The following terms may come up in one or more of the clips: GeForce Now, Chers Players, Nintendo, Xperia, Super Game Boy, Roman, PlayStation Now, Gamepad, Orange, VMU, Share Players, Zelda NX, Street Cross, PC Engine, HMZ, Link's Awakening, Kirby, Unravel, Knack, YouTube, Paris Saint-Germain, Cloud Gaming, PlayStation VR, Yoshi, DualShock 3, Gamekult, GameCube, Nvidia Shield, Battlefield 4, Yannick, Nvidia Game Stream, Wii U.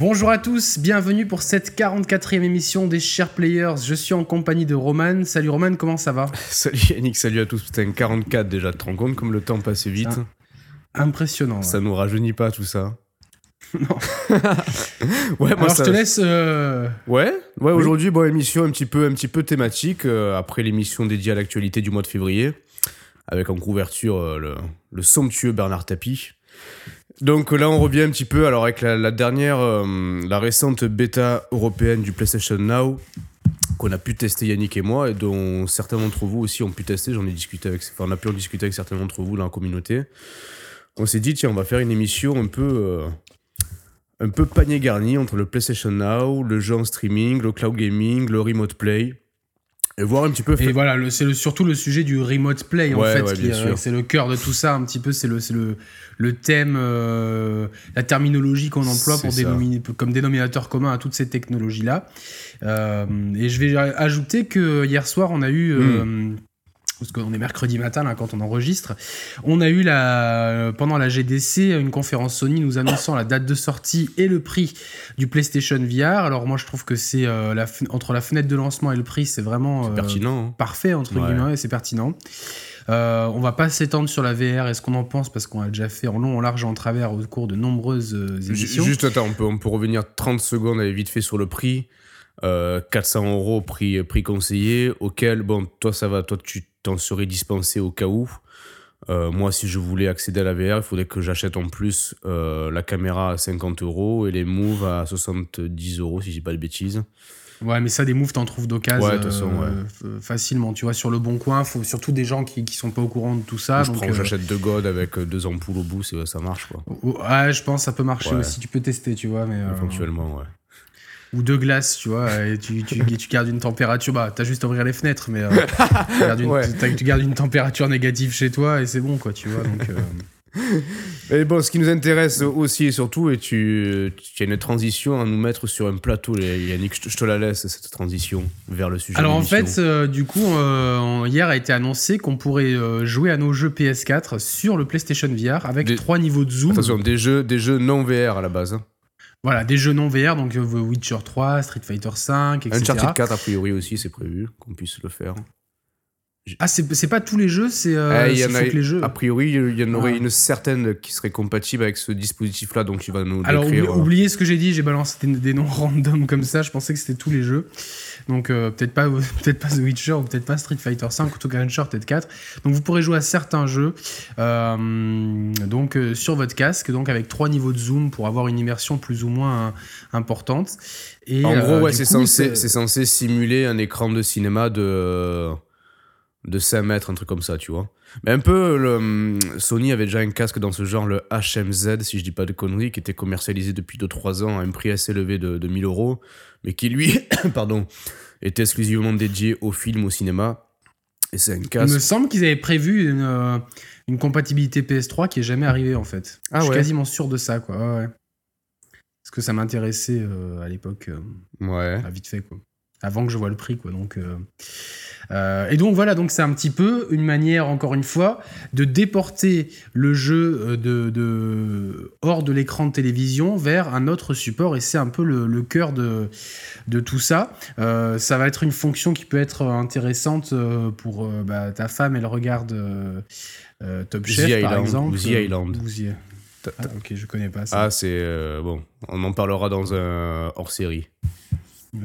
Bonjour à tous, bienvenue pour cette 44e émission des Chers Players. Je suis en compagnie de Roman. Salut Roman, comment ça va ? Salut Yannick, salut à tous. Putain, 44 déjà, tu te rends compte comme le temps passe vite ? Impressionnant. Ça nous rajeunit pas tout ça. Non. Ouais, alors je te laisse. Ouais, oui. Aujourd'hui, bon, émission un petit peu thématique, après l'émission dédiée à l'actualité du mois de février, avec en couverture le somptueux Bernard Tapie. Donc là, on revient un petit peu, alors avec la récente bêta européenne du PlayStation Now, qu'on a pu tester Yannick et moi, et dont certains d'entre vous aussi ont pu tester, on a pu en discuter avec certains d'entre vous dans la communauté. On s'est dit, tiens, on va faire une émission un peu panier garni entre le PlayStation Now, le jeu en streaming, le cloud gaming, le remote play. Et voir un petit peu... Et voilà, surtout le sujet du remote play, en fait, qui est, c'est le cœur de tout ça, un petit peu, c'est le thème, la terminologie qu'on emploie comme dénominateur commun à toutes ces technologies-là. Et je vais ajouter que hier soir, on a eu... parce qu'on est mercredi matin, là, quand on enregistre, on a eu pendant la GDC une conférence Sony nous annonçant la date de sortie et le prix du PlayStation VR. Alors moi, je trouve que c'est entre la fenêtre de lancement et le prix, c'est vraiment parfait, entre guillemets, et c'est pertinent. On va pas s'étendre sur la VR et ce qu'on en pense, parce qu'on a déjà fait en long, en large et en travers au cours de nombreuses émissions. Juste, attends, on peut revenir 30 secondes vite fait sur le prix. 400 € prix conseillé, auquel, bon, toi ça va, toi tu t'en serais dispensé au cas où. Moi, si je voulais accéder à la VR, il faudrait que j'achète en plus la caméra à 50 € et les moves à 70 € si je dis pas de bêtises. Ouais, mais ça, des moves, t'en trouves d'occasion facilement. Tu vois, sur le bon coin, faut surtout des gens qui sont pas au courant de tout ça. J'achète deux godes avec deux ampoules au bout, ça marche quoi. Ouais, je pense que ça peut marcher aussi. Tu peux tester, tu vois. Mais, éventuellement, ouais. Ou de glace, tu vois, et tu gardes une température, bah t'as juste à ouvrir les fenêtres, mais tu gardes une température négative chez toi et c'est bon quoi, tu vois. Donc, Et bon, ce qui nous intéresse aussi et surtout, et tu as une transition à nous mettre sur un plateau, Yannick, je te la laisse, cette transition vers le sujet. Alors en fait, du coup, hier a été annoncé qu'on pourrait jouer à nos jeux PS4 sur le PlayStation VR avec 3 niveaux de zoom. Attention, des jeux non VR à la base. Voilà, des jeux non VR, donc The Witcher 3, Street Fighter 5, etc. Uncharted 4, a priori aussi, c'est prévu qu'on puisse le faire. Ah, c'est pas tous les jeux, c'est que les jeux. A priori, il y en aurait une certaine qui serait compatible avec ce dispositif-là, donc il va nous décrire. Alors, oubliez ce que j'ai dit, j'ai balancé des noms random comme ça, je pensais que c'était tous les jeux. Donc, peut-être pas The Witcher, ou peut-être pas Street Fighter 5, ou en tout cas Uncharted 4. Donc, vous pourrez jouer à certains jeux sur votre casque, donc avec 3 niveaux de zoom pour avoir une immersion plus ou moins importante. Et, en gros, c'est censé simuler un écran de cinéma de 5 mètres, un truc comme ça, tu vois. Mais un peu, Sony avait déjà un casque dans ce genre, le HMZ, si je dis pas de conneries, qui était commercialisé depuis 2-3 ans à un prix assez élevé de 1000 €, mais qui, lui, était exclusivement dédié au film, au cinéma. Et c'est un casque... Il me semble qu'ils avaient prévu une compatibilité PS3 qui est jamais arrivée, en fait. Ah, je suis quasiment sûr de ça, quoi. Ouais. Parce que ça m'intéressait à l'époque. Vite fait, quoi. Avant que je voie le prix, quoi. Donc, et donc voilà, donc c'est un petit peu une manière, encore une fois, de déporter le jeu hors de l'écran de télévision vers un autre support, et c'est un peu le cœur de tout ça. Ça va être une fonction qui peut être intéressante pour ta femme, elle regarde Top Chef, par exemple. The Island. Ah, ok, je connais pas ça. Ah, c'est... bon, on en parlera dans un hors-série.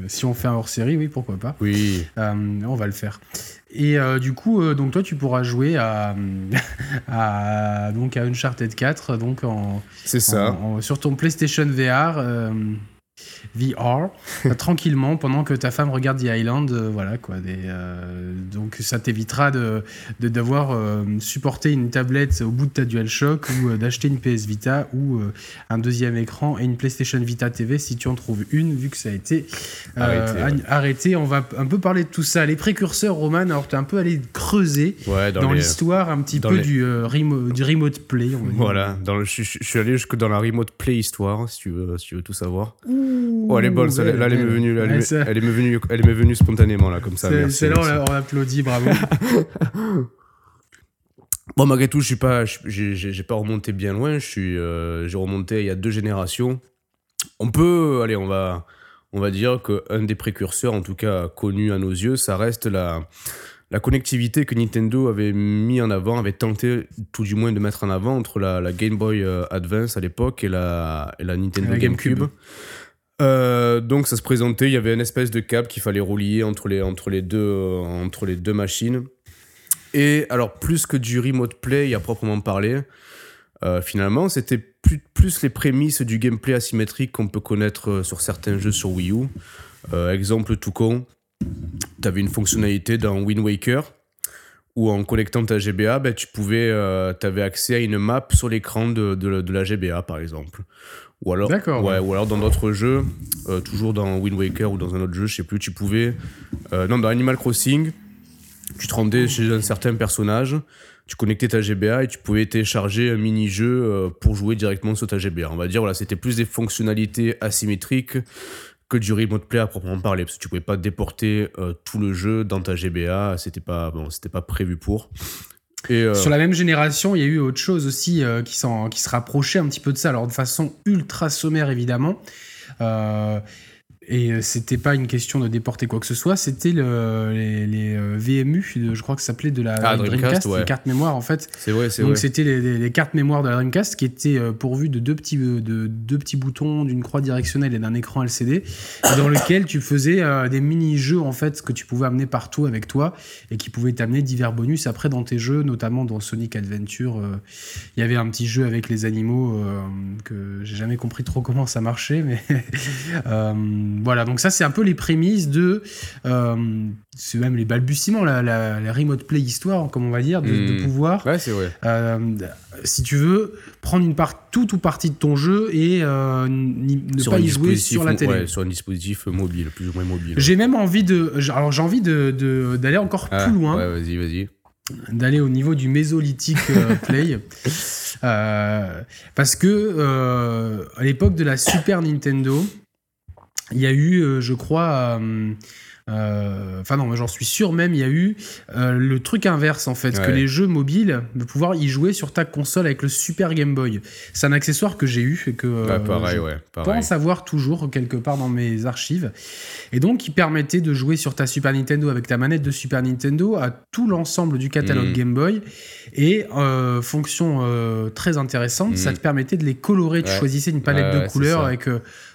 Si on fait un hors-série, oui, pourquoi pas. Oui. On va le faire. Et du coup, donc toi, tu pourras jouer à Uncharted 4, donc sur ton PlayStation VR, tranquillement, pendant que ta femme regarde The Island, voilà quoi. Donc ça t'évitera d'avoir supporté une tablette au bout de ta DualShock ou d'acheter une PS Vita ou un deuxième écran et une PlayStation Vita TV si tu en trouves une, vu que ça a été arrêté. On va un peu parler de tout ça. Les précurseurs, Roman, alors t'es un peu allé creuser dans l'histoire un petit peu du remote play. Voilà, je suis allé jusque dans la remote play histoire, si tu veux tout savoir. Oh, elle est bonne, là, elle m'est venue spontanément, là, comme ça. C'est là, on applaudit, bravo. Bon, malgré tout, j'ai pas remonté bien loin, j'ai remonté il y a 2 générations, on peut, allez, on va dire qu'un des précurseurs, en tout cas connu à nos yeux, ça reste la connectivité que Nintendo avait mis en avant, avait tenté tout du moins de mettre en avant entre la Game Boy Advance à l'époque et la Nintendo GameCube. Donc ça se présentait, il y avait une espèce de câble qu'il fallait relier entre les deux machines. Et alors, plus que du remote play à proprement parler, finalement, c'était plus les prémices du gameplay asymétrique qu'on peut connaître sur certains jeux sur Wii U. Exemple tout con, t'avais une fonctionnalité dans Wind Waker où en connectant ta GBA, t'avais accès à une map sur l'écran de la GBA, par exemple. Ou alors, ou alors dans d'autres jeux, toujours dans Wind Waker ou dans un autre jeu, je sais plus, tu pouvais... dans Animal Crossing, tu te rendais chez un certain personnage, tu connectais ta GBA et tu pouvais télécharger un mini-jeu pour jouer directement sur ta GBA. On va dire, voilà, c'était plus des fonctionnalités asymétriques que du remote play à proprement parler, parce que tu pouvais pas déporter tout le jeu dans ta GBA, c'était pas prévu pour. Et sur la même génération, il y a eu autre chose aussi qui se rapprochait un petit peu de ça, alors de façon ultra sommaire évidemment, et c'était pas une question de déporter quoi que ce soit, c'était les VMU, je crois que ça s'appelait de la Dreamcast, ouais. Les cartes mémoire en fait. C'est vrai. C'était les cartes mémoire de la Dreamcast qui étaient pourvues de deux petits boutons, d'une croix directionnelle et d'un écran LCD, dans lequel tu faisais des mini-jeux en fait que tu pouvais amener partout avec toi et qui pouvaient t'amener divers bonus après dans tes jeux, notamment dans Sonic Adventure. Il y avait un petit jeu avec les animaux que j'ai jamais compris trop comment ça marchait, mais... Voilà, donc ça c'est un peu les prémices de, c'est même les balbutiements, la remote play histoire, comme on va dire, de pouvoir, ouais, c'est vrai. Si tu veux, prendre une part, toute ou partie de ton jeu et ne pas y jouer sur la télé. Ouais, sur un dispositif mobile, plus ou moins mobile. J'ai même envie d'aller encore plus loin. Ouais, vas-y. D'aller au niveau du mésolithique play. Parce que à l'époque de la Super Nintendo, il y a eu, je crois... j'en suis sûr même, il y a eu le truc inverse en fait, ouais. Que les jeux mobiles, de pouvoir y jouer sur ta console avec le Super Game Boy. C'est un accessoire que j'ai eu et que je pense avoir toujours quelque part dans mes archives. Et donc, il permettait de jouer sur ta Super Nintendo avec ta manette de Super Nintendo à tout l'ensemble du catalogue Game Boy. Et fonction très intéressante, ça te permettait de les colorer. Ouais. Tu choisissais une palette de couleurs avec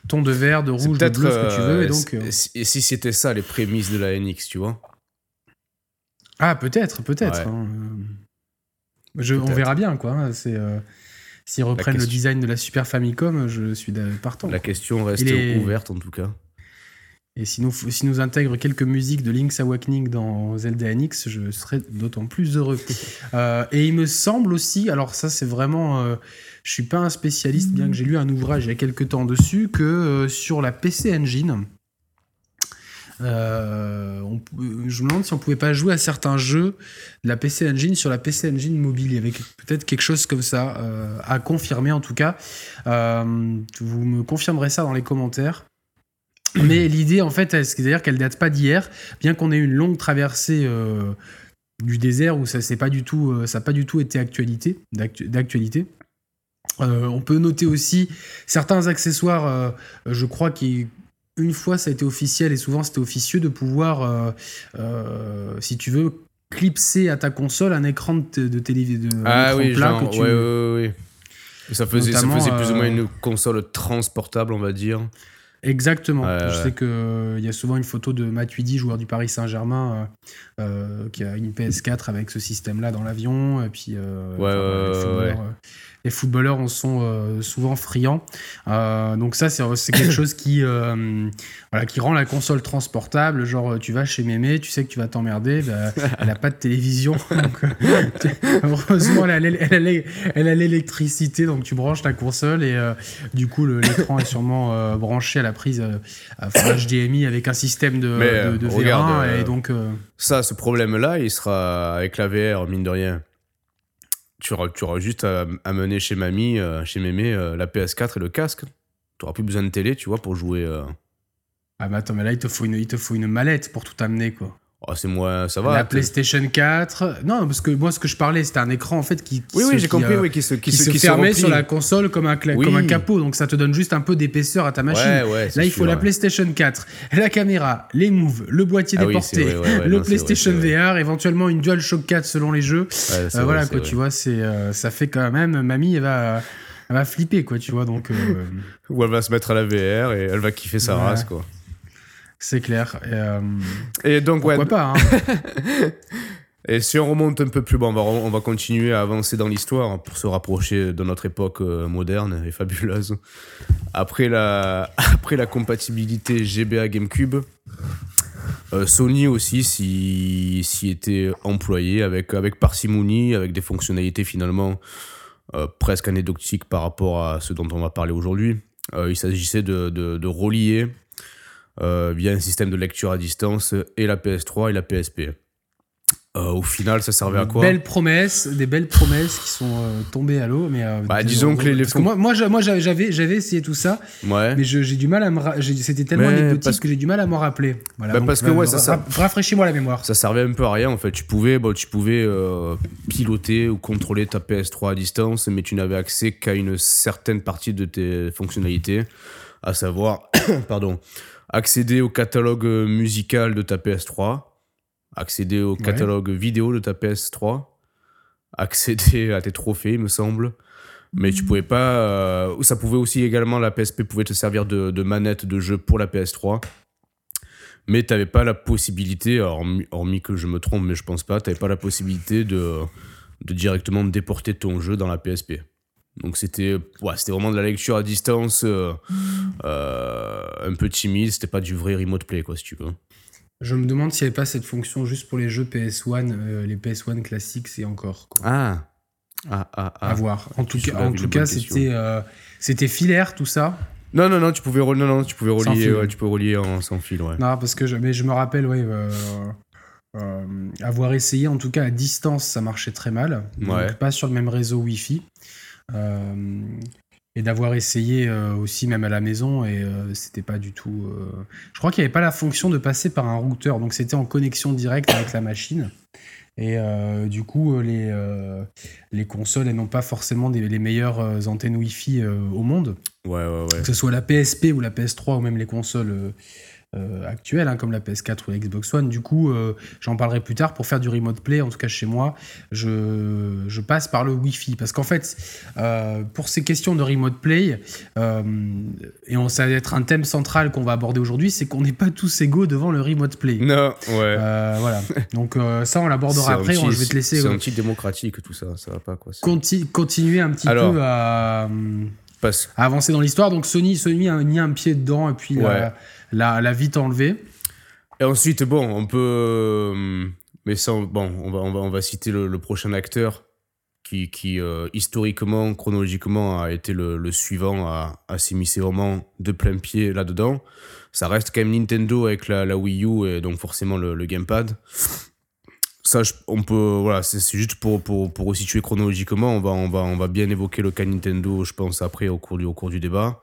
ton de vert, de rouge, de bleu, ce que tu veux. Et donc, si c'était ça les prémices de la NX, tu vois. Ah, peut-être. Ouais. Hein. On verra bien, quoi. C'est, s'ils reprennent le design de la Super Famicom, je suis partant. La question reste ouverte, en tout cas. Et si nous intègrent quelques musiques de Link's Awakening dans Zelda NX, je serais d'autant plus heureux. Et il me semble aussi, alors ça c'est vraiment... je suis pas un spécialiste, bien que j'ai lu un ouvrage il y a quelques temps dessus, que sur la PC Engine... je me demande si on pouvait pas jouer à certains jeux de la PC Engine sur la PC Engine mobile, avec peut-être quelque chose comme ça à confirmer en tout cas. Vous me confirmerez ça dans les commentaires. Mais l'idée en fait, c'est-à-dire qu'elle date pas d'hier, bien qu'on ait eu une longue traversée du désert où ça n'a pas du tout été d'actualité. On peut noter aussi certains accessoires, je crois qui... Une fois, ça a été officiel et souvent c'était officieux de pouvoir, si tu veux, clipser à ta console un écran de télévision. Oui. Ça faisait plus ou moins une console transportable, on va dire. Exactement. Je sais qu'il y a souvent une photo de Matuidi, joueur du Paris Saint-Germain, qui a une PS4 avec ce système-là dans l'avion. Et puis, les footballeurs en sont souvent friands. Donc ça, c'est quelque chose qui rend la console transportable. Genre, tu vas chez Mémé, tu sais que tu vas t'emmerder. Bah, elle n'a pas de télévision. Donc, heureusement, elle a l'électricité. Donc, tu branches ta console et du coup, l'écran est sûrement branché à la prise HDMI avec un système de VR. Regarde, et donc, ça, ce problème-là, il sera avec la VR, mine de rien. Tu auras juste à amener chez mamie, chez mémé, la PS4 et le casque. Tu n'auras plus besoin de télé, tu vois, pour jouer. Ah bah attends, mais là, il te faut une mallette pour tout amener, quoi. Oh, c'est moi, ça va. La PlayStation 4. Non, parce que moi, ce que je parlais, c'était un écran en fait qui se fermait sur la console comme un capot. Donc ça te donne juste un peu d'épaisseur à ta machine. Là, il faut la PlayStation 4, la caméra, les moves, le boîtier déporté, le PlayStation VR, éventuellement une DualShock 4 selon les jeux. Voilà quoi, tu vois, ça fait quand même. Mamie, elle va flipper quoi, tu vois. Donc. Ou elle va se mettre à la VR et elle va kiffer sa race quoi. C'est clair. Et donc, pourquoi pas hein. Et si on remonte un peu plus bas, on va continuer à avancer dans l'histoire pour se rapprocher de notre époque moderne et fabuleuse. Après la compatibilité GBA GameCube, Sony aussi s'y était employé avec parcimonie, avec des fonctionnalités finalement presque anecdotiques par rapport à ce dont on va parler aujourd'hui. Il s'agissait de relier via un système de lecture à distance et la PS3 et la PSP. Au final, ça servait à quoi ? Des belles promesses qui sont tombées à l'eau. Mais disons que les moi j'avais essayé tout ça, mais j'ai du mal à c'était tellement anecdotique que j'ai du mal à m'en rappeler. Voilà, parce que rafraîchis-moi la mémoire. Ça servait un peu à rien en fait. Tu pouvais piloter ou contrôler ta PS3 à distance, mais tu n'avais accès qu'à une certaine partie de tes fonctionnalités, à savoir, accéder au catalogue musical de ta PS3, accéder au catalogue vidéo de ta PS3, accéder à tes trophées, il me semble. Mais tu pouvais pas... ça pouvait aussi également... La PSP pouvait te servir de manette de jeu pour la PS3. Mais tu n'avais pas la possibilité, hormis que je me trompe, mais je pense pas, tu n'avais pas la possibilité de directement déporter ton jeu dans la PSP. Donc c'était vraiment de la lecture à distance, un peu timide, c'était pas du vrai remote play quoi si tu veux. Je me demande s'il n'y avait pas cette fonction juste pour les jeux PS1, les PS1 classiques, c'est encore quoi. À voir. En tout cas, c'était filaire tout ça. Non, tu pouvais relier, sans fil, ouais. Non, parce que je me rappelle, avoir essayé en tout cas à distance, ça marchait très mal. Donc pas sur le même réseau Wi-Fi. Et d'avoir essayé aussi même à la maison et c'était pas du tout je crois qu'il n'y avait pas la fonction de passer par un routeur, donc c'était en connexion directe avec la machine et du coup les consoles elles n'ont pas forcément les meilleures antennes Wi-Fi au monde, que ce soit la PSP ou la PS3 ou même les consoles actuelle, hein, comme la PS4 ou la Xbox One. Du coup, j'en parlerai plus tard pour faire du remote play. En tout cas, chez moi, je passe par le Wi-Fi. Parce qu'en fait, pour ces questions de remote play, ça va être un thème central qu'on va aborder aujourd'hui, c'est qu'on n'est pas tous égaux devant le remote play. Non, ouais. Voilà. Donc ça, on l'abordera après. Je vais te laisser... C'est antidémocratique tout ça. Ça va pas, quoi. Continuer un petit peu à avancer dans l'histoire. Donc Sony a mis un pied dedans et puis... La vite enlevée. Et ensuite, on peut... Mais ça, on va citer le prochain acteur qui historiquement, chronologiquement, a été le suivant à s'immiscer vraiment de plein pied là-dedans. Ça reste quand même Nintendo avec la Wii U et donc forcément le Gamepad. Ça, on peut... Voilà, c'est juste pour resituer chronologiquement. On va bien évoquer le cas Nintendo, je pense, après, au cours du débat.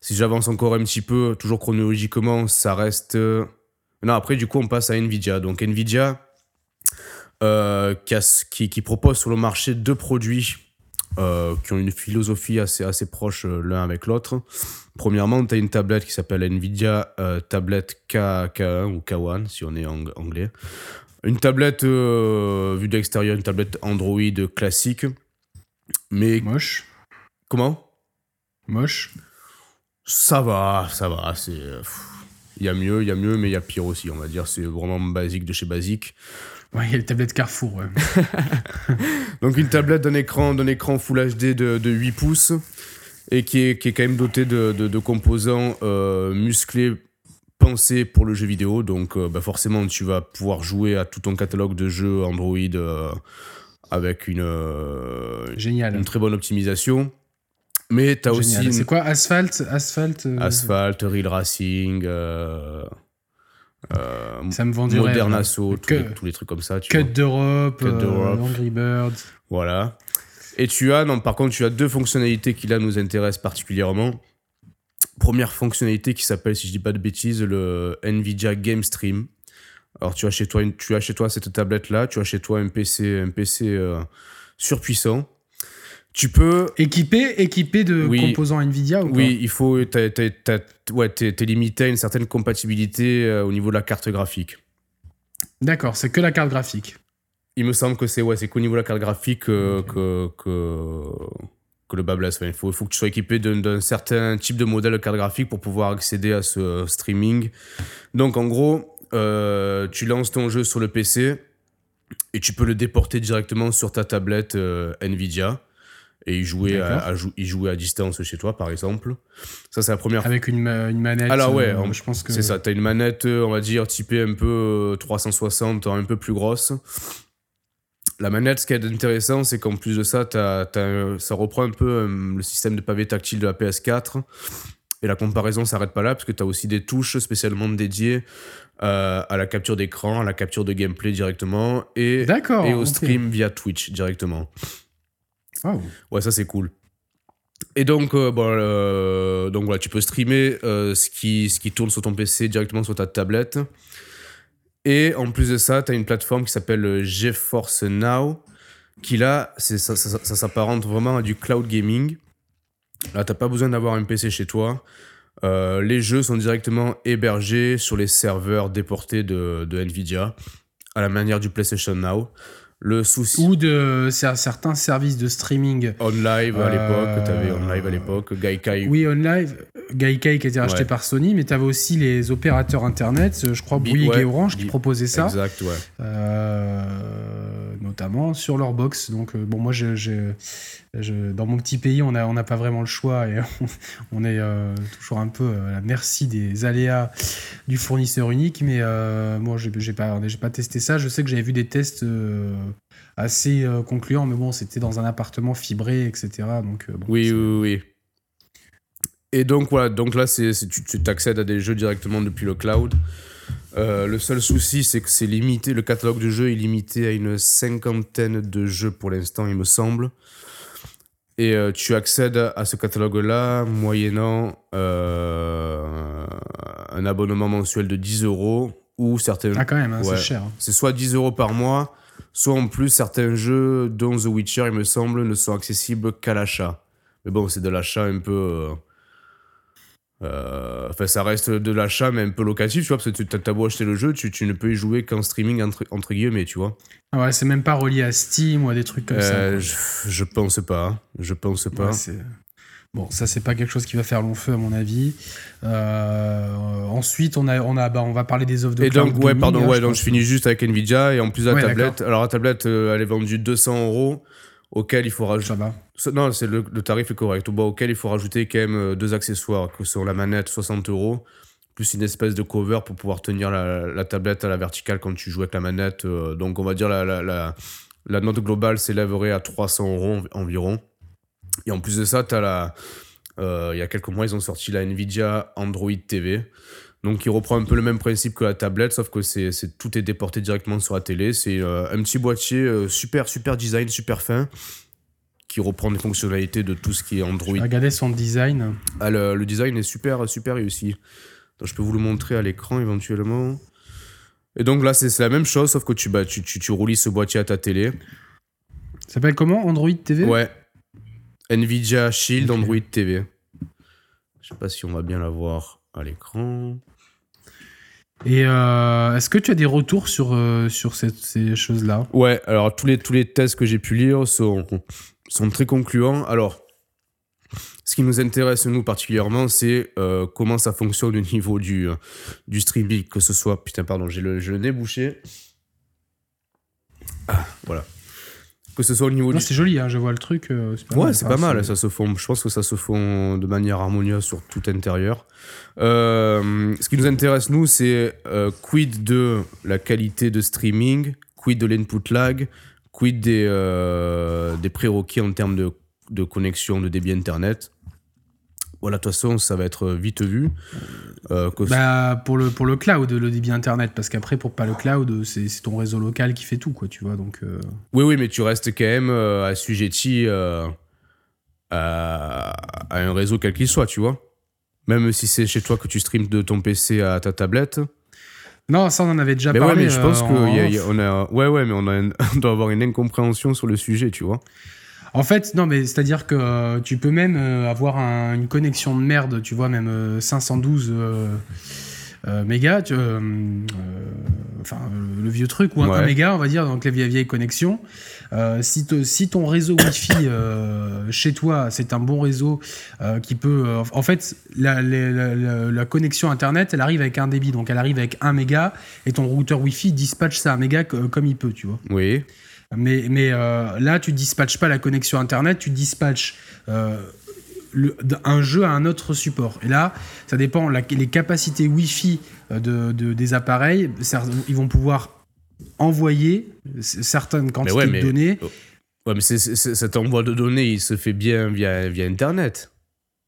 Si j'avance encore un petit peu, toujours chronologiquement, ça reste... Non, après, du coup, on passe à Nvidia. Donc, Nvidia, qui propose sur le marché deux produits qui ont une philosophie assez proche l'un avec l'autre. Premièrement, tu as une tablette qui s'appelle Nvidia Tablette K1 ou K1, si on est anglais. Une tablette, vue de l'extérieur, une tablette Android classique. Mais... Moche. Comment ? Moche. Ça va, c'est... Il y a mieux, mais il y a pire aussi, on va dire. C'est vraiment basique de chez basique. Ouais, il y a les tablettes Carrefour, ouais. Donc une tablette d'un écran Full HD de 8 pouces et qui est quand même dotée de composants musclés, pensés pour le jeu vidéo. Donc forcément, tu vas pouvoir jouer à tout ton catalogue de jeux Android avec une très bonne optimisation. Mais t'as Génial. Aussi... C'est quoi Asphalt, Real Racing, ça me vend du Modern rêve, Assault, tous les trucs comme ça. Cut d'Europe, Angry Birds. Voilà. Et par contre, tu as deux fonctionnalités qui là nous intéressent particulièrement. Première fonctionnalité qui s'appelle, si je dis pas de bêtises, le Nvidia Game Stream. Alors tu as chez toi cette tablette là, tu as chez toi un PC surpuissant. Tu peux équipé de composants Nvidia ou quoi ? Oui, il faut t'es limité à une certaine compatibilité au niveau de la carte graphique. D'accord, c'est que la carte graphique. Il me semble que c'est qu'au niveau de la carte graphique que le bas blesse. Enfin, il faut que tu sois équipé d'un certain type de modèle de carte graphique pour pouvoir accéder à ce streaming. Donc en gros, tu lances ton jeu sur le PC et tu peux le déporter directement sur ta tablette Nvidia et y jouer à distance chez toi, par exemple. Ça, c'est la première. Avec une manette. Alors ouais, je pense que... c'est ça. T'as une manette, on va dire, typée un peu 360, un peu plus grosse. La manette, ce qui est intéressant, c'est qu'en plus de ça, ça reprend un peu le système de pavé tactile de la PS4. Et la comparaison ne s'arrête pas là, parce que tu as aussi des touches spécialement dédiées à la capture d'écran, à la capture de gameplay directement, et au stream via Twitch directement. Wow. Ouais, ça c'est cool. Et donc voilà, tu peux streamer ce qui tourne sur ton PC directement sur ta tablette. Et en plus de ça, tu as une plateforme qui s'appelle GeForce Now, qui là, ça s'apparente vraiment à du cloud gaming. Là, tu n'as pas besoin d'avoir un PC chez toi. Les jeux sont directement hébergés sur les serveurs déportés de Nvidia, à la manière du PlayStation Now. Le souci... ou de certains services de streaming. OnLive à l'époque, t'avais OnLive à l'époque, Gaikai. Oui, OnLive, Gaikai qui a été racheté par Sony, mais t'avais aussi les opérateurs internet, je crois Bouygues et Orange qui proposaient ça. Exact, ouais. Notamment sur leur box. Donc bon, moi, dans mon petit pays, on n'a pas vraiment le choix et on est toujours un peu à la merci des aléas du fournisseur unique. Mais moi, j'ai pas testé ça. Je sais que j'avais vu des tests assez concluant, mais bon, c'était dans un appartement fibré, etc. Donc, oui. Et donc, voilà, donc là, tu t'accèdes à des jeux directement depuis le cloud. Le seul souci, c'est que c'est limité. Le catalogue de jeux est limité à une 50aine de jeux pour l'instant, il me semble. Et tu accèdes à ce catalogue-là moyennant un abonnement mensuel de 10 € ou certains... Ah, quand même, hein, ouais, c'est cher. C'est soit 10 € par mois, soit en plus, certains jeux, dont The Witcher, il me semble, ne sont accessibles qu'à l'achat. Mais bon, c'est de l'achat un peu... Enfin, ça reste de l'achat, mais un peu locatif, tu vois, parce que t'as beau acheter le jeu, tu ne peux y jouer qu'en streaming, entre guillemets, tu vois. Ah ouais, c'est même pas relié à Steam ou à des trucs comme ça. Je pense pas. Ouais, bon, ça, c'est pas quelque chose qui va faire long feu, à mon avis. Ensuite, on va parler des offres de cloud. Et donc, ouais, pardon, ouais, donc je finis juste avec Nvidia. Et en plus, la tablette, d'accord. Alors la tablette, elle est vendue 200 €, auquel il faut rajouter... Non, c'est le tarif est correct. Bon, auquel il faut rajouter quand même deux accessoires, que sont la manette, 60 €, plus une espèce de cover pour pouvoir tenir la tablette à la verticale quand tu joues avec la manette. Donc, on va dire la note globale s'élèverait à 300 € environ. Et en plus de ça, il y a quelques mois, ils ont sorti la Nvidia Android TV. Donc, il reprend un peu le même principe que la tablette, sauf que tout est déporté directement sur la télé. C'est un petit boîtier super, super design, super fin, qui reprend des fonctionnalités de tout ce qui est Android. Regardez son design. Ah, le design est super, super réussi. Donc, je peux vous le montrer à l'écran éventuellement. Et donc là, c'est la même chose, sauf que tu relis ce boîtier à ta télé. Ça s'appelle comment ? Android TV ? Ouais. Nvidia Shield, okay. Android TV. Je sais pas si on va bien la voir à l'écran. Et est-ce que tu as des retours sur ces choses-là ? Ouais, alors tous les tests que j'ai pu lire sont très concluants. Alors, ce qui nous intéresse, nous, particulièrement, c'est comment ça fonctionne au niveau du streaming, que ce soit... Putain, pardon, j'ai le nez bouché. Ah, voilà. Que ce soit au niveau c'est joli, hein, je vois le truc. C'est pas mal, c'est pas mal. Ça se fond. Je pense que ça se fond de manière harmonieuse sur tout intérieur. Ce qui nous intéresse, nous, c'est quid de la qualité de streaming, quid de l'input lag, quid des prérequis en termes de connexion, de débit internet. Voilà, de toute façon, ça va être vite vu. Pour le cloud, le débit internet, parce qu'après, pour pas le cloud, c'est ton réseau local qui fait tout, quoi, tu vois. Donc, Oui, mais tu restes quand même assujetti à un réseau quel qu'il soit, tu vois. Même si c'est chez toi que tu streames de ton PC à ta tablette. Non, ça on en avait déjà parlé. Mais je pense on doit avoir une incompréhension sur le sujet, tu vois. En fait, non, mais c'est-à-dire que tu peux même avoir une connexion de merde, tu vois, même 512 mégas, le vieux truc, ou 1 méga, on va dire, donc la vieille connexion. Si ton réseau Wi-Fi chez toi, c'est un bon réseau qui peut... en fait, la connexion Internet, elle arrive avec un débit, donc elle arrive avec 1 méga, et ton routeur Wi-Fi dispatche ça à 1 méga comme il peut, tu vois. Oui. Mais là, tu dispatches pas la connexion Internet, tu dispatches un jeu à un autre support. Et là, ça dépend les capacités Wi-Fi des appareils. Ils vont pouvoir envoyer certaines quantités de données. Ouais, mais cet envoi de données, il se fait bien via Internet.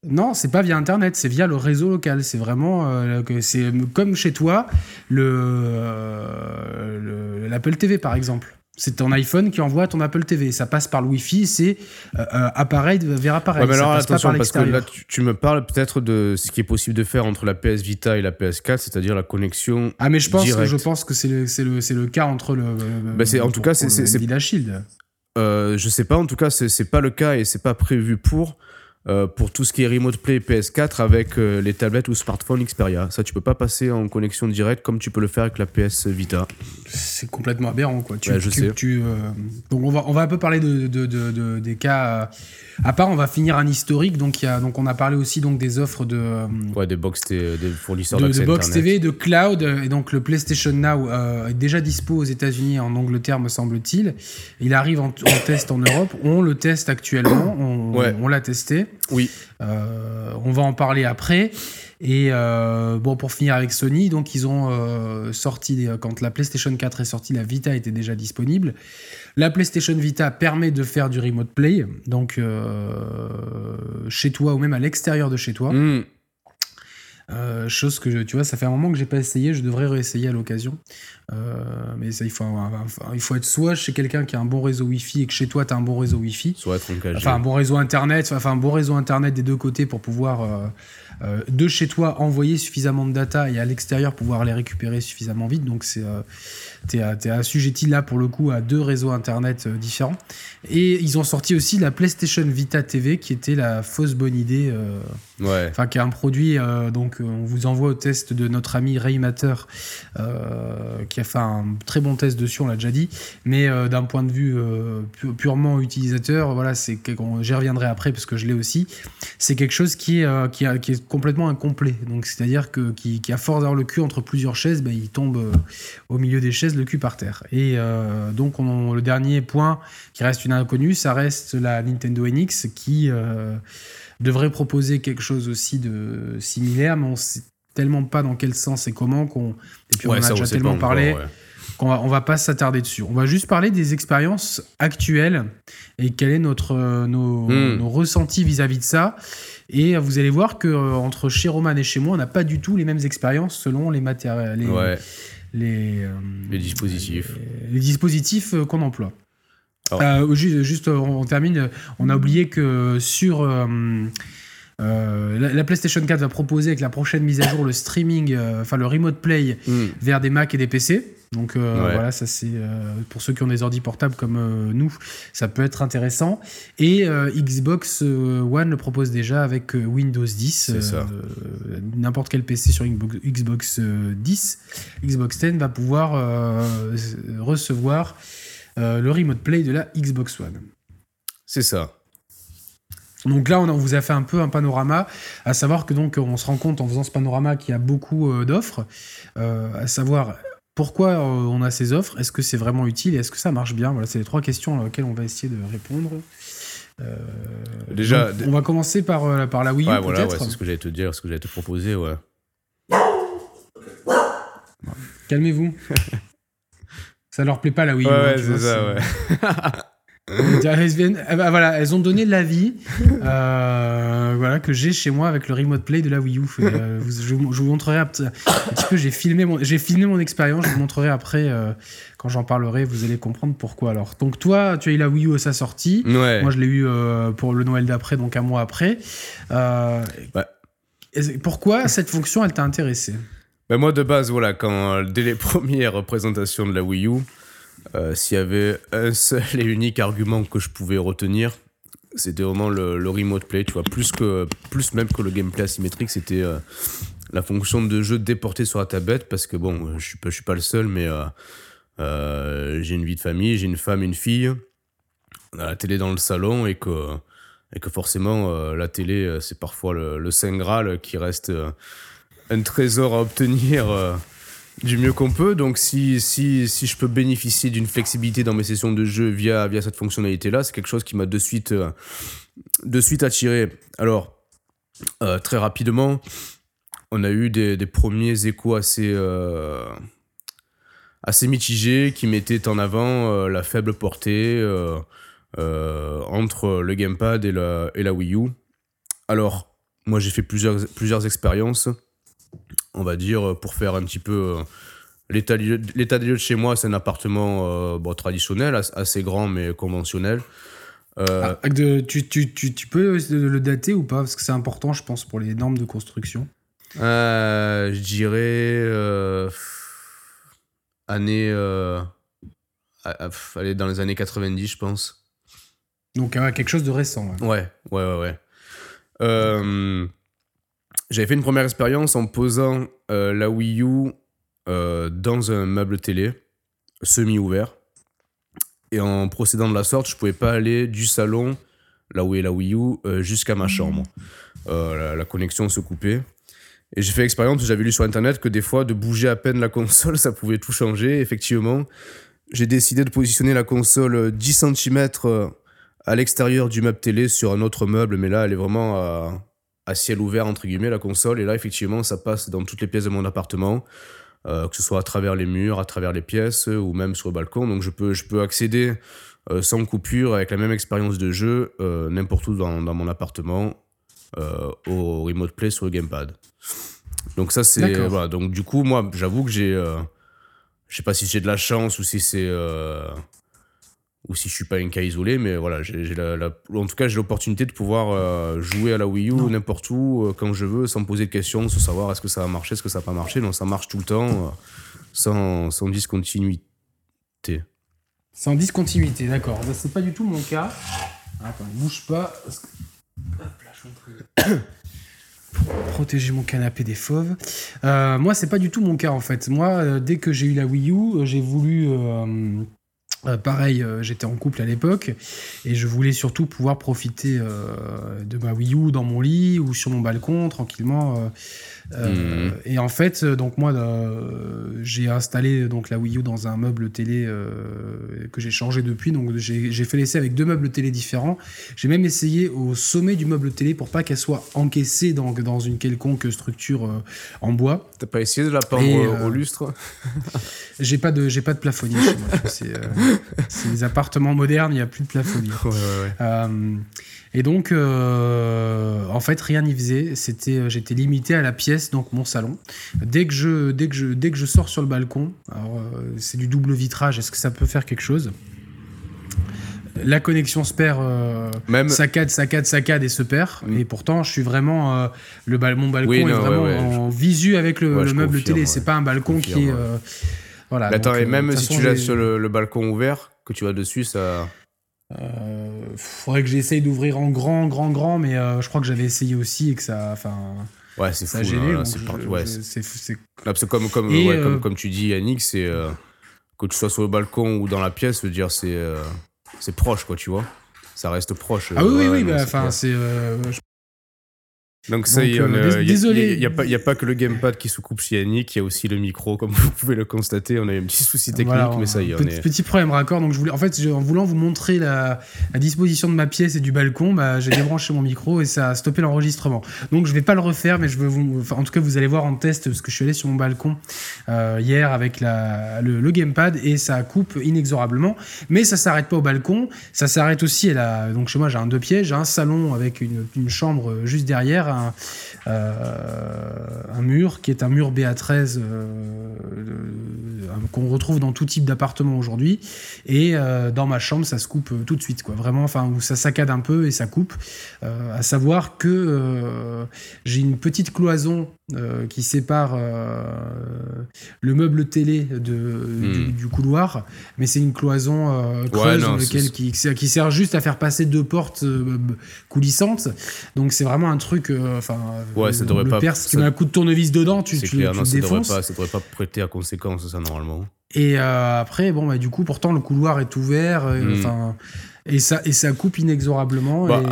Non, c'est pas via Internet, c'est via le réseau local. C'est vraiment c'est comme chez toi, l'Apple TV, par exemple. C'est ton iPhone qui envoie ton Apple TV. Ça passe par le Wi-Fi, c'est appareil vers appareil. Ouais, mais alors, attention, parce que là, tu me parles peut-être de ce qui est possible de faire entre la PS Vita et la PS4, c'est-à-dire la connexion directe. Ah, mais je pense que c'est le cas entre le... c'est Nvidia Shield. Je sais pas, en tout cas, c'est pas le cas et c'est pas prévu pour tout ce qui est Remote Play PS4 avec les tablettes ou smartphones Xperia. Ça, tu peux pas passer en connexion directe comme tu peux le faire avec la PS Vita. C'est complètement aberrant, quoi. Je sais. Donc on va un peu parler des cas à part. On va finir un historique. Donc on a parlé aussi donc des offres des box TV, des fournisseurs d'accès Internet. De box TV, de cloud, et donc le PlayStation Now est déjà dispo aux États-Unis et en Angleterre, me semble-t-il. Il arrive en test en Europe. On le teste actuellement. On l'a testé. Oui. On va en parler après. Et pour finir avec Sony, donc ils ont sorti, quand la PlayStation 4 est sortie, la Vita était déjà disponible. La PlayStation Vita permet de faire du remote play, donc chez toi ou même à l'extérieur de chez toi. Mm. Chose que tu vois, ça fait un moment que j'ai pas essayé, je devrais réessayer à l'occasion. Mais ça, il faut être soit chez quelqu'un qui a un bon réseau Wi-Fi et que chez toi t'as un bon réseau Wi-Fi, soit être engagé. Enfin un bon réseau internet des deux côtés pour pouvoir de chez toi envoyer suffisamment de data et à l'extérieur pouvoir les récupérer suffisamment vite. Donc t'es assujetti là pour le coup à deux réseaux internet différents. Et ils ont sorti aussi la PlayStation Vita TV qui était la fausse bonne idée. Qui est un produit donc on vous envoie au test de notre ami Raymater qui a fait un très bon test dessus, on l'a déjà dit, mais d'un point de vue purement utilisateur, voilà, j'y reviendrai après parce que je l'ai aussi, c'est quelque chose qui est complètement incomplet, donc c'est-à-dire que qui a fort dans le cul entre plusieurs chaises, il tombe au milieu des chaises, le cul par terre. Et donc le dernier point qui reste une inconnue, ça reste la Nintendo NX qui devrait proposer quelque chose aussi de similaire, mais on sait tellement pas dans quel sens et comment qu'on va pas s'attarder dessus. On va juste parler des expériences actuelles et quel est nos ressentis vis-à-vis de ça. Et vous allez voir que entre chez Roman et chez moi, on n'a pas du tout les mêmes expériences selon les matériels, les dispositifs, les dispositifs qu'on emploie. Juste, on termine. On a oublié que sur la PlayStation 4 va proposer avec la prochaine mise à jour le streaming, le remote play vers des Mac et des PC. Donc voilà, ça c'est pour ceux qui ont des ordi portables comme nous, ça peut être intéressant. Et Xbox One le propose déjà avec Windows 10. N'importe quel PC sur Xbox 10, Xbox 10 va pouvoir recevoir le remote play de la Xbox One. C'est ça. Donc là, on vous a fait un peu un panorama, à savoir que donc on se rend compte en faisant ce panorama qu'il y a beaucoup d'offres, à savoir pourquoi on a ces offres, est-ce que c'est vraiment utile et est-ce que ça marche bien ? Voilà, c'est les trois questions auxquelles on va essayer de répondre. Déjà, donc, on va commencer par la Wii U, voilà, peut-être. C'est ce que j'allais te dire, ce que j'allais te proposer. Ouais. Calmez-vous. Ça leur plaît pas, la Wii U. Ouais, c'est ça, Voilà, elles ont donné l'avis que j'ai chez moi avec le remote play de la Wii U. Je vous montrerai un petit peu, j'ai filmé mon expérience, je vous montrerai après quand j'en parlerai, vous allez comprendre pourquoi. Alors, donc toi, tu as eu la Wii U à sa sortie. Ouais. Moi, je l'ai eu pour le Noël d'après, donc un mois après. Pourquoi cette fonction, elle t'a intéressé ? Ben moi, de base, voilà, dès les premières présentations de la Wii U, s'il y avait un seul et unique argument que je pouvais retenir, c'était vraiment le remote play, tu vois, plus même que le gameplay asymétrique, c'était la fonction de jeu déportée sur la tablette, parce que bon, je suis pas le seul, mais j'ai une vie de famille, j'ai une femme et une fille, on a la télé dans le salon, et que forcément, la télé, c'est parfois le Saint Graal qui reste un trésor à obtenir du mieux qu'on peut. Donc si je peux bénéficier d'une flexibilité dans mes sessions de jeu via cette fonctionnalité-là, c'est quelque chose qui m'a de suite attiré. Alors, très rapidement, on a eu des premiers échos assez mitigés qui mettaient en avant la faible portée entre le gamepad et la Wii U. Alors, moi, j'ai fait plusieurs expériences, on va dire, pour faire un petit peu l'état des lieux de chez moi. C'est un appartement traditionnel, assez grand mais conventionnel. Tu peux le dater ou pas? Parce que c'est important, je pense, pour les normes de construction. Je dirais dans les années 90, je pense. Donc quelque chose de récent. Hein. Ouais. J'avais fait une première expérience en posant la Wii U dans un meuble télé semi-ouvert. Et en procédant de la sorte, je ne pouvais pas aller du salon, là où est la Wii U, jusqu'à ma chambre. La connexion se coupait. Et j'ai fait l'expérience, j'avais lu sur Internet que des fois, de bouger à peine la console, ça pouvait tout changer. Effectivement, j'ai décidé de positionner la console 10 cm à l'extérieur du meuble télé sur un autre meuble. Mais là, elle est vraiment à ciel ouvert, entre guillemets, la console. Et là, effectivement, ça passe dans toutes les pièces de mon appartement, que ce soit à travers les murs, à travers les pièces, ou même sur le balcon. Donc, je peux accéder sans coupure, avec la même expérience de jeu, n'importe où dans mon appartement, au remote play sur le gamepad. Donc, ça, c'est... Voilà. Donc, du coup, moi, j'avoue que j'ai... je sais pas si j'ai de la chance ou si c'est... ou si je suis pas un cas isolé, mais voilà, en tout cas, j'ai l'opportunité de pouvoir jouer à la Wii U n'importe où, quand je veux, sans me poser de questions, sans savoir est-ce que ça va marcher, est-ce que ça va pas marcher. Non, ça marche tout le temps, sans discontinuité. Sans discontinuité, d'accord. Ça, c'est pas du tout mon cas. Attends, ne bouge pas. Hop là, je suis en train de protéger mon canapé des fauves. Moi, c'est pas du tout mon cas, en fait. Moi, dès que j'ai eu la Wii U, j'ai voulu... pareil, j'étais en couple à l'époque et je voulais surtout pouvoir profiter de ma Wii U dans mon lit ou sur mon balcon tranquillement. Et en fait, donc moi, j'ai installé donc la Wii U dans un meuble télé que j'ai changé depuis. Donc j'ai fait l'essai avec deux meubles télé différents. J'ai même essayé au sommet du meuble télé pour pas qu'elle soit encaissée dans une quelconque structure en bois. T'as pas essayé de la pendre au lustre? J'ai pas de plafonnier chez moi. C'est les appartements modernes, il n'y a plus de plafonnier. Ouais. Et donc, en fait, rien n'y faisait. J'étais limité à la pièce, donc mon salon. Dès que je sors sur le balcon, alors, c'est du double vitrage, est-ce que ça peut faire quelque chose ? La connexion se perd, saccade et se perd. Et pourtant, je suis vraiment... mon balcon en visu avec le meuble télé. C'est pas un balcon qui est... Voilà, attends, et même si tu l'as sur le balcon ouvert, que tu vas dessus, ça... faudrait que j'essaye d'ouvrir en grand, mais je crois que j'avais essayé aussi et que ça... Ouais, c'est fou. C'est comme tu dis, Yannick, c'est... que tu sois sur le balcon ou dans la pièce, je veux dire, c'est proche, quoi, tu vois. Ça reste proche. Ah oui, enfin, c'est... Donc ça, il n'y a pas que le gamepad qui se coupe chez Yannick, il y a aussi le micro, comme vous pouvez le constater. On a eu un petit souci technique, mais ça y est. Petit problème raccord. Donc en voulant vous montrer la disposition de ma pièce et du balcon, j'ai débranché mon micro et ça a stoppé l'enregistrement. Donc je vais pas le refaire, mais en tout cas vous allez voir en test, parce que je suis allé sur mon balcon hier avec le gamepad et ça coupe inexorablement. Mais ça s'arrête pas au balcon, ça s'arrête aussi donc chez moi j'ai un deux pieds, j'ai un salon avec une chambre juste derrière. Un mur qui est un mur BA13, qu'on retrouve dans tout type d'appartement aujourd'hui. Et dans ma chambre, ça se coupe tout de suite, quoi. Vraiment, enfin, où ça saccade un peu et ça coupe. À savoir que j'ai une petite cloison qui sépare le meuble télé du couloir, mais c'est une cloison creuse qui sert juste à faire passer deux portes coulissantes. Donc c'est vraiment un truc. Tu mets un coup de tournevis dedans, tu défonces. Ça devrait pas prêter à conséquence, ça, normalement. Et après, bon, bah, du coup, pourtant le couloir est ouvert. Et ça coupe inexorablement. Bah,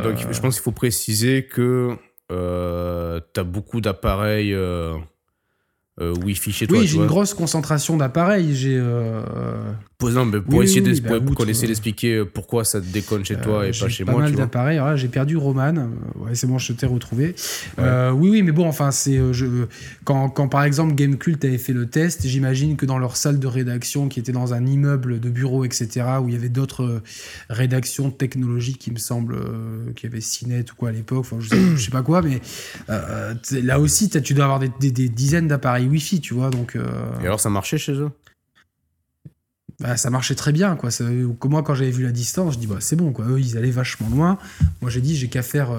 donc je pense qu'il faut préciser que. T'as beaucoup d'appareils Wi-Fi chez toi. Oui, j'ai une grosse concentration d'appareils. Essayer d'expliquer pourquoi ça te déconne chez toi et pas chez moi. J'ai pas mal d'appareils. Alors là, j'ai perdu Roman. Ouais, c'est bon, je t'ai retrouvé. Ouais. Oui, mais bon, enfin, quand par exemple Gamekult avait fait le test, j'imagine que dans leur salle de rédaction, qui était dans un immeuble de bureaux, etc., où il y avait d'autres rédactions technologiques, il me semble, qu'il y avait Cinet ou quoi à l'époque, enfin, je sais pas quoi, mais là aussi, tu dois avoir des dizaines d'appareils Wi-Fi, tu vois. Donc, Et alors, ça marchait chez eux ? Bah, ça marchait très bien, quoi. Moi, quand j'avais vu la distance, je dis, bah, c'est bon, quoi. Eux, ils allaient vachement loin. Moi, j'ai dit, j'ai qu'à faire,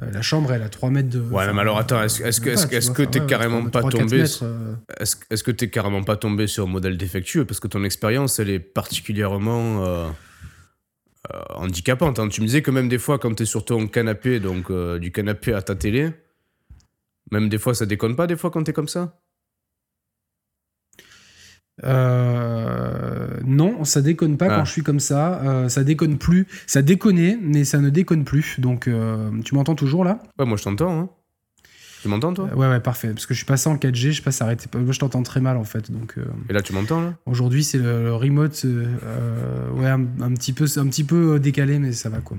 la chambre, elle a 3 mètres de... Ouais, mais alors, attends, est-ce que t'es carrément pas tombé... Est-ce que t'es carrément pas tombé sur un modèle défectueux ? Parce que ton expérience, elle est particulièrement... handicapante, hein. Tu me disais que même des fois, quand t'es sur ton canapé, donc du canapé à ta télé, même des fois, ça déconne pas, des fois, quand t'es comme ça ? Non, ça déconne pas quand je suis comme ça. Ça déconne plus. Ça déconnait, mais ça ne déconne plus. Donc, tu m'entends toujours là ? Ouais, moi je t'entends. Hein. Tu m'entends toi ? Ouais, parfait. Parce que je suis passé en 4G, arrêté. Moi je t'entends très mal en fait. Donc. Et là tu m'entends là ? Aujourd'hui c'est le remote. Un petit peu décalé, mais ça va quoi.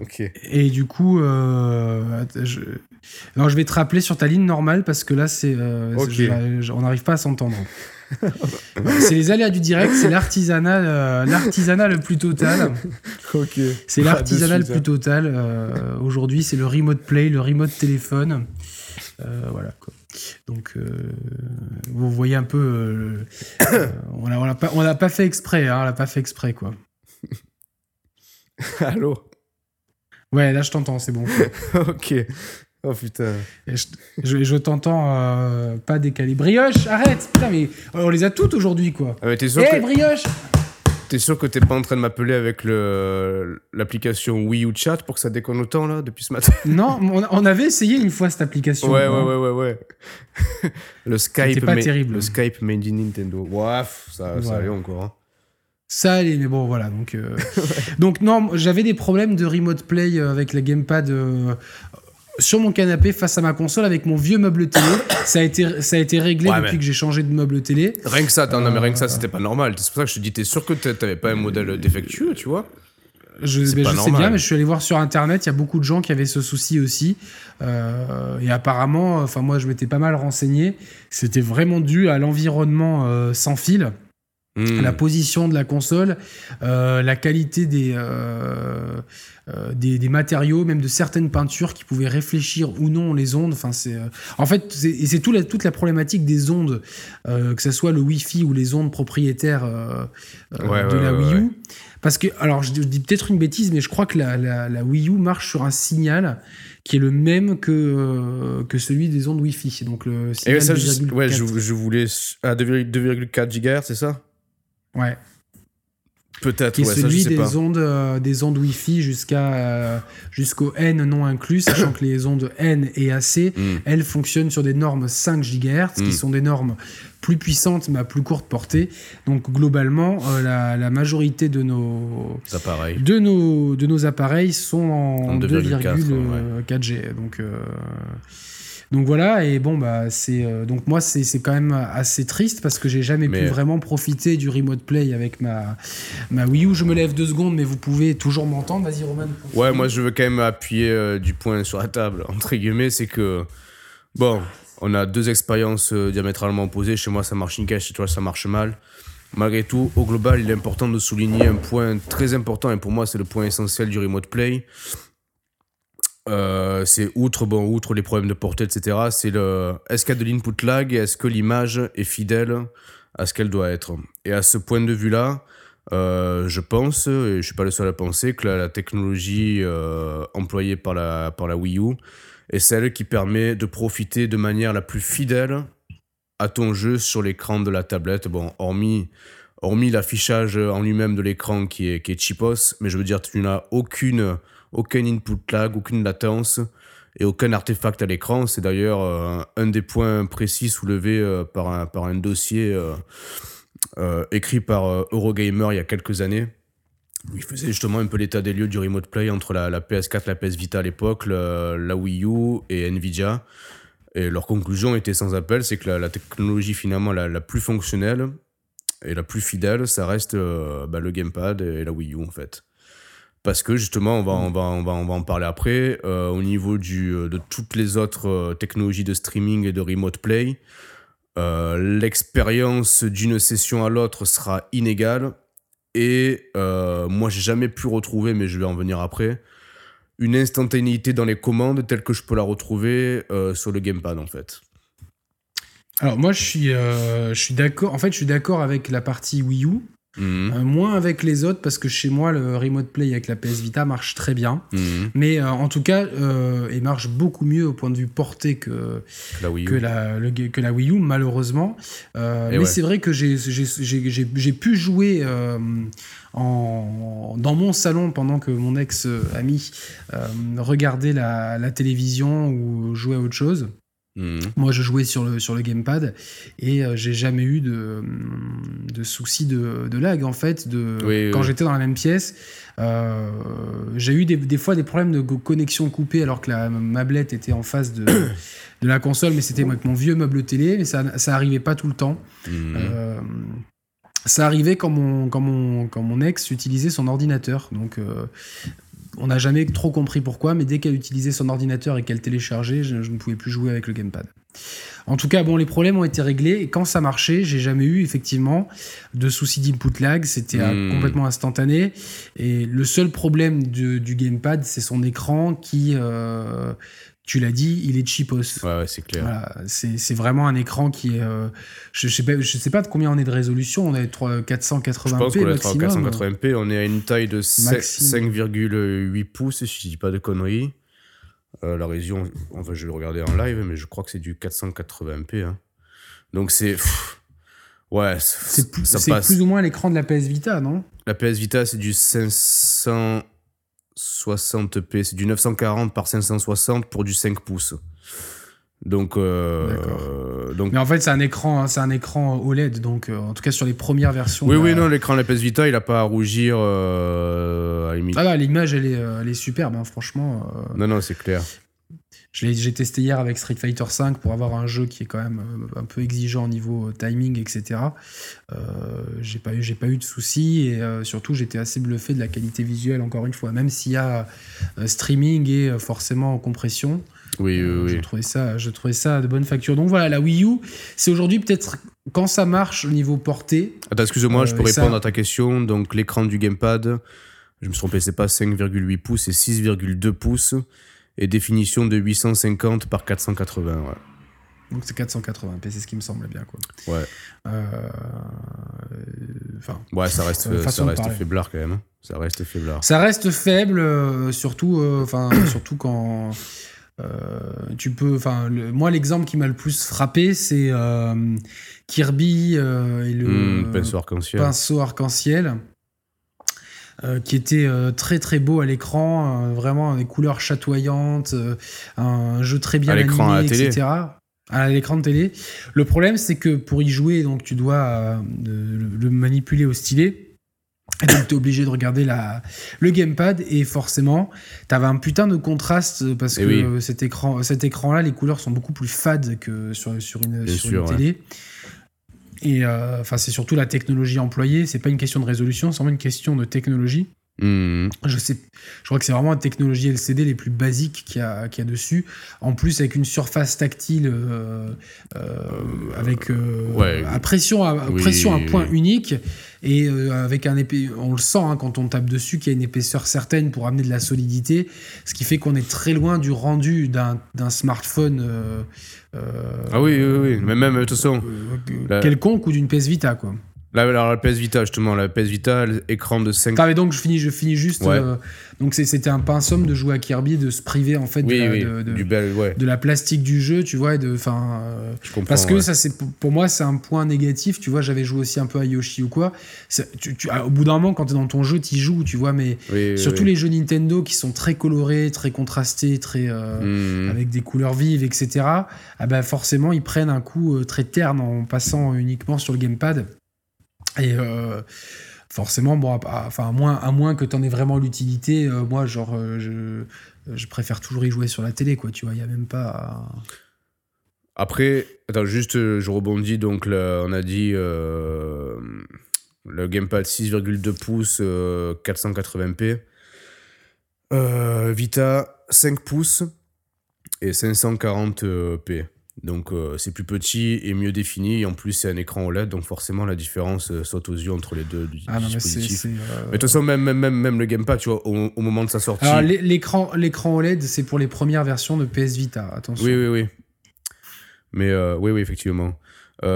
Okay. Et du coup, je vais te rappeler sur ta ligne normale parce que là, on n'arrive pas à s'entendre. C'est les aléas du direct, c'est l'artisanat le plus total. Okay. C'est l'artisanat le plus total. Aujourd'hui, c'est le remote play, le remote téléphone. Voilà quoi. Donc vous voyez un peu, on l'a pas fait exprès, hein, on l'a pas fait exprès quoi. Allô ? Ouais, là je t'entends, c'est bon. Ok. Oh putain. Je t'entends pas décalé. Brioche, arrête ! Putain, mais on les a toutes aujourd'hui quoi. Ah, t'es sûr Brioche ! T'es sûr que t'es pas en train de m'appeler avec l'application Wii U Chat pour que ça déconne autant là depuis ce matin ? Non, on avait essayé une fois cette application. Ouais. Le Skype. C'était pas terrible. Le Skype made in Nintendo. Ouaf, ça allait encore. Hein. Ça allait, mais bon, voilà. Donc, donc non, j'avais des problèmes de remote play avec la gamepad sur mon canapé face à ma console avec mon vieux meuble télé. Ça a été réglé depuis que j'ai changé de meuble télé. Rien que ça, c'était pas normal. C'est pour ça que je te dis, t'es sûr que t'avais pas un modèle défectueux, tu vois ? Je sais bien, mais je suis allé voir sur internet, il y a beaucoup de gens qui avaient ce souci aussi. Et apparemment, enfin moi, je m'étais pas mal renseigné. C'était vraiment dû à l'environnement sans fil. La position de la console, la qualité des matériaux, même de certaines peintures qui pouvaient réfléchir ou non les ondes. Enfin, c'est toute la problématique des ondes, que ce soit le Wi-Fi ou les ondes propriétaires de la Wii U. Parce que, alors je dis peut-être une bêtise, mais je crois que la Wii U marche sur un signal qui est le même que celui des ondes Wi-Fi. Donc le signal 2,4. Ouais, je voulais à 2,4 GHz, c'est ça ? Ouais. Peut-être, celui des ondes Wi-Fi jusqu'au N non inclus, sachant que les ondes N et AC, elles fonctionnent sur des normes 5 GHz, qui sont des normes plus puissantes, mais à plus courte portée. Donc, globalement, la majorité de nos appareils sont en 2,4G. Donc voilà, et bon bah donc moi c'est quand même assez triste parce que j'ai jamais pu vraiment profiter du remote play avec ma Wii U. Je me lève 2 secondes, mais vous pouvez toujours m'entendre. Vas-y Roman. Ouais, moi je veux quand même appuyer du poing sur la table entre guillemets, c'est que bon, on a deux expériences diamétralement opposées. Chez moi ça marche nickel, chez toi ça marche mal. Malgré tout, au global, il est important de souligner un point très important et pour moi c'est le point essentiel du remote play. C'est outre les problèmes de portée, etc. C'est est-ce qu'il y a de l'input lag et est-ce que l'image est fidèle à ce qu'elle doit être. Et à ce point de vue-là, je pense, et je ne suis pas le seul à penser, que la technologie employée par la Wii U est celle qui permet de profiter de manière la plus fidèle à ton jeu sur l'écran de la tablette. Bon, hormis l'affichage en lui-même de l'écran qui est cheapos, mais je veux dire, tu n'as aucun input lag, aucune latence et aucun artefact à l'écran. C'est d'ailleurs un des points précis soulevés par un dossier écrit par Eurogamer il y a quelques années. Il faisait justement un peu l'état des lieux du remote play entre la PS4, la PS Vita à l'époque, la Wii U et Nvidia. Et leur conclusion était sans appel, c'est que la technologie finalement la plus fonctionnelle et la plus fidèle, ça reste le gamepad et la Wii U en fait. Parce que justement, on va en parler après, au niveau de toutes les autres technologies de streaming et de remote play, l'expérience d'une session à l'autre sera inégale. Et moi, j'ai jamais pu retrouver, mais je vais en venir après, une instantanéité dans les commandes telle que je peux la retrouver sur le gamepad en fait. Alors moi, je suis d'accord. En fait, je suis d'accord avec la partie Wii U. Mmh. Moins avec les autres parce que chez moi le remote play avec la PS Vita marche très bien, mais en tout cas il marche beaucoup mieux au point de vue portée que la Wii U malheureusement, mais ouais. C'est vrai que j'ai pu jouer dans mon salon pendant que mon ex-ami regardait la télévision ou jouait à autre chose. Moi, je jouais sur le gamepad et j'ai jamais eu de soucis de lag en fait. Quand j'étais dans la même pièce, j'ai eu des fois des problèmes de connexion coupée alors que ma tablette était en face de la console, mais c'était avec mon vieux meuble télé, mais ça arrivait pas tout le temps. Ça arrivait quand mon ex utilisait son ordinateur, donc. On n'a jamais trop compris pourquoi, mais dès qu'elle utilisait son ordinateur et qu'elle téléchargeait, je ne pouvais plus jouer avec le gamepad. En tout cas, bon, les problèmes ont été réglés et quand ça marchait, j'ai jamais eu effectivement de soucis d'input lag. C'était complètement instantané. Et le seul problème du gamepad, c'est son écran qui, tu l'as dit, il est cheapos. Ouais, c'est clair. Voilà, c'est vraiment un écran qui est... je sais pas de combien on est de résolution. On est 480p. Je pense qu'on est 480p. On est à une taille de 5,8 pouces, si je dis pas de conneries. La résolution, enfin, je vais le regarder en live, mais je crois que c'est du 480p. Hein. Donc c'est... c'est plus ou moins l'écran de la PS Vita, non ? La PS Vita, c'est du 560p, c'est du 940 par 560 pour du 5 pouces. Donc mais en fait, c'est un écran OLED, donc en tout cas sur les premières versions. L'écran de la PS Vita, il a pas à rougir à limite. Ah là, l'image elle est superbe, hein, franchement. Non, c'est clair. J'ai testé hier avec Street Fighter 5 pour avoir un jeu qui est quand même un peu exigeant au niveau timing, etc. J'ai pas eu de soucis et surtout j'étais assez bluffé de la qualité visuelle encore une fois, même s'il y a streaming et forcément compression. Oui. Je trouvais ça de bonne facture. Donc voilà, la Wii U, c'est aujourd'hui peut-être quand ça marche au niveau portée. Attends, excuse-moi, je peux répondre à ta question. Donc l'écran du gamepad, je me suis trompé, c'est pas 5,8 pouces, c'est 6,2 pouces. Et définition de 850 par 480, ouais. Donc c'est 480p, c'est ce qui me semble bien, quoi. Ouais. Ça reste faiblard, quand même. Ça reste faiblard. Ça reste faible, surtout quand... moi, l'exemple qui m'a le plus frappé, c'est Kirby et le pinceau arc-en-ciel. Qui était très très beau à l'écran, vraiment des couleurs chatoyantes, un jeu très bien animé, etc. À l'écran de télé. Le problème, c'est que pour y jouer, donc tu dois le manipuler au stylet. Et donc, t'es obligé de regarder le gamepad et forcément, t'avais un putain de contraste parce que oui. cet écran-là, les couleurs sont beaucoup plus fades que sur une télé. Ouais. Et c'est surtout la technologie employée, c'est pas une question de résolution, c'est vraiment une question de technologie. Je crois que c'est vraiment la technologie LCD les plus basiques qu'il y a dessus. En plus, avec une surface tactile à pression à point unique et avec un épais, on le sent quand on tape dessus qu'il y a une épaisseur certaine pour amener de la solidité, ce qui fait qu'on est très loin du rendu d'un smartphone mais même de toute façon quelconque ou d'une PS Vita quoi. Alors la PS Vita justement, la PS Vita, écran de 5... mais donc je finis juste... Ouais. Donc c'était un pinsum de jouer à Kirby, de se priver en fait de la plastique du jeu, tu vois, et de... je comprends, parce que ça, c'est, pour moi, c'est un point négatif, tu vois, j'avais joué aussi un peu à Yoshi ou quoi. Au bout d'un moment, quand t'es dans ton jeu, t'y joues, tu vois, mais surtout les jeux Nintendo qui sont très colorés, très contrastés, très... avec des couleurs vives, etc. Forcément, ils prennent un coup très terne en passant uniquement sur le gamepad. Et forcément, à moins que t'en aies vraiment l'utilité, moi, je préfère toujours y jouer sur la télé, quoi. Tu vois, il y a même pas. Après, attends, juste, je rebondis. Donc, là, on a dit le gamepad 6,2 pouces, 480p, Vita 5 pouces et 540p. Donc c'est plus petit et mieux défini, et en plus c'est un écran OLED, donc forcément la différence saute aux yeux entre les deux dispositifs. Mais de toute façon, même le gamepad, tu vois, au moment de sa sortie. Alors l'écran OLED, c'est pour les premières versions de PS Vita, attention. Oui. Mais oui, effectivement. On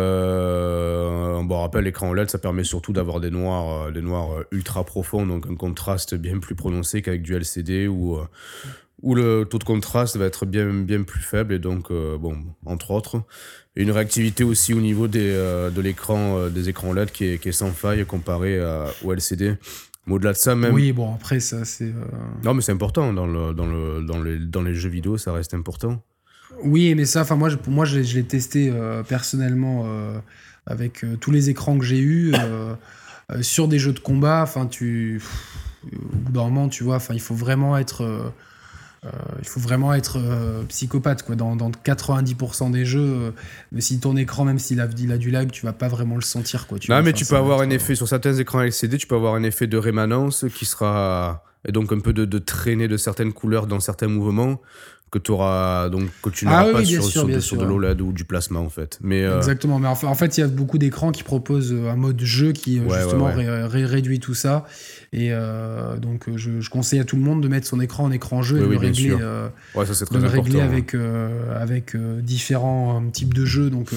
rappelle, l'écran OLED, ça permet surtout d'avoir des noirs ultra profonds, donc un contraste bien plus prononcé qu'avec du LCD où le taux de contraste va être bien plus faible, et donc, entre autres. Et une réactivité aussi au niveau de l'écran, des écrans LED qui est sans faille comparé au LCD. Mais au-delà de ça, même... Oui, bon, après, ça, c'est... Non, mais c'est important. Dans les jeux vidéo, ça reste important. Oui, mais ça, moi, je l'ai testé personnellement avec tous les écrans que j'ai eus. Sur des jeux de combat, au bout d'un moment, tu vois, il faut vraiment être... psychopathe quoi. Dans 90% des jeux, mais si ton écran, même s'il a du lag, tu vas pas vraiment le sentir quoi. Tu peux avoir un effet sur certains écrans LCD, tu peux avoir un effet de rémanence qui sera, et donc un peu de traînée de certaines couleurs dans certains mouvements que t'auras, donc que tu n'auras pas sur de l'OLED ou du plasma en fait. Mais exactement. Mais en fait, il y a beaucoup d'écrans qui proposent un mode jeu qui réduit tout ça. Et donc, je conseille à tout le monde de mettre son écran en écran jeu et de régler. Ça c'est très important. Régler avec différents types de jeux. Donc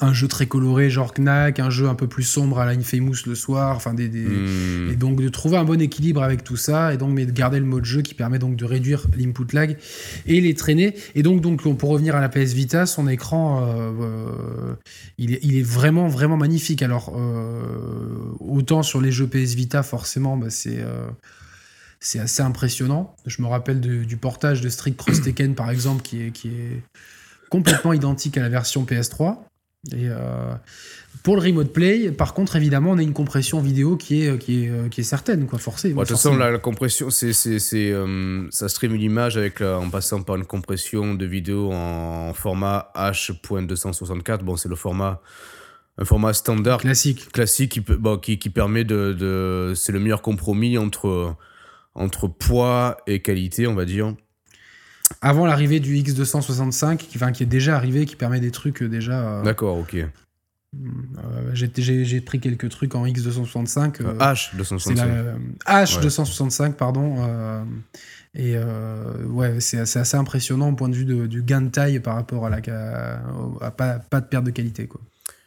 un jeu très coloré genre Knack, un jeu un peu plus sombre à la Infamous le soir, et donc de trouver un bon équilibre avec tout ça, et donc mais de garder le mode jeu qui permet donc de réduire l'input lag et les traînées. Et donc pour revenir à la PS Vita, son écran il est vraiment magnifique. Alors autant sur les jeux PS Vita forcément c'est assez impressionnant. Je me rappelle du portage de Street Cross Tekken par exemple qui est complètement identique à la version PS3. Et pour le remote play, par contre, évidemment, on a une compression vidéo qui est certaine, quoi, forcée. De toute façon, la compression, ça stream une image en passant par une compression de vidéo en format H.264. Bon, c'est un format standard classique qui permet de c'est le meilleur compromis entre poids et qualité, on va dire. Avant l'arrivée du X265, qui est déjà arrivé, qui permet des trucs déjà... D'accord, ok. J'ai pris quelques trucs en X265. H265. H265, pardon. C'est assez impressionnant au point de vue du gain de taille par rapport à pas de perte de qualité, quoi.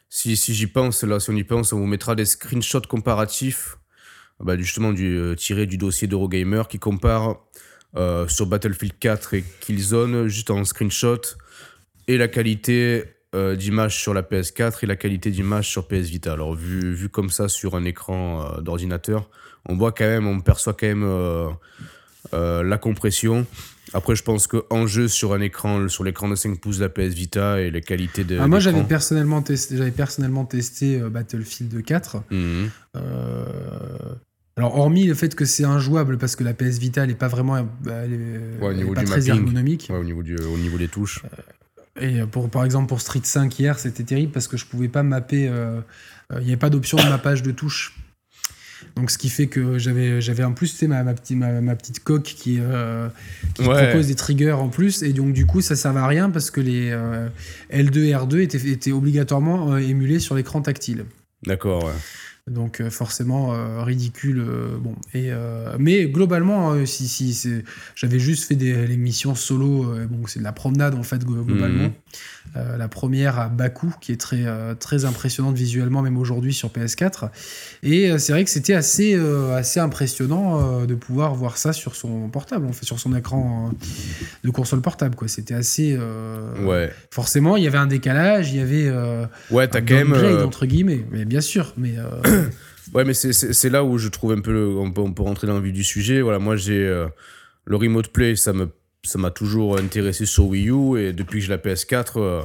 Si j'y pense, là, si on y pense, on vous mettra des screenshots comparatifs, justement, tirés du dossier d'Eurogamer, qui compare... sur Battlefield 4 et Killzone, juste en screenshot, et la qualité d'image sur la PS4 et la qualité d'image sur PS Vita. Alors vu comme ça sur un écran d'ordinateur, on perçoit quand même la compression. Après, je pense qu'en jeu sur l'écran de 5 pouces de la PS Vita et les qualités de. Moi, j'avais personnellement testé Battlefield 4. Alors, hormis le fait que c'est injouable parce que la PS Vita, elle n'est pas vraiment très ergonomique. Ouais, au niveau des touches. Et par exemple, pour Street 5 hier, c'était terrible parce que je ne pouvais pas mapper. Il n'y avait pas d'option de mappage de touches. Donc ce qui fait que j'avais en plus, tu sais, ma petite coque qui propose des triggers en plus, et donc du coup ça servait à rien parce que les L2 et R2 étaient obligatoirement émulés sur l'écran tactile. D'accord, ouais. Donc forcément ridicule, bon. Et mais globalement, si j'avais juste fait les missions solo, bon, c'est de la promenade en fait globalement. La première à Baku, qui est très très impressionnante visuellement même aujourd'hui sur PS4. Et c'est vrai que c'était assez impressionnant de pouvoir voir ça sur son portable, en fait, sur son écran de console portable, quoi. C'était assez. Ouais. Forcément, il y avait un décalage, il y avait. Ouais, t'as quand même. Entre guillemets, mais bien sûr, mais. Ouais, mais c'est là où je trouve un peu on peut rentrer dans le vif du sujet. Voilà, moi j'ai le remote play, ça m'a toujours intéressé sur Wii U, et depuis que j'ai la PS4,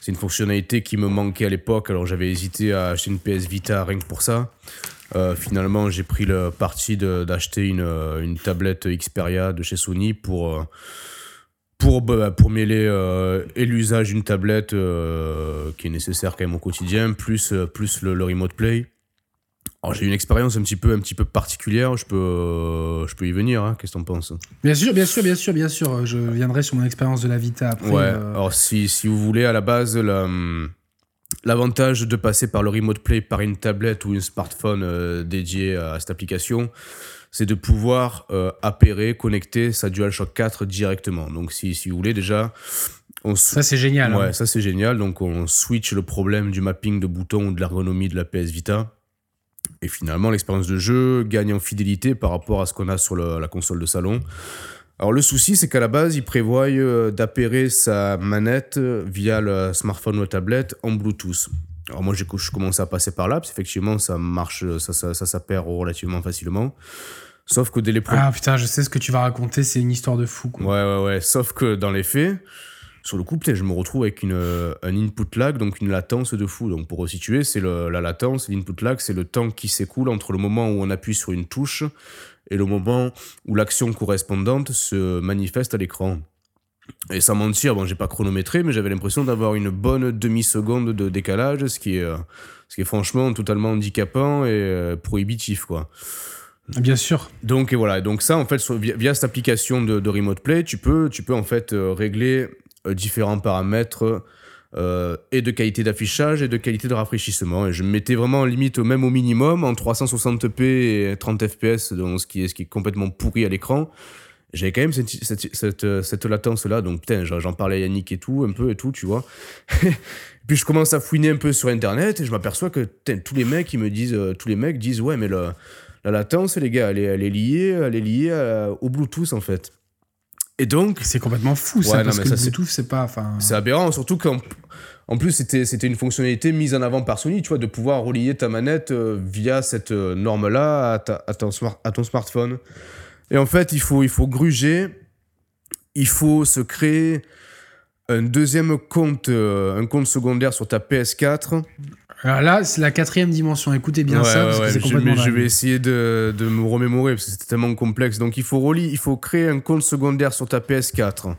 c'est une fonctionnalité qui me manquait à l'époque. Alors j'avais hésité à acheter une PS Vita rien que pour ça. Finalement, j'ai pris le parti d'acheter une tablette Xperia de chez Sony pour mêler et l'usage d'une tablette qui est nécessaire quand même au quotidien, plus le remote play. Alors, j'ai une expérience un petit peu particulière, je peux y venir, hein. Qu'est-ce que t'en penses ? Bien sûr, je viendrai sur mon expérience de la Vita après. Ouais, alors si vous voulez, à la base, l'avantage de passer par le remote play par une tablette ou un smartphone dédié à cette application, c'est de pouvoir appairer, connecter sa DualShock 4 directement. Donc si vous voulez, déjà... ça c'est génial. Ouais, hein. Ça c'est génial, donc on switch le problème du mapping de boutons ou de l'ergonomie de la PS Vita. Et finalement, l'expérience de jeu gagne en fidélité par rapport à ce qu'on a sur la console de salon. Alors, le souci, c'est qu'à la base, ils prévoient d'appairer sa manette via le smartphone ou la tablette en Bluetooth. Alors, moi, je commençais à passer par là, parce qu'effectivement, ça marche, ça s'appaire relativement facilement. Sauf que dès les premiers... Ah putain, je sais ce que tu vas raconter, c'est une histoire de fou, quoi. Ouais. Sauf que dans les faits... Sur le coup, je me retrouve avec un input lag, donc une latence de fou. Donc pour resituer, c'est la latence, l'input lag, c'est le temps qui s'écoule entre le moment où on appuie sur une touche et le moment où l'action correspondante se manifeste à l'écran. Et sans mentir, bon, j'ai pas chronométré, mais j'avais l'impression d'avoir une bonne demi-seconde de décalage, ce qui est franchement totalement handicapant et prohibitif, quoi. Bien sûr. Donc et voilà, donc ça en fait via cette application de Remote Play, tu peux en fait régler différents paramètres et de qualité d'affichage et de qualité de rafraîchissement, et je me mettais vraiment limite même au minimum en 360p et 30 fps, donc ce qui est complètement pourri à l'écran. J'avais quand même cette latence là, donc putain, j'en parlais à Yannick et tout, tu vois. Puis je commence à fouiner un peu sur internet et je m'aperçois que tous les mecs disent ouais, mais la latence, les gars, elle est liée au Bluetooth en fait. Et donc c'est complètement fou, ouais, ça, parce que ça, Bluetooth c'est pas, enfin c'est aberrant, surtout qu'en plus c'était une fonctionnalité mise en avant par Sony, tu vois, de pouvoir relier ta manette via cette norme là à ton smartphone. Et en fait il faut gruger, il faut se créer un deuxième compte, un compte secondaire sur ta PS4. Alors là, c'est la quatrième dimension. Écoutez bien, ouais, ça, parce que c'est complètement dingue. Je vais essayer de me remémorer, parce que c'est tellement complexe. Donc, il faut créer un compte secondaire sur ta PS4.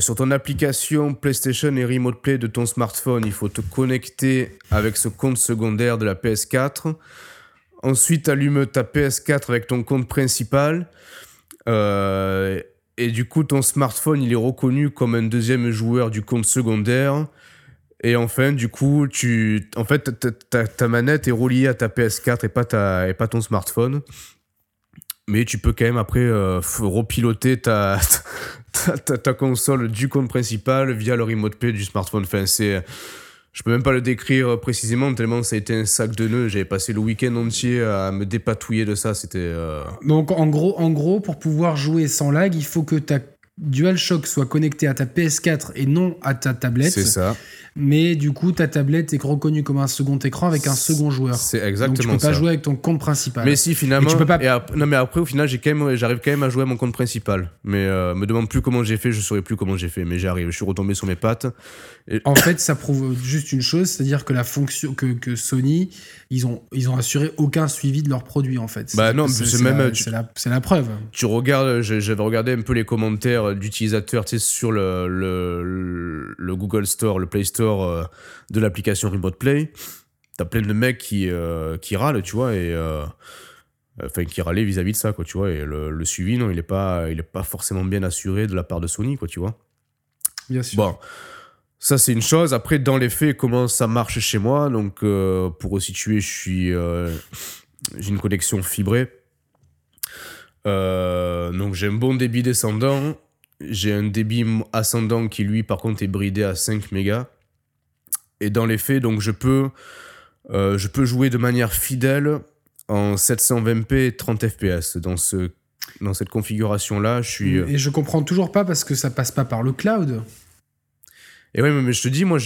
Sur ton application PlayStation et Remote Play de ton smartphone, il faut te connecter avec ce compte secondaire de la PS4. Ensuite, allume ta PS4 avec ton compte principal. Et du coup, ton smartphone, il est reconnu comme un deuxième joueur du compte secondaire. Et enfin, du coup, ta manette est reliée à ta PS4 et pas ton smartphone. Mais tu peux quand même après repiloter ta console du compte principal via le remote play du smartphone. Enfin, je peux même pas le décrire précisément, tellement ça a été un sac de nœuds. J'avais passé le week-end entier à me dépatouiller de ça. C'était Donc, en gros, pour pouvoir jouer sans lag, il faut que ta DualShock soit connecté à ta PS4 et non à ta tablette. C'est ça. Mais du coup, ta tablette est reconnue comme un second écran avec un second joueur. C'est exactement ça. Donc tu peux pas jouer avec ton compte principal. Mais si, finalement. Tu peux pas... Non, mais après, au final, j'arrive quand même à jouer à mon compte principal. Mais me demande plus comment j'ai fait, je saurais plus comment j'ai fait, mais j'arrive. Je suis retombé sur mes pattes. Et... En fait, ça prouve juste une chose, c'est-à-dire que la fonction que Sony, ils ont assuré aucun suivi de leurs produits en fait. Bah non, c'est la preuve. Tu regardes, j'avais regardé un peu les commentaires d'utilisateurs, tu sais, sur le Google Store, le Play Store de l'application Remote Play. T'as plein de mecs qui râlent, tu vois, et Enfin, qui râlait vis-à-vis de ça, quoi, tu vois. Et le suivi, non, il est pas forcément bien assuré de la part de Sony, quoi, tu vois. Bien sûr. Bon, ça, c'est une chose. Après, dans les faits, comment ça marche chez moi. Donc, pour resituer, j'ai une connexion fibrée. Donc, j'ai un bon débit descendant. J'ai un débit ascendant qui, lui, par contre, est bridé à 5 mégas. Et dans les faits, donc, je peux jouer de manière fidèle en 720p 30 fps dans cette configuration là. Je suis et je comprends toujours pas parce que ça passe pas par le cloud. Et ouais, mais je te dis, moi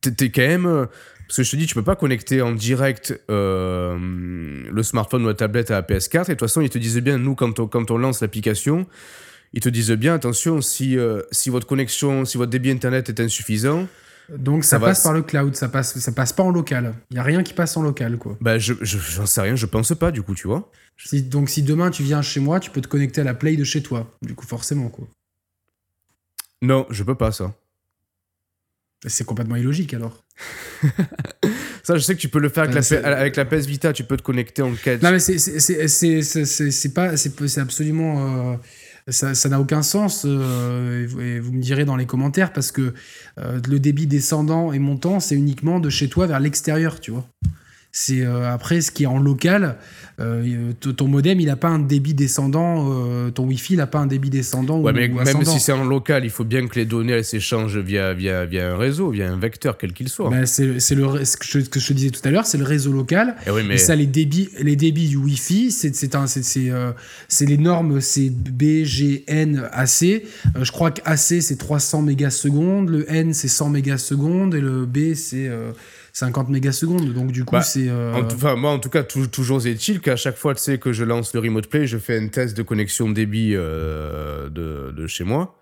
t'es quand même, parce que je te dis, tu peux pas connecter en direct le smartphone ou la tablette à la PS4. Et de toute façon, ils te disent bien, nous, quand on lance l'application, ils te disent bien, attention, si votre débit internet est insuffisant. Donc ça passe par le cloud, ça passe pas en local. Il y a rien qui passe en local, quoi. Bah j'en sais rien, je pense pas, du coup, tu vois. Donc si demain tu viens chez moi, tu peux te connecter à la Play de chez toi, du coup, forcément, quoi. Non, je peux pas, ça. C'est complètement illogique, alors. Ça, je sais que tu peux le faire avec la PS Vita, tu peux te connecter en quête. Non, mais c'est absolument. Ça n'a aucun sens, et vous me direz dans les commentaires, parce que le débit descendant et montant, c'est uniquement de chez toi vers l'extérieur, tu vois. C'est après, ce qui est en local, ton modem, il n'a pas un débit descendant, ton Wi-Fi, il n'a pas un débit descendant. Ouais, mais même si c'est en local, il faut bien que les données, elles s'échangent via un réseau, via un vecteur, quel qu'il soit. Bah, c'est ce que je disais tout à l'heure, c'est le réseau local. Et oui, mais... Et ça, les débits du Wi-Fi, c'est les normes, c'est B, G, N, AC. Je crois que AC, c'est 300 mégasecondes, le N, c'est 100 mégasecondes, et le B, c'est... 50 mégasecondes, donc du coup, bah, c'est... Moi, en tout cas, toujours est-il qu'à chaque fois, tu sais, que je lance le Remote Play, je fais un test de connexion débit de chez moi.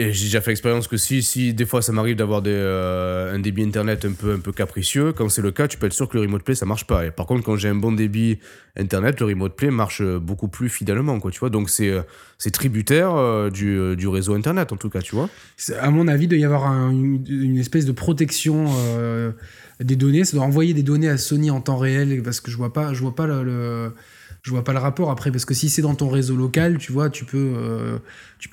Et j'ai déjà fait l'expérience que si des fois, ça m'arrive d'avoir un débit Internet un peu capricieux, quand c'est le cas, tu peux être sûr que le Remote Play, ça marche pas. Et par contre, quand j'ai un bon débit Internet, le Remote Play marche beaucoup plus fidèlement, quoi, tu vois. Donc, c'est tributaire du réseau Internet, en tout cas, tu vois. C'est, à mon avis, de y avoir une espèce de protection des données. Ça doit envoyer des données à Sony en temps réel, parce que je vois pas le rapport après, parce que si c'est dans ton réseau local, tu vois, tu peux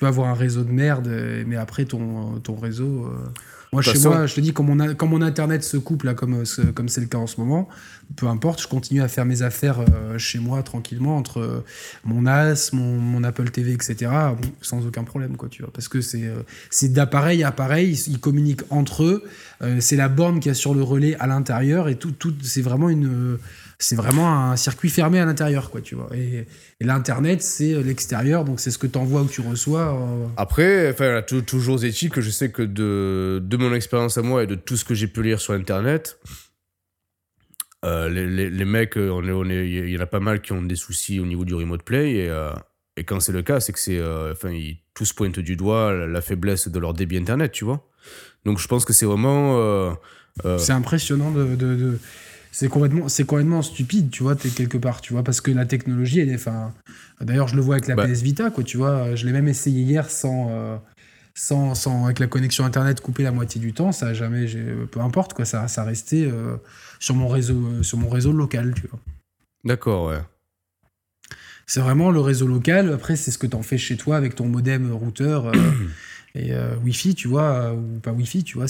avoir un réseau de merde, mais après ton réseau... Moi, chez moi, je te dis, quand mon internet se coupe, là, comme c'est le cas en ce moment, peu importe, je continue à faire mes affaires chez moi, tranquillement, entre mon AS, mon Apple TV, etc., sans aucun problème, quoi, tu vois. Parce que c'est d'appareil à appareil, ils communiquent entre eux, c'est la borne qu'il y a sur le relais à l'intérieur, et tout c'est vraiment un circuit fermé à l'intérieur, quoi, tu vois. Et l'internet, c'est l'extérieur, donc c'est ce que t'envoies ou tu reçois. Après, enfin, toujours est-il que je sais que de mon expérience à moi et de tout ce que j'ai pu lire sur internet, les mecs, il y en a pas mal qui ont des soucis au niveau du Remote Play, et quand c'est le cas, c'est que tous pointent du doigt la faiblesse de leur débit internet, tu vois. Donc je pense que c'est vraiment c'est impressionnant de... C'est complètement stupide, tu vois, t'es quelque part, tu vois, parce que la technologie, elle est... Enfin, d'ailleurs, je le vois avec la PS Vita, quoi, tu vois. Je l'ai même essayé hier sans avec la connexion Internet coupée la moitié du temps. Ça a jamais... Peu importe, quoi, ça restait sur mon réseau local, tu vois. D'accord, ouais. C'est vraiment le réseau local. Après, c'est ce que t'en fais chez toi avec ton modem, routeur et Wi-Fi, tu vois, ou pas Wi-Fi, tu vois,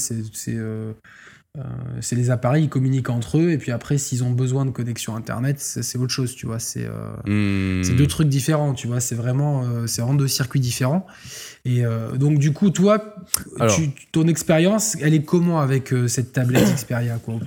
c'est les appareils, ils communiquent entre eux, et puis après, s'ils ont besoin de connexion internet, c'est autre chose, tu vois. C'est deux trucs différents, tu vois. C'est vraiment deux circuits différents. Et donc, du coup, toi, ton expérience, elle est comment avec cette tablette Xperia, quoi,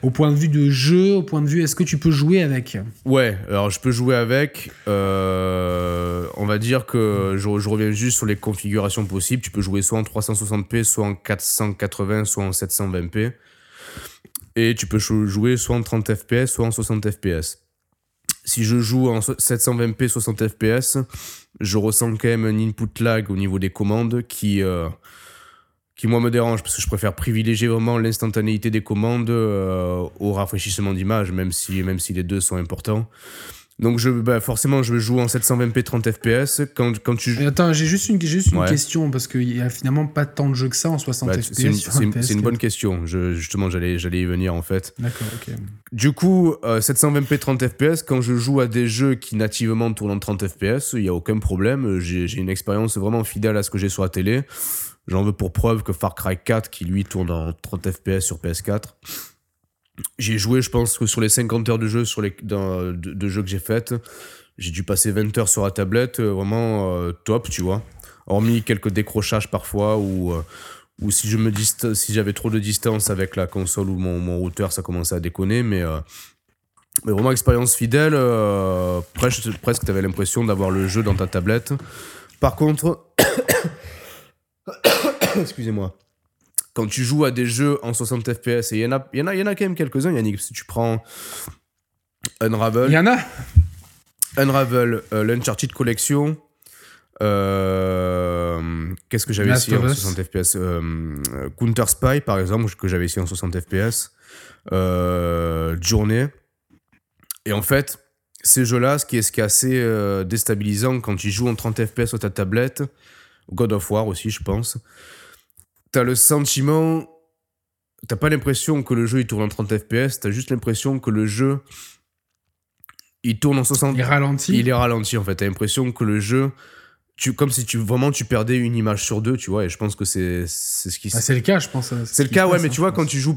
au point de vue de jeu, au point de vue, est-ce que tu peux jouer avec? Ouais, alors je peux jouer avec. On va dire que je reviens juste sur les configurations possibles. Tu peux jouer soit en 360p, soit en 480, soit en 720p. Et tu peux jouer soit en 30 fps, soit en 60 fps. Si je joue en 720p 60 fps, je ressens quand même un input lag au niveau des commandes qui moi me dérange, parce que je préfère privilégier vraiment l'instantanéité des commandes au rafraîchissement d'image, même si les deux sont importants. Donc forcément je joue en 720p 30 fps quand tu joues... Attends, j'ai juste une question, parce qu'il y a finalement pas tant de jeux que ça en 60 fps. C'est une bonne question, justement j'allais y venir en fait. D'accord, ok. Du coup 720p 30 fps, quand je joue à des jeux qui nativement tournent en 30 fps, il n'y a aucun problème, j'ai une expérience vraiment fidèle à ce que j'ai sur la télé. J'en veux pour preuve que Far Cry 4 qui lui tourne en 30 fps sur PS4. J'ai joué, je pense que sur les 50 heures de jeu de jeux que j'ai faites, j'ai dû passer 20 heures sur la tablette, vraiment top, tu vois. Hormis quelques décrochages parfois où si j'avais trop de distance avec la console ou mon routeur, ça commençait à déconner, mais vraiment expérience fidèle. Presque t'avais l'impression d'avoir le jeu dans ta tablette. Par contre, excusez-moi. Quand tu joues à des jeux en 60 FPS, et il y en a quand même quelques-uns, Yannick, si tu prends Unravel... Il y en a Unravel, l'Uncharted Collection... qu'est-ce que j'avais ici en 60 FPS Counter-Spy, par exemple, que j'avais ici en 60 FPS. Journée. Et en fait, ces jeux-là, ce qui est assez déstabilisant quand tu joues en 30 FPS sur ta tablette, God of War aussi, je pense... T'as le sentiment... T'as pas l'impression que le jeu il tourne en 30 FPS, t'as juste l'impression que le jeu il tourne en 60... Il est ralenti en fait. T'as l'impression que le jeu... Comme si tu perdais une image sur deux, tu vois, et je pense que c'est ce qui... Ah, c'est le cas, je pense. C'est le cas, mais tu vois, quand tu joues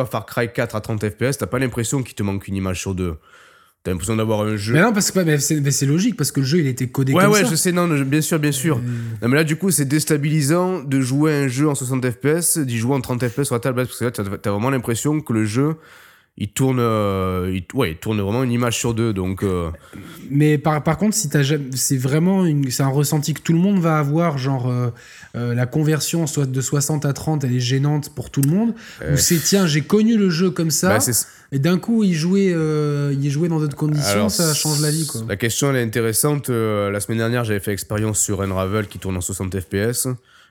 à Far Cry 4 à 30 FPS, t'as pas l'impression qu'il te manque une image sur deux. T'as l'impression d'avoir un jeu... Mais non, parce que c'est logique, parce que le jeu, il était codé comme ça. Ouais, je sais, bien sûr. Non, mais là, du coup, c'est déstabilisant de jouer à un jeu en 60 FPS, d'y jouer en 30 FPS sur la tablette, parce que là, t'as vraiment l'impression que le jeu, il tourne vraiment une image sur deux, donc... Mais par contre, si c'est vraiment c'est un ressenti que tout le monde va avoir, genre la conversion soit de 60 à 30, elle est gênante pour tout le monde, ou c'est, tiens, j'ai connu le jeu comme ça... Bah, et d'un coup, il jouait dans d'autres conditions. Alors, ça change la vie, quoi. La question, elle est intéressante. La semaine dernière, j'avais fait expérience sur Unravel qui tourne en 60 FPS.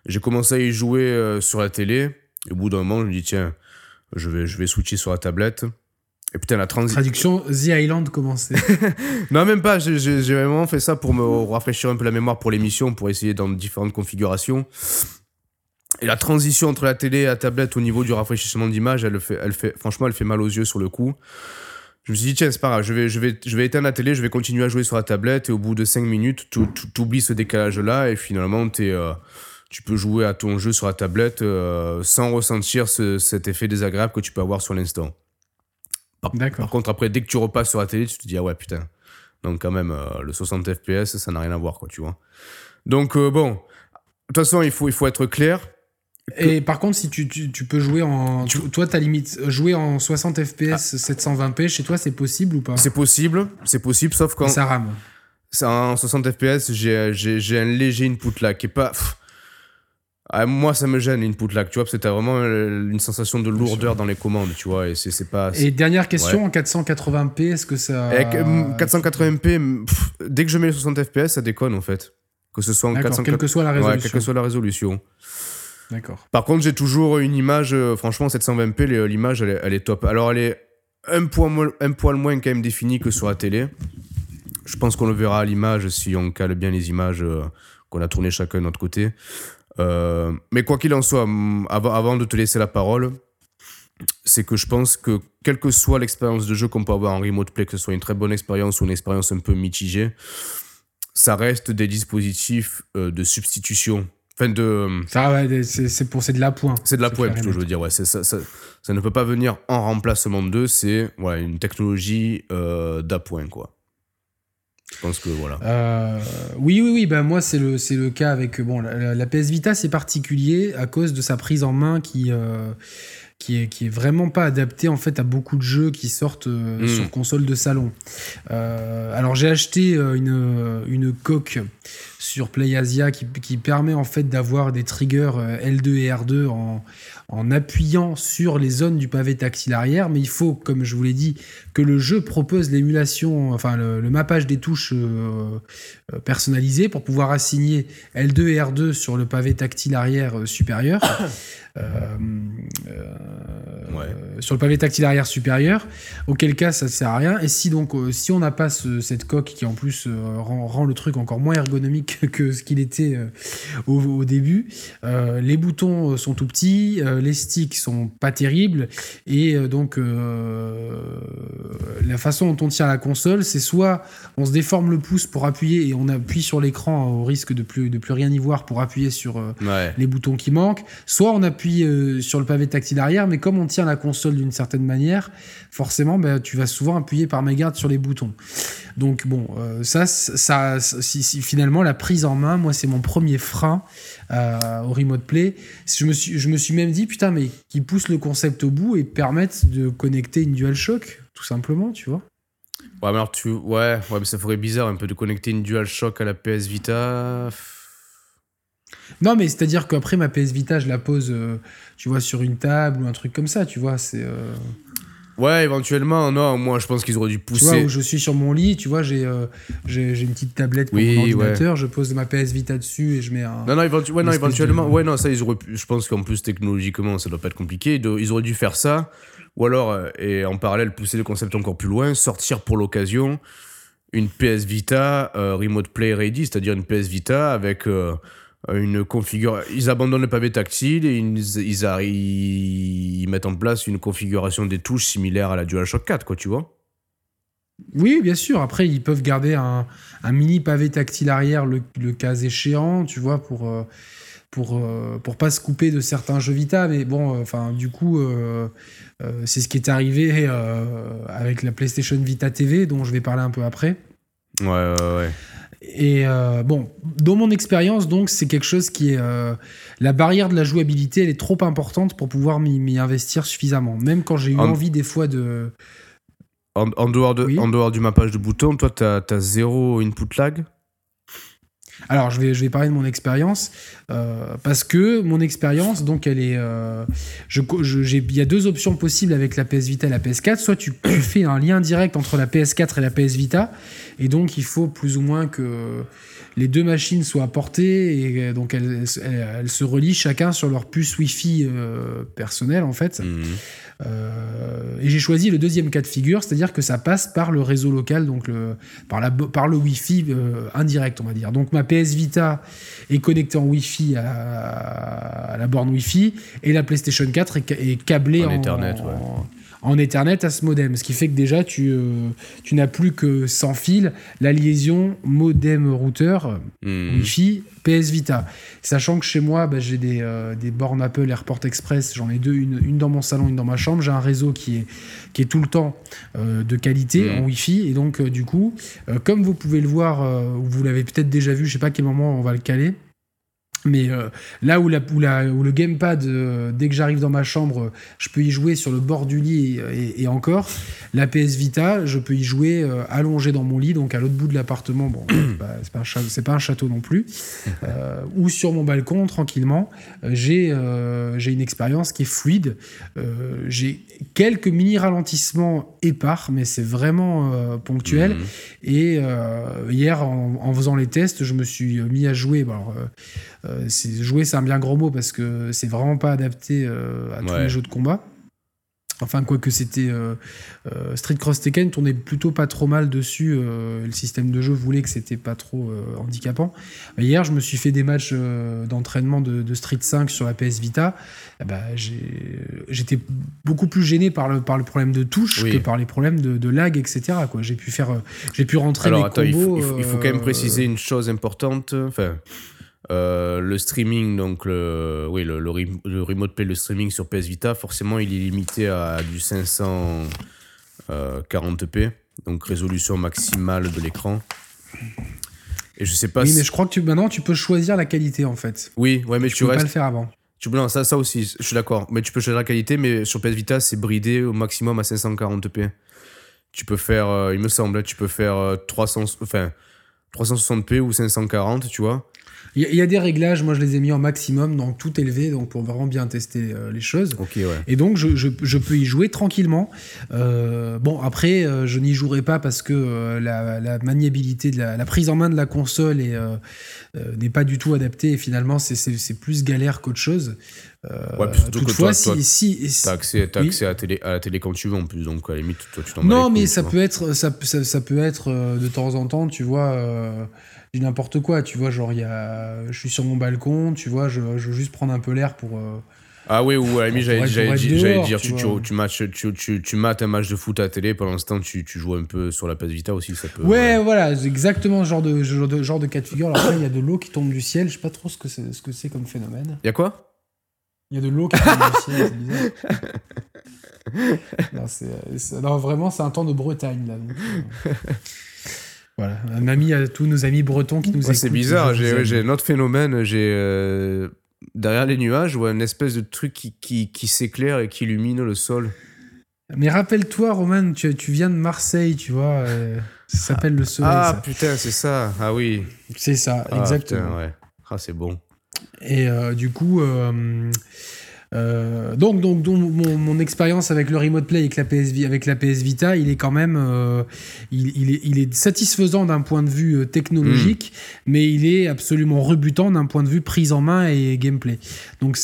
J'ai commencé à y jouer sur la télé. Et au bout d'un moment, je me dis, tiens, je vais switcher sur la tablette. Et putain, la transition... Traduction, The Island commençait. Non, même pas. J'ai vraiment fait ça pour me rafraîchir un peu la mémoire pour l'émission, pour essayer dans différentes configurations. Et la transition entre la télé et la tablette au niveau du rafraîchissement d'image, elle fait mal aux yeux sur le coup. Je me suis dit, tiens, c'est pas grave, je vais éteindre la télé, je vais continuer à jouer sur la tablette, et au bout de 5 minutes, t'oublies ce décalage-là, et finalement, tu peux jouer à ton jeu sur la tablette sans ressentir cet effet désagréable que tu peux avoir sur l'instant. Par contre, après, dès que tu repasses sur la télé, tu te dis, ah ouais, putain, donc quand même, le 60 FPS, ça n'a rien à voir, quoi, tu vois. Donc, bon, de toute façon, il faut être clair. Et par contre, si tu peux jouer en... Toi, t'as limite jouer en 60 FPS, 720p, chez toi, c'est possible ou pas ? C'est possible, sauf quand... Ça rame. En 60 FPS, j'ai un léger input lag qui est pas... Moi, ça me gêne, l'input lag, tu vois, parce que t'as vraiment une sensation de lourdeur dans les commandes, tu vois, et c'est pas... Et dernière question, en 480p, est-ce que ça... 480p, dès que je mets les 60 FPS, ça déconne, en fait. Que ce soit en 480... quelle que soit la résolution. Ouais, quelle que soit la résolution. D'accord. Par contre, j'ai toujours une image, franchement, 720p, l'image, elle est top. Alors, elle est un poil moins quand même définie que sur la télé. Je pense qu'on le verra à l'image si on cale bien les images qu'on a tournées chacun de notre côté. Mais quoi qu'il en soit, avant de te laisser la parole, c'est que je pense que quelle que soit l'expérience de jeu qu'on peut avoir en remote play, que ce soit une très bonne expérience ou une expérience un peu mitigée, ça reste des dispositifs de substitution. C'est de l'appoint. C'est de l'appoint plutôt, je veux dire. Ouais, ça ne peut pas venir en remplacement d'eux. C'est une technologie d'appoint, quoi. Je pense que voilà. Oui. Ben moi, c'est le cas avec la PS Vita, c'est particulier à cause de sa prise en main qui est vraiment pas adapté en fait à beaucoup de jeux qui sortent sur console de salon. Alors j'ai acheté une coque sur PlayAsia qui permet en fait d'avoir des triggers L2 et R2 en appuyant sur les zones du pavé tactile arrière, mais il faut, comme je vous l'ai dit, que le jeu propose l'émulation, enfin le mappage des touches personnalisé pour pouvoir assigner L2 et R2 sur le pavé tactile arrière supérieur. Sur le pavé tactile arrière supérieur, auquel cas ça ne sert à rien. Et si donc si on n'a pas cette coque qui en plus rend le truc encore moins ergonomique que ce qu'il était au début, les boutons sont tout petits, les sticks sont pas terribles, et donc la façon dont on tient la console, c'est soit on se déforme le pouce pour appuyer et on appuie sur l'écran au risque de plus rien y voir pour appuyer sur les boutons qui manquent, soit on appuie sur le pavé tactile arrière, mais comme on tient la console d'une certaine manière, forcément tu vas souvent appuyer par mégarde sur les boutons. Donc bon, si finalement la prise en main, moi c'est mon premier frein au remote play. Je me suis même dit putain, mais qu'ils poussent le concept au bout et permettent de connecter une DualShock tout simplement, tu vois. Ouais, mais alors mais ça ferait bizarre un peu de connecter une DualShock à la PS Vita. Non, mais c'est-à-dire qu'après, ma PS Vita, je la pose, tu vois, sur une table ou un truc comme ça, tu vois, c'est... Ouais, éventuellement, non, moi, je pense qu'ils auraient dû pousser... Tu vois, où je suis sur mon lit, tu vois, j'ai une petite tablette pour mon ordinateur, je pose ma PS Vita dessus et je mets un... éventuellement, ouais, non, ça, ils auraient pu... Je pense qu'en plus, technologiquement, ça doit pas être compliqué, ils auraient dû faire ça, ou alors, et en parallèle, pousser le concept encore plus loin, sortir pour l'occasion une PS Vita Remote Play Ready, c'est-à-dire une PS Vita avec... ils abandonnent le pavé tactile et ils mettent en place une configuration des touches similaire à la DualShock 4, quoi, tu vois. Oui, bien sûr. Après, ils peuvent garder un mini pavé tactile arrière le cas échéant, tu vois, pour pas se couper de certains jeux Vita, mais bon, enfin du coup c'est ce qui est arrivé avec la PlayStation Vita TV dont je vais parler un peu après. Ouais. Et bon, dans mon expérience, donc, c'est quelque chose qui est... la barrière de la jouabilité, elle est trop importante pour pouvoir m'y investir suffisamment. Même quand j'ai eu envie, des fois, de... En dehors du mappage de boutons, toi, t'as zéro input lag ? Alors, je vais parler de mon expérience, parce que mon expérience, donc, elle est... il y a deux options possibles avec la PS Vita et la PS4. Soit tu fais un lien direct entre la PS4 et la PS Vita, et donc, il faut plus ou moins que les deux machines soient portées, et donc, elles se relient chacun sur leur puce Wi-Fi personnelle, en fait. Mmh. Et j'ai choisi le deuxième cas de figure, c'est-à-dire que ça passe par le réseau local, donc par le Wi-Fi indirect, on va dire. Donc ma PS Vita est connectée en Wi-Fi à la borne Wi-Fi, et la PlayStation 4 est câblée en Ethernet à ce modem, ce qui fait que déjà tu n'as plus que sans fil la liaison modem-routeur Wi-Fi PS Vita, sachant que chez moi j'ai des bornes Apple AirPort Express, j'en ai deux, une dans mon salon, une dans ma chambre. J'ai un réseau qui est tout le temps de qualité en Wi-Fi, et donc du coup comme vous pouvez le voir, vous l'avez peut-être déjà vu, je sais pas à quel moment on va le caler, mais là où le gamepad, dès que j'arrive dans ma chambre, je peux y jouer sur le bord du lit, et encore, la PS Vita je peux y jouer allongé dans mon lit, donc à l'autre bout de l'appartement, bon c'est pas un château non plus, ou sur mon balcon tranquillement. J'ai une expérience qui est fluide, j'ai quelques mini ralentissements épars, mais c'est vraiment ponctuel. Et hier, en faisant les tests, je me suis mis à jouer. Jouer, c'est un bien gros mot, parce que c'est vraiment pas adapté à tous les jeux de combat. Enfin, quoique c'était... Street Cross, Tekken tournait plutôt pas trop mal dessus. Le système de jeu voulait que c'était pas trop handicapant. Hier, je me suis fait des matchs d'entraînement de Street 5 sur la PS Vita. J'étais beaucoup plus gêné par le problème de touche que par les problèmes de lag, etc., quoi. J'ai pu rentrer mes combos... Il faut quand même préciser une chose importante. Enfin... le streaming, donc le remote play, le streaming sur PS Vita, forcément il est limité à du 540p, donc résolution maximale de l'écran. Et je sais pas. Oui, mais je crois que maintenant tu peux choisir la qualité, en fait. Oui, ouais, mais tu peux pas le faire avant. Non, ça aussi, je suis d'accord. Mais tu peux choisir la qualité, mais sur PS Vita c'est bridé au maximum à 540p. Tu peux faire, il me semble, 300, enfin. 360p ou 540, tu vois. Il y a des réglages, moi je les ai mis en maximum, donc tout élevé, donc pour vraiment bien tester les choses. Okay, ouais. Et donc je peux y jouer tranquillement. Bon, après, je n'y jouerai pas parce que la maniabilité, la prise en main de la console n'est pas du tout adaptée. Et finalement, c'est plus galère qu'autre chose. Ouais, toutefois, si t'as accès à la télé quand tu veux en plus, donc à la limite, toi tu t'en bats les couilles, mais ça peut être de temps en temps, tu vois. Du n'importe quoi, tu vois, genre je suis sur mon balcon, tu vois, je veux juste prendre un peu l'air pour ah oui, ou à la limite j'allais dire tu mates un match de foot à la télé pendant ce temps tu joues un peu sur la PS Vita aussi, ça peut voilà, exactement ce genre de cas de figure. Alors là, il y a de l'eau qui tombe du ciel, je sais pas trop ce que c'est comme phénomène. Il y a quoi? Il y a de l'eau qui tombe du ciel, c'est bizarre. Non, non, vraiment, c'est un temps de Bretagne là. Donc, voilà, un ami à tous nos amis bretons qui nous écoutent. C'est bizarre, j'ai un autre phénomène, derrière les nuages, ouais, une espèce de truc qui s'éclaire et qui illumine le sol. Mais rappelle-toi, Roman, tu viens de Marseille, tu vois, ça s'appelle le soleil. Ah ça. Putain, c'est ça, ah oui. C'est ça, exactement. Putain, ouais. Ah, c'est bon. Et du coup... donc mon expérience avec le Remote Play, avec la PS Vita, il est quand même il est satisfaisant d'un point de vue technologique, mais il est absolument rebutant d'un point de vue prise en main et gameplay. Donc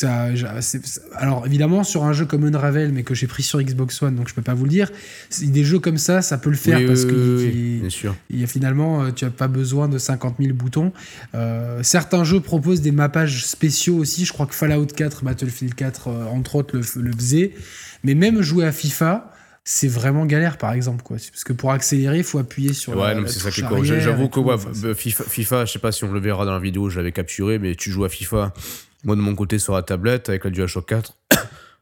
alors évidemment, sur un jeu comme Unravel, mais que j'ai pris sur Xbox One, donc je peux pas vous le dire, des jeux comme ça peut le faire, oui, parce que finalement tu as pas besoin de 50 000 boutons. Certains jeux proposent des mappages spéciaux aussi, je crois que Fallout 4, Battlefield 4 entre autres le faisait, mais même jouer à FIFA, c'est vraiment galère par exemple, quoi, parce que pour accélérer, il faut appuyer sur la touche arrière. J'avoue que FIFA, je sais pas si on le verra dans la vidéo, je l'avais capturé, mais tu joues à FIFA, moi de mon côté sur la tablette avec la DualShock 4,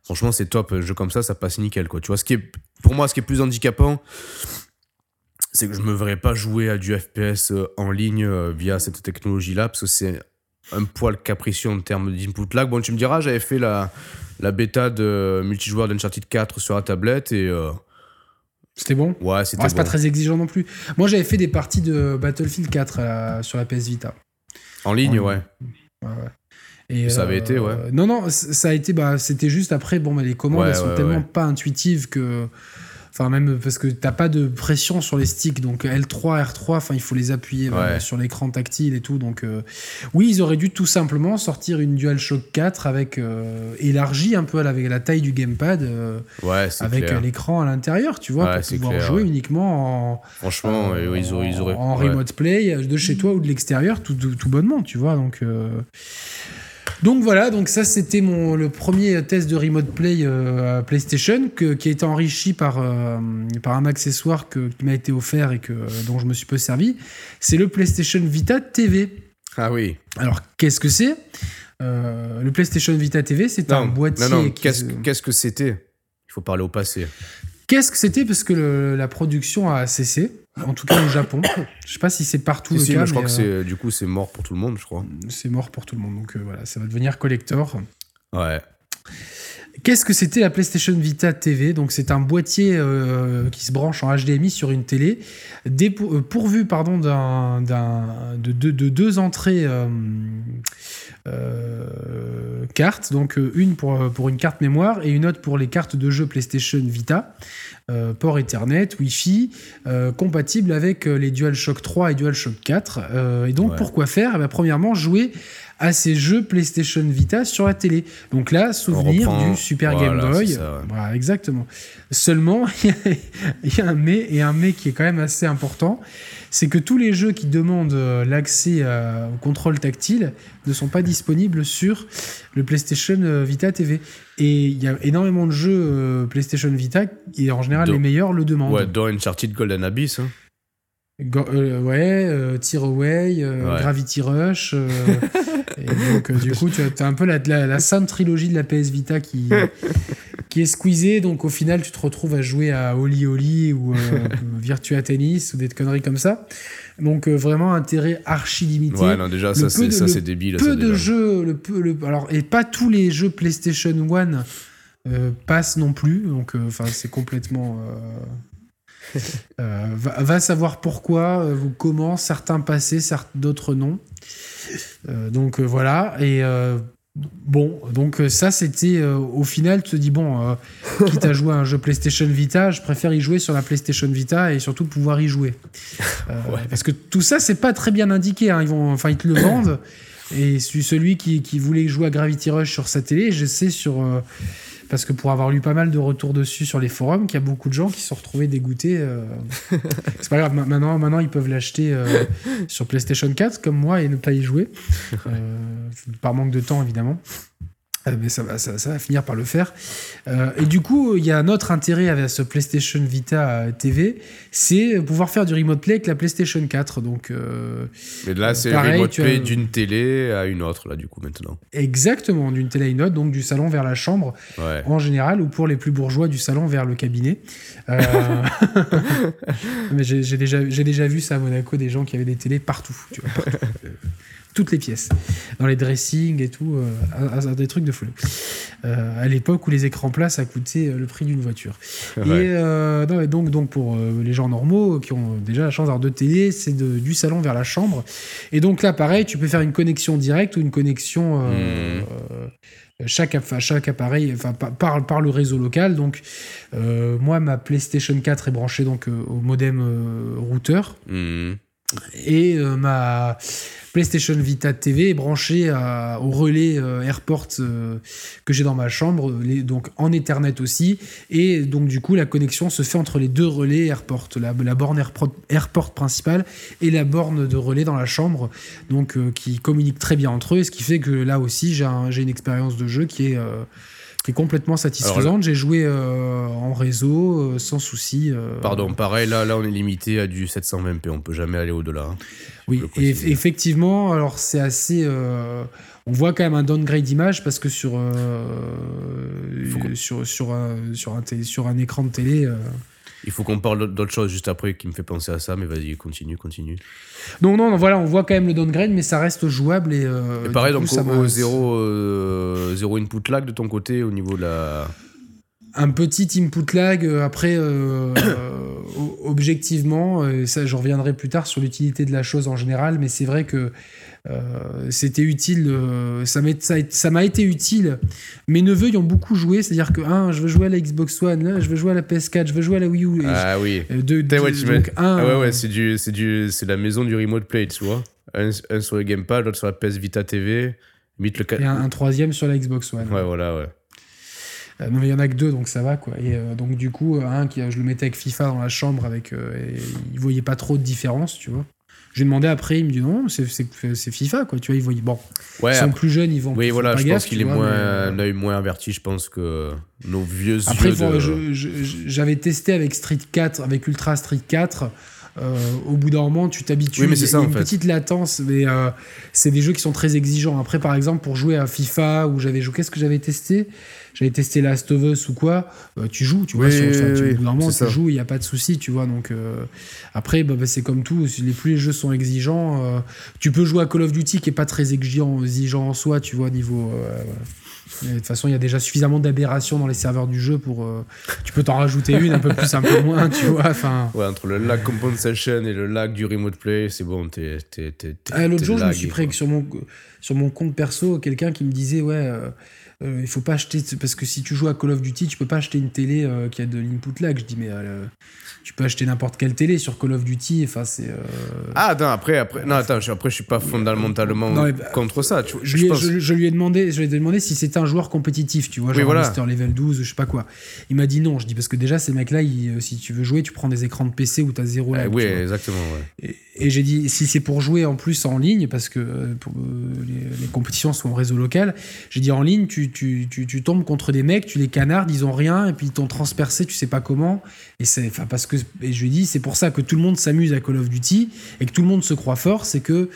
franchement c'est top, un jeu comme ça passe nickel, quoi. Tu vois, ce qui est plus handicapant, c'est que je me verrais pas jouer à du FPS en ligne via cette technologie là, parce que c'est un poil capricieux en termes d'input lag. Bon, tu me diras, j'avais fait la bêta de multijoueur d'Uncharted 4 sur la tablette et... C'était bon ? Ouais, c'était bon. C'est pas très exigeant non plus. Moi, j'avais fait des parties de Battlefield 4 sur la PS Vita. En ligne, ouais. Et ça avait été, ouais. Non, ça a été... c'était juste après, les commandes, elles sont tellement pas intuitives que... Enfin, même parce que t'as pas de pression sur les sticks, donc L3, R3, il faut les appuyer sur l'écran tactile et tout. Donc, oui, ils auraient dû tout simplement sortir une DualShock 4 avec élargie un peu avec la taille du gamepad, avec l'écran à l'intérieur, tu vois, pour pouvoir jouer uniquement en. Franchement, ils auraient. En remote play de chez toi ou de l'extérieur, tout bonnement, tu vois. Donc voilà, donc ça c'était le premier test de Remote Play PlayStation qui a été enrichi par un accessoire qui m'a été offert et dont je me suis peu servi. C'est le PlayStation Vita TV. Ah oui. Alors qu'est-ce que c'est ? Le PlayStation Vita TV, c'est un boîtier... Non, qu'est-ce que c'était ? Il faut parler au passé. Qu'est-ce que c'était ? Parce que la production a cessé. En tout cas au Japon. Je sais pas si c'est partout le cas. Mais je crois que c'est mort pour tout le monde, je crois. C'est mort pour tout le monde. Donc voilà, ça va devenir collector. Ouais. Qu'est-ce que c'était la PlayStation Vita TV ? Donc c'est un boîtier qui se branche en HDMI sur une télé, pourvu de deux entrées cartes. Donc une pour une carte mémoire et une autre pour les cartes de jeu PlayStation Vita. Port Ethernet, Wi-Fi, compatible avec les DualShock 3 et DualShock 4. Et donc, pour quoi faire ? Eh bien, premièrement, jouer à ces jeux PlayStation Vita sur la télé. Donc là, souvenir du Super Game Boy. C'est ça, ouais. Voilà, exactement. Seulement, il y a un mais qui est quand même assez important, c'est que tous les jeux qui demandent l'accès au contrôle tactile ne sont pas disponibles sur le PlayStation Vita TV. Et il y a énormément de jeux PlayStation Vita, et en général, les meilleurs le demandent. Ouais, dans Uncharted, Golden Abyss. Hein. Tear Away, Gravity Rush. Et donc, du coup, tu as un peu la sainte trilogie de la PS Vita qui est squeezée. Donc, au final, tu te retrouves à jouer à Oli Oli ou Virtua Tennis ou des conneries comme ça. Donc, vraiment, intérêt archi limité. Ouais, non, déjà, c'est débile. Peu ça, de jeux. Et pas tous les jeux PlayStation 1 passent non plus. Donc, c'est complètement. Va savoir pourquoi, comment, certains passaient, d'autres non. Donc voilà, et bon, donc ça c'était au final, tu te dis bon, quitte à jouer à un jeu PlayStation Vita, je préfère y jouer sur la PlayStation Vita et surtout pouvoir y jouer. Ouais. Parce que tout ça c'est pas très bien indiqué, hein. Ils te le vendent. Et celui qui voulait jouer à Gravity Rush sur sa télé, je sais parce que pour avoir lu pas mal de retours dessus sur les forums, qu'il y a beaucoup de gens qui se sont retrouvés dégoûtés. C'est pas grave, maintenant ils peuvent l'acheter sur PlayStation 4 comme moi et ne pas y jouer. Par manque de temps évidemment. Mais ça va finir par le faire. Et du coup, il y a un autre intérêt avec ce PlayStation Vita TV, c'est pouvoir faire du remote play avec la PlayStation 4. Donc, mais là, c'est pareil, remote play d'une télé à une autre, là, du coup, maintenant. Exactement, d'une télé à une autre, donc du salon vers la chambre, ouais. En général, ou pour les plus bourgeois, du salon vers le cabinet. Mais j'ai déjà vu ça à Monaco, des gens qui avaient des télés partout, tu vois. Toutes les pièces, dans les dressings et tout, des trucs de folie. À l'époque où les écrans plats, ça coûtait le prix d'une voiture. Ouais. Et donc pour les gens normaux qui ont déjà la chance d'avoir deux télé, c'est du salon vers la chambre. Et donc là, pareil, tu peux faire une connexion directe ou une connexion... Chaque appareil, enfin, par le réseau local. Donc, moi, ma PlayStation 4 est branchée donc, au modem routeur. Mmh. Et ma PlayStation Vita TV est branchée au relais AirPort que j'ai dans ma chambre, donc en Ethernet aussi. Et donc du coup, la connexion se fait entre les deux relais AirPort, la borne AirPort principale et la borne de relais dans la chambre, donc qui communiquent très bien entre eux. Ce qui fait que là aussi, j'ai une expérience de jeu qui est complètement satisfaisante. Alors, j'ai joué en réseau, sans souci. Pardon, pareil, là on est limité à du 720p, on peut jamais aller au-delà. Hein. Oui, et effectivement, alors c'est assez... on voit quand même un downgrade d'image parce que sur un écran de télé... Il faut qu'on parle d'autre chose juste après qui me fait penser à ça, mais vas-y, continue. Donc non, voilà, on voit quand même le downgrade, mais ça reste jouable. Et pareil, donc zéro input lag de ton côté au niveau de la... Un petit input lag, après, objectivement, ça je reviendrai plus tard sur l'utilité de la chose en général, mais c'est vrai que c'était utile, ça m'a été utile. Mes neveux y ont beaucoup joué, c'est-à-dire que je veux jouer à la Xbox One, là, je veux jouer à la PS4, je veux jouer à la Wii U. Ah oui, c'est la maison du remote play, tu vois. Un sur le Gamepad, l'autre sur la PS Vita TV, et un troisième sur la Xbox One. Ouais, voilà, ouais. Non mais il y en a que deux donc ça va quoi, et donc du coup je le mettais avec FIFA dans la chambre avec, et il voyait pas trop de différence, tu vois. J'ai demandé après, il me dit non, c'est FIFA quoi, tu vois, ils voyaient bon. Ouais, ils sont plus jeunes, ils vont. Oui voilà, je pense qu'il est un œil moins averti, je pense que nos vieux yeux. Après j'avais testé avec Ultra Street 4. Au bout d'un moment tu t'habitues, oui, mais c'est ça, une petite latence, mais c'est des jeux qui sont très exigeants. Après par exemple pour jouer à FIFA, où j'avais joué, qu'est-ce que j'avais testé ? J'avais testé Last of Us ou quoi, tu joues, tu vois, au bout d'un moment tu joues, il n'y a pas de souci, tu vois. Donc après c'est comme tout, plus les jeux sont exigeants, tu peux jouer à Call of Duty qui n'est pas très exigeant en soi, tu vois, niveau... de toute façon, il y a déjà suffisamment d'aberrations dans les serveurs du jeu pour. Tu peux t'en rajouter une, un peu plus, un peu moins, tu vois. Enfin. Ouais, entre le lag compensation et le lag du remote play, c'est bon. L'autre jour, je me suis pris sur mon compte perso, quelqu'un qui me disait ouais, il faut pas acheter, parce que si tu joues à Call of Duty, tu peux pas acheter une télé qui a de l'input lag. Je dis mais tu peux acheter n'importe quelle télé sur Call of Duty. Enfin c'est. Ah non, je suis pas fondamentalement contre ça. Je lui ai demandé, si c'était un joueur compétitif, tu vois, genre Master Level 12 ou je sais pas quoi. Il m'a dit non, je dis parce que déjà ces mecs là, si tu veux jouer, tu prends des écrans de PC où t'as zéro lag. Oui, exactement. Ouais. Et j'ai dit si c'est pour jouer en plus en ligne, parce que les compétitions sont en réseau local, j'ai dit en ligne tu tombes contre des mecs, tu les canardes, ils ont rien et puis ils t'ont transpercé, tu sais pas comment. Et c'est enfin et je lui dis c'est pour ça que tout le monde s'amuse à Call of Duty et que tout le monde se croit fort, c'est que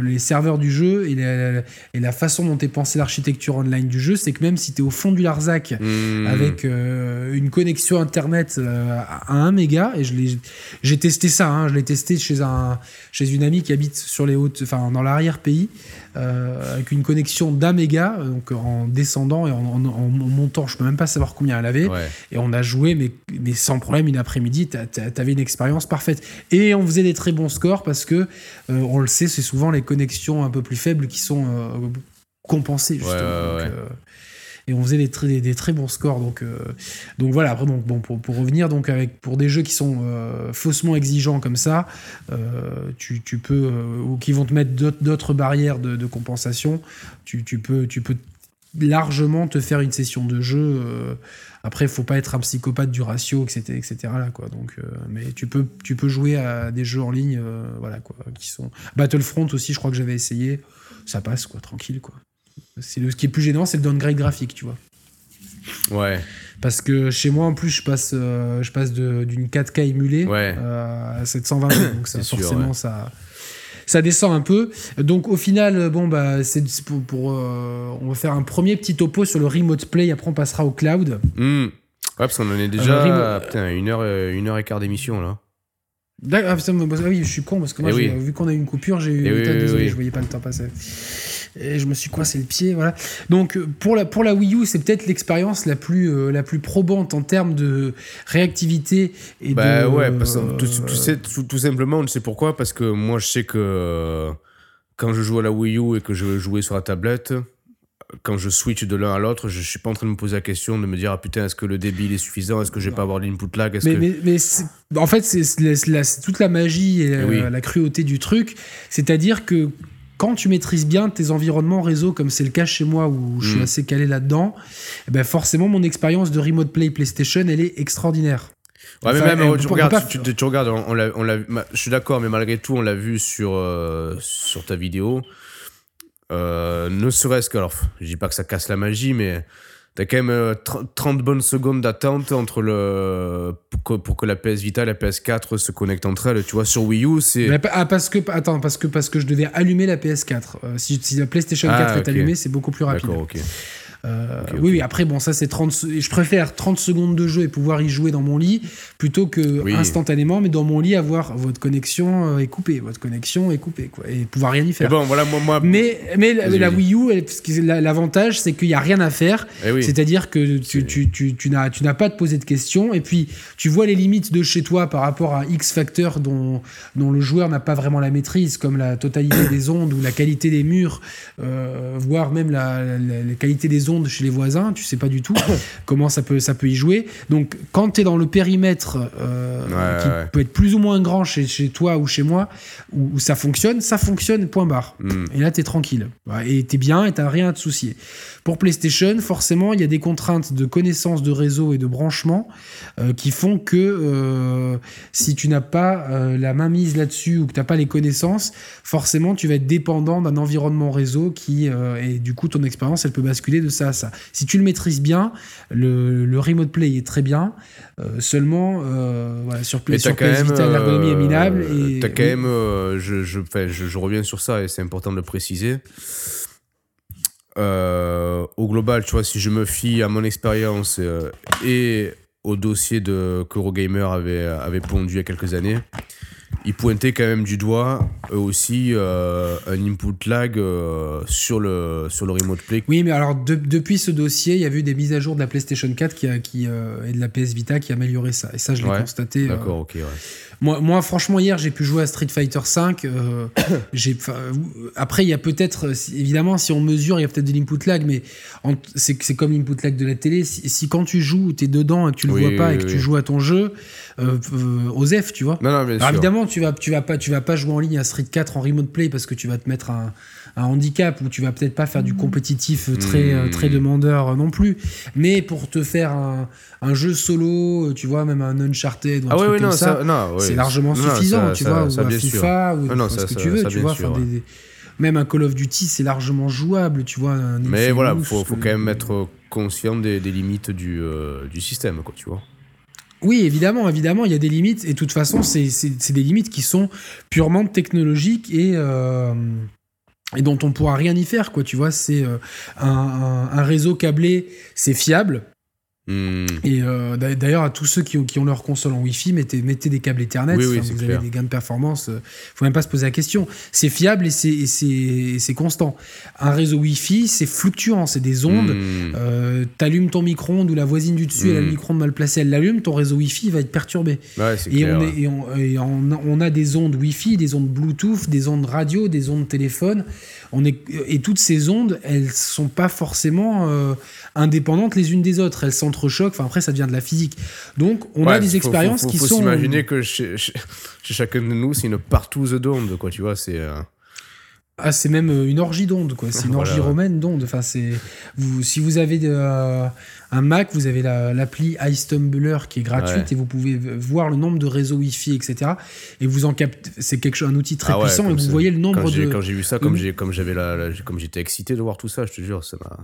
les serveurs du jeu et la façon dont est pensée l'architecture online du jeu, c'est que même si t'es au fond du Larzac avec une connexion internet à 1 méga, et j'ai testé ça, je l'ai testé chez une amie qui habite sur les hautes, enfin dans l'arrière-pays. avec une connexion d'Améga, donc en descendant et en montant, je peux même pas savoir combien elle avait, ouais. Et on a joué mais sans problème une après-midi, t'avais une expérience parfaite et on faisait des très bons scores parce que on le sait, c'est souvent les connexions un peu plus faibles qui sont compensées justement, ouais. Donc, et on faisait des très bons scores, donc voilà. Après bon, pour revenir, donc pour des jeux qui sont faussement exigeants comme ça, tu peux ou qui vont te mettre d'autres barrières de compensation, tu peux largement te faire une session de jeu. Après, faut pas être un psychopathe du ratio, etc. là quoi. Donc, mais tu peux jouer à des jeux en ligne, voilà quoi, qui sont Battlefront aussi. Je crois que j'avais essayé, ça passe quoi, tranquille quoi. Ce qui est plus gênant, c'est le downgrade graphique, tu vois. Ouais. Parce que chez moi, en plus, je passe d'une 4K émulée, ouais, à 720, donc ça, forcément, sûr, ouais, ça descend un peu. Donc, au final, bon, bah, c'est pour on va faire un premier petit topo sur le remote play. Après, on passera au cloud. Mmh. Ouais, parce qu'on en est déjà à une heure et quart d'émission, là. Ah oui, je suis con, parce que moi, vu qu'on a eu une coupure, j'ai eu... Désolé, je voyais pas le temps passer. Et je me suis coincé le pied, voilà. Donc pour la Wii U, c'est peut-être l'expérience la plus probante en termes de réactivité et tout simplement, on ne sait pourquoi, parce que moi je sais que quand je joue à la Wii U et que je jouais sur la tablette, quand je switch de l'un à l'autre, je suis pas en train de me poser la question de me dire ah putain, est-ce que le débit il est suffisant, est-ce que je vais pas avoir l'input lag, en fait c'est toute la magie et la cruauté du truc, c'est-à-dire que quand tu maîtrises bien tes environnements réseau, comme c'est le cas chez moi où je suis assez calé là-dedans, ben forcément mon expérience de remote play PlayStation, elle est extraordinaire. Ouais, enfin, mais même tu regardes, on l'a, je suis d'accord, mais malgré tout, on l'a vu sur ta vidéo. Ne serait-ce que, alors, je dis pas que ça casse la magie, mais t'as quand même 30 bonnes secondes d'attente entre pour que la PS Vita et la PS4 se connectent entre elles. Tu vois, sur Wii U, c'est... Ah, parce que je devais allumer la PS4. Si la PlayStation 4 est allumée, c'est beaucoup plus rapide. D'accord, ok. Oui, après, bon, ça, c'est 30... Je préfère 30 secondes de jeu et pouvoir y jouer dans mon lit plutôt que instantanément, mais dans mon lit, avoir votre connexion est coupée. Votre connexion est coupée, quoi. Et pouvoir rien y faire. Et bon, voilà, moi... Mais la Wii U, l'avantage, c'est qu'il n'y a rien à faire. Oui. C'est-à-dire que tu n'as pas à te poser de questions. Et puis, tu vois les limites de chez toi par rapport à X facteurs dont le joueur n'a pas vraiment la maîtrise, comme la totalité des ondes ou la qualité des murs, voire même la qualité des ondes chez les voisins, tu sais pas du tout comment ça peut y jouer. Donc quand t'es dans le périmètre peut être plus ou moins grand chez toi ou chez moi, où ça fonctionne point barre, et là t'es tranquille et t'es bien et t'as rien à te soucier. Pour PlayStation, forcément il y a des contraintes de connaissance de réseau et de branchement qui font que si tu n'as pas la mainmise là-dessus ou que t'as pas les connaissances, forcément tu vas être dépendant d'un environnement réseau qui et du coup ton expérience elle peut basculer de ça à ça. Si tu le maîtrises bien, le remote play est très bien, seulement voilà, sur PS Vita, l'ergonomie est minable. Et t'as quand même, je reviens sur ça et c'est important de le préciser. Au global, tu vois, si je me fie à mon expérience et au dossier que Eurogamer avait pondu il y a quelques années, ils pointaient quand même du doigt, eux aussi, un input lag sur le remote play. Oui, mais alors depuis ce dossier, il y a eu des mises à jour de la PlayStation 4 et de la PS Vita qui amélioraient ça. Et ça, je l'ai constaté. D'accord, ok. Ouais. Moi, franchement, hier, j'ai pu jouer à Street Fighter 5. Après, il y a peut-être, évidemment, si on mesure, il y a peut-être de l'input lag, mais c'est comme l'input lag de la télé. Si quand tu joues, tu es dedans et que tu le vois pas et que tu joues à ton jeu, OSEF, tu vois. Non, bien sûr. Alors, évidemment, tu vas pas jouer en ligne à Street 4 en remote play parce que tu vas te mettre un handicap ou tu vas peut-être pas faire du compétitif très demandeur non plus. Mais pour te faire un jeu solo, tu vois, même un Uncharted ou un truc comme ça, c'est largement suffisant, tu vois, ou un FIFA ou ce que tu veux, tu vois. Même un Call of Duty, c'est largement jouable, tu vois. Mais voilà, faut quand même être conscient des limites du système, quoi, tu vois. Oui, évidemment, il y a des limites, et de toute façon, c'est des limites qui sont purement technologiques et dont on pourra rien y faire, quoi, tu vois. C'est un réseau câblé, c'est fiable. Et d'ailleurs, à tous ceux qui ont leur console en Wi-Fi, mettez des câbles Ethernet. Oui, vous clair. Avez des gains de performance. Faut même pas se poser la question. C'est fiable et c'est constant. Un réseau Wi-Fi, c'est fluctuant, c'est des ondes. T'allumes ton micro-ondes ou la voisine du dessus, elle a le micro-ondes mal placé, elle l'allume, ton réseau Wi-Fi va être perturbé. Ouais, on a des ondes Wi-Fi, des ondes Bluetooth, des ondes radio, des ondes téléphone. Et toutes ces ondes, elles sont pas forcément indépendantes les unes des autres. Elles s'entrechoquent. Enfin, après, ça devient de la physique. Donc, on a des expériences qui sont... Il faut s'imaginer que chez chacun de nous, c'est une partouze d'ondes, quoi. Tu vois, c'est même une orgie d'ondes, quoi. C'est une orgie romaine d'ondes. Enfin, si vous avez un Mac, vous avez l'appli iStumbler qui est gratuite et vous pouvez voir le nombre de réseaux Wi-Fi, etc. Et vous en captez. C'est un outil très puissant et vous voyez le nombre Quand j'ai vu ça, comme j'étais excité de voir tout ça, je te jure, ça m'a...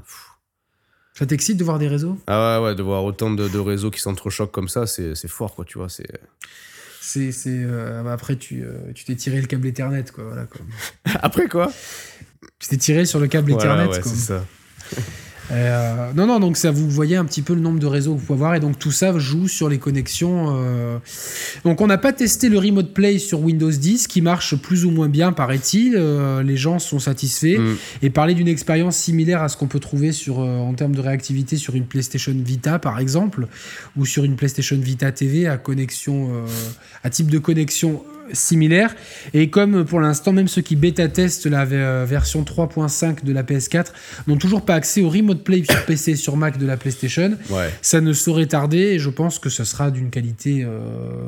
Ça t'excite de voir des réseaux ? Ah ouais, de voir autant de réseaux qui s'entrechoquent comme ça, c'est fort, quoi, tu vois, après, tu t'es tiré le câble Ethernet, quoi, voilà, quoi. Après quoi ? Tu t'es tiré sur le câble Ethernet, ouais, quoi. C'est ça. Donc ça, vous voyez un petit peu le nombre de réseaux que vous pouvez avoir, et donc tout ça joue sur les connexions. Donc on n'a pas testé le Remote Play sur Windows 10, qui marche plus ou moins bien, paraît-il. Les gens sont satisfaits et parler d'une expérience similaire à ce qu'on peut trouver en termes de réactivité sur une PlayStation Vita par exemple, ou sur une PlayStation Vita TV à type de connexion similaire. Et comme pour l'instant même ceux qui bêta-testent la version 3.5 de la PS4 n'ont toujours pas accès au Remote Play sur PC et sur Mac de la PlayStation, ça ne saurait tarder, et je pense que ce sera d'une qualité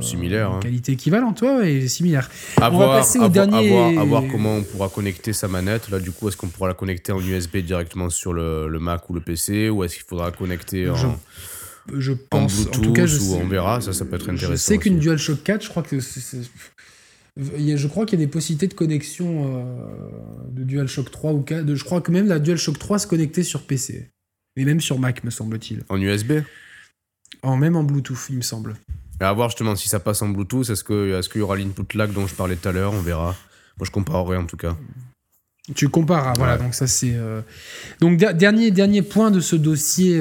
similaire, qualité équivalente et similaire. À voir comment on pourra connecter sa manette là, du coup. Est-ce qu'on pourra la connecter en USB directement sur le Mac ou le PC, ou est-ce qu'il faudra connecter je pense, en tout cas, on verra, ça peut être intéressant. Je sais qu'une DualShock 4, je crois que qu'il y a des possibilités de connexion de DualShock 3 ou 4. Je crois que même la DualShock 3 se connectait sur PC. Et même sur Mac, me semble-t-il. En USB ? Même en Bluetooth, il me semble. Et à voir justement si ça passe en Bluetooth. Est-ce qu'il y aura l'input lag dont je parlais tout à l'heure ? On verra. Moi, je comparerai en tout cas. Tu compares, voilà. Donc ça c'est. Donc dernier point de ce dossier,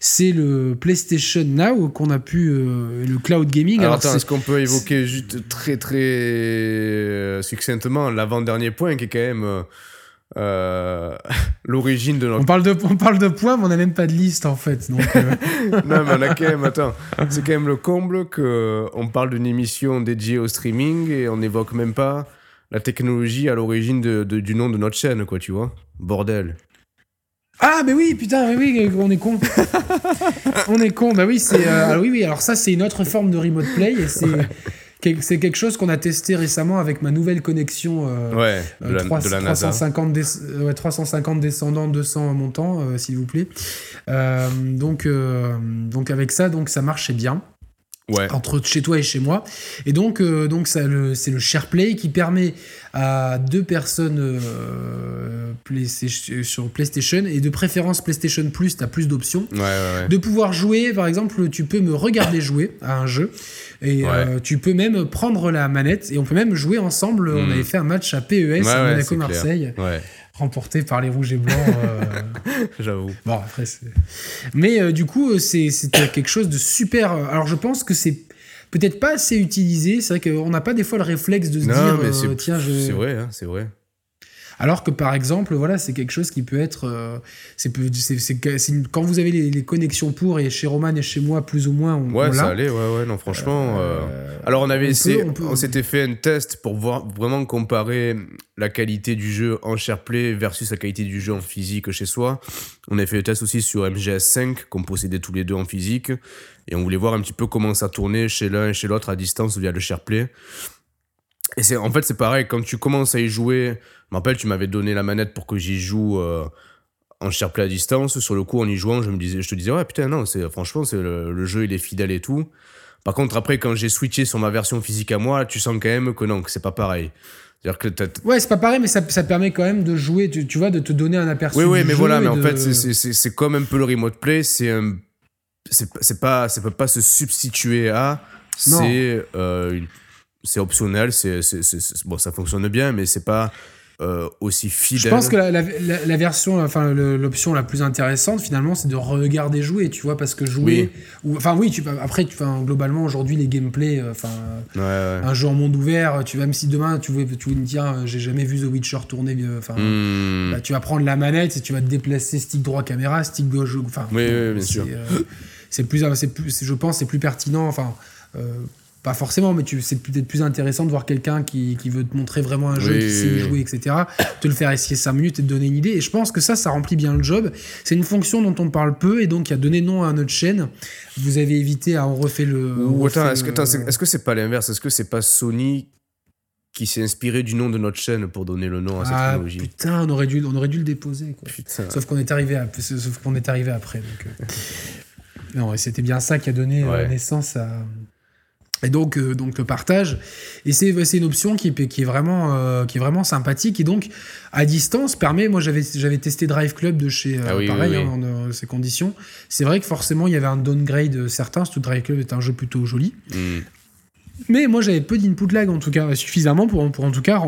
c'est le PlayStation Now qu'on a pu le cloud gaming. Alors attends, est-ce qu'on peut évoquer juste très très succinctement l'avant-dernier point qui est quand même l'origine de notre. On parle de points, mais on n'a même pas de liste en fait. Donc, non, mais on a quand même. Attends, c'est quand même le comble que on parle d'une émission dédiée au streaming et on n'évoque même pas la technologie à l'origine du nom de notre chaîne, quoi, tu vois. Bordel. Ah, mais oui, putain, oui, on est con. Bah oui, alors ça, c'est une autre forme de remote play. Et c'est quelque chose qu'on a testé récemment avec ma nouvelle connexion de la NASA. 350 descendants, 200 montants, s'il vous plaît. Donc avec ça, ça marchait bien. Entre chez toi et chez moi, et donc ça, c'est le SharePlay qui permet à deux personnes sur PlayStation, et de préférence PlayStation Plus, t'as plus d'options, de pouvoir jouer. Par exemple, tu peux me regarder jouer à un jeu, et tu peux même prendre la manette, et on peut même jouer ensemble. On avait fait un match à PES à Monaco-Marseille, remporté par les Rouges et Blancs. J'avoue. Bon, après, mais du coup, c'était quelque chose de super. Alors, je pense que c'est peut-être pas assez utilisé. C'est vrai qu'on n'a pas des fois le réflexe de se dire... tiens, c'est vrai, c'est vrai. Alors que, par exemple, voilà, c'est quelque chose qui peut être... quand vous avez les connexions pour, et chez Roman et chez moi, plus ou moins, on l'a. Ça allait, non, franchement... Alors, on avait essayé... On s'était fait un test pour voir, vraiment comparer la qualité du jeu en SharePlay versus la qualité du jeu en physique chez soi. On avait fait le test aussi sur MGS5, qu'on possédait tous les deux en physique. Et on voulait voir un petit peu comment ça tournait chez l'un et chez l'autre à distance via le SharePlay. Et en fait, c'est pareil, quand tu commences à y jouer... Je me rappelle, tu m'avais donné la manette pour que j'y joue en SharePlay à distance. Sur le coup, en y jouant, je te disais, ouais, putain, non, franchement, le jeu, il est fidèle et tout. Par contre, après, quand j'ai switché sur ma version physique à moi, tu sens quand même que non, que c'est pas pareil. C'est-à-dire que c'est pas pareil, mais ça permet quand même de jouer, tu vois, de te donner un aperçu. Oui, mais voilà, mais en fait, c'est comme un peu le remote play, ça peut pas se substituer à. Non. C'est optionnel, bon, ça fonctionne bien, mais c'est pas aussi fidèle. Je pense que la version, enfin l'option la plus intéressante finalement, c'est de regarder jouer, tu vois, parce que jouer, enfin oui, globalement aujourd'hui les gameplays, un jeu en monde ouvert, tu même si demain tu veux me dire j'ai jamais vu The Witcher tourner, bah, tu vas prendre la manette et tu vas te déplacer stick droit caméra, stick gauche, enfin oui, bien sûr. C'est plus, je pense, c'est plus pertinent, enfin. Pas forcément, mais c'est peut-être plus intéressant de voir quelqu'un qui veut te montrer vraiment un jeu, qui sait jouer, etc. Te le faire essayer 5 minutes et te donner une idée. Et je pense que ça remplit bien le job. C'est une fonction dont on parle peu et donc qui a donné nom à notre chaîne. Vous avez évité à en refaire le... Est-ce que c'est pas l'inverse ? Est-ce que c'est pas Sony qui s'est inspiré du nom de notre chaîne pour donner le nom à cette technologie. Putain, on aurait dû le déposer, quoi. Sauf qu'on est arrivé après. Donc, non, et c'était bien ça qui a donné naissance à... Et donc le partage, et c'est une option qui est vraiment sympathique, et donc à distance permet. Moi j'avais testé Drive Club de chez hein, dans ces conditions. C'est vrai que forcément il y avait un downgrade certain, surtout Drive Club est un jeu plutôt joli. Mais moi j'avais peu d'input lag, en tout cas suffisamment pour en tout cas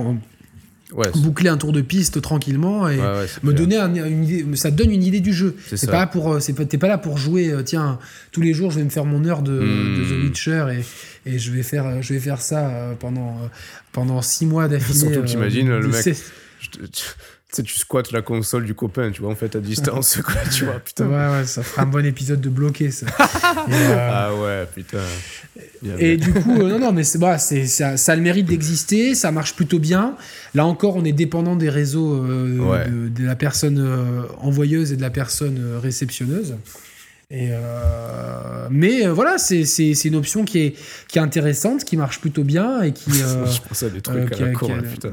boucler un tour de piste tranquillement et me donner une idée. Ça donne une idée du jeu. T'es pas là pour jouer. Tiens, tous les jours je vais me faire mon heure de The Witcher et je vais faire ça pendant 6 mois d'affilée. Surtout que t'imagines le mec. Tu squattes la console du copain, tu vois, en fait, à distance, quoi, tu vois, putain. Ouais, ça fera un bon épisode de bloqué, ça. Ah ouais, putain. Et du coup, mais ça a le mérite d'exister, ça marche plutôt bien. Là encore, on est dépendant des réseaux de la personne envoyeuse et de la personne réceptionneuse. Et mais voilà, c'est une option qui est intéressante, qui marche plutôt bien et qui... Je pense à des trucs à la con, là, putain.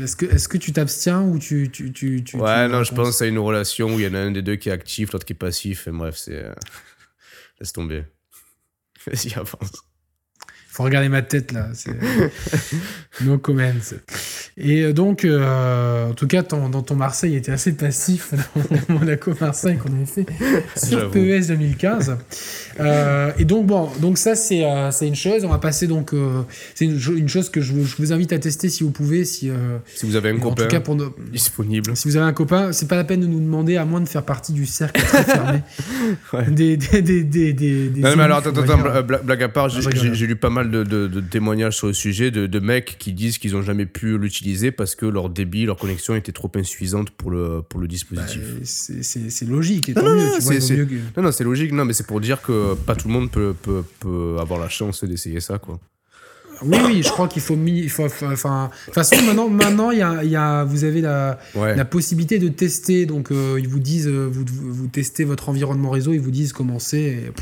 Est-ce que tu t'abstiens ou tu je pense à une relation où il y en a un des deux qui est actif, l'autre qui est passif, et bref, c'est laisse tomber. Vas-y, avance. Faut regarder ma tête là, c'est no comments. Et donc en tout cas dans ton Marseille était assez passif dans Monaco Marseille qu'on avait fait sur PES 2015. Et donc ça c'est une chose. On va passer donc c'est une chose que je vous invite à tester si vous pouvez, si vous avez un copain. En tout cas disponible. Si vous avez un copain, c'est pas la peine de nous demander, à moins de faire partie du cercle très fermé. Non mais alors attends, blague à part, j'ai lu pas mal de témoignages sur le sujet de mecs qui disent qu'ils n'ont jamais pu l'utiliser parce que leur débit, leur connexion était trop insuffisante pour le dispositif. Bah, c'est logique. Non, c'est logique. Non, mais c'est pour dire que pas tout le monde peut avoir la chance d'essayer ça, quoi. Oui, je crois qu'il faut... Enfin, de toute façon, maintenant vous avez la possibilité de tester. Donc, ils vous disent... Vous testez votre environnement réseau, ils vous disent comment c'est...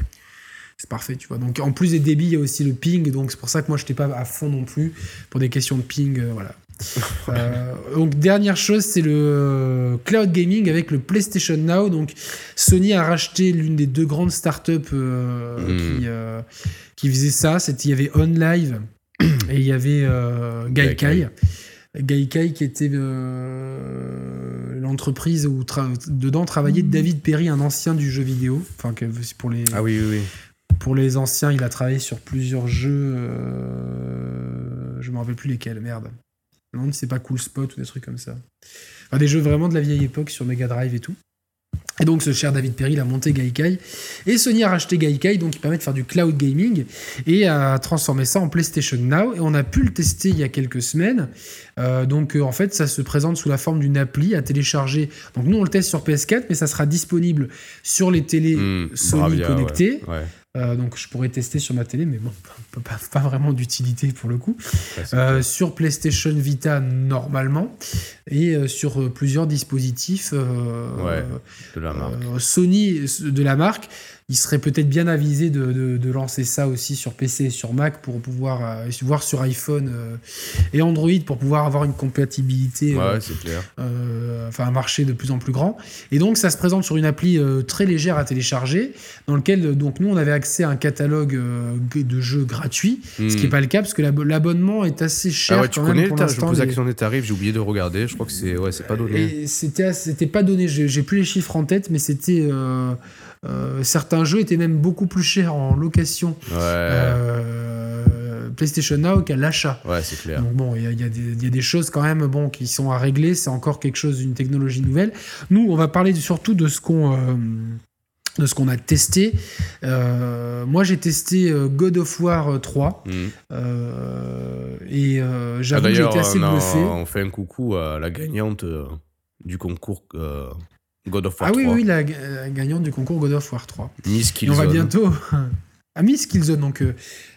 C'est parfait, tu vois. Donc, en plus des débits, il y a aussi le ping. Donc, c'est pour ça que moi, je n'étais pas à fond non plus pour des questions de ping. Voilà. Donc, dernière chose, c'est le cloud gaming avec le PlayStation Now. Donc, Sony a racheté l'une des deux grandes startups qui faisait ça. Il y avait OnLive et il y avait Gaikai. Gaikai qui était l'entreprise où dedans travaillait David Perry, un ancien du jeu vidéo. Enfin, pour les anciens, il a travaillé sur plusieurs jeux. Je me rappelle plus lesquels. Merde. Non, c'est pas Cool Spot ou des trucs comme ça. Enfin, des jeux vraiment de la vieille époque sur Mega Drive et tout. Et donc, ce cher David Perry, il a monté Gaikai. Et Sony a racheté Gaikai, donc il permet de faire du cloud gaming et a transformé ça en PlayStation Now. Et on a pu le tester il y a quelques semaines. Donc, en fait, ça se présente sous la forme d'une appli à télécharger. Donc, nous, on le teste sur PS4, mais ça sera disponible sur les télés Sony connectées. Ouais. Donc, je pourrais tester sur ma télé, mais bon, pas vraiment d'utilité pour le coup. Sur PlayStation Vita, normalement, et sur plusieurs dispositifs de la marque. Sony de la marque. Il serait peut-être bien avisé de lancer ça aussi sur PC et sur Mac pour pouvoir voir sur iPhone et Android pour pouvoir avoir une compatibilité. C'est clair. Un marché de plus en plus grand. Et donc, ça se présente sur une appli très légère à télécharger dans lequel, donc, nous, on avait accès à un catalogue de jeux gratuits, ce qui n'est pas le cas parce que l'abonnement est assez cher. Ah ouais, je pose la question des tarifs, j'ai oublié de regarder. Je crois que c'est pas donné. Et c'était pas donné. J'ai plus les chiffres en tête, mais c'était... certains jeux étaient même beaucoup plus chers en location PlayStation Now qu'à l'achat. Ouais, c'est clair. Donc bon, il y a des choses quand même bon, qui sont à régler. C'est encore quelque chose, une technologie nouvelle. Nous, on va parler surtout de ce qu'on a testé. Moi, j'ai testé God of War 3. Et j'avoue que j'étais assez bluffé. On fait un coucou à la gagnante du concours... God of War 3. Ah oui, la gagnante du concours God of War 3. Miss Killzone. Et on va bientôt... Ah, Miss Killzone, donc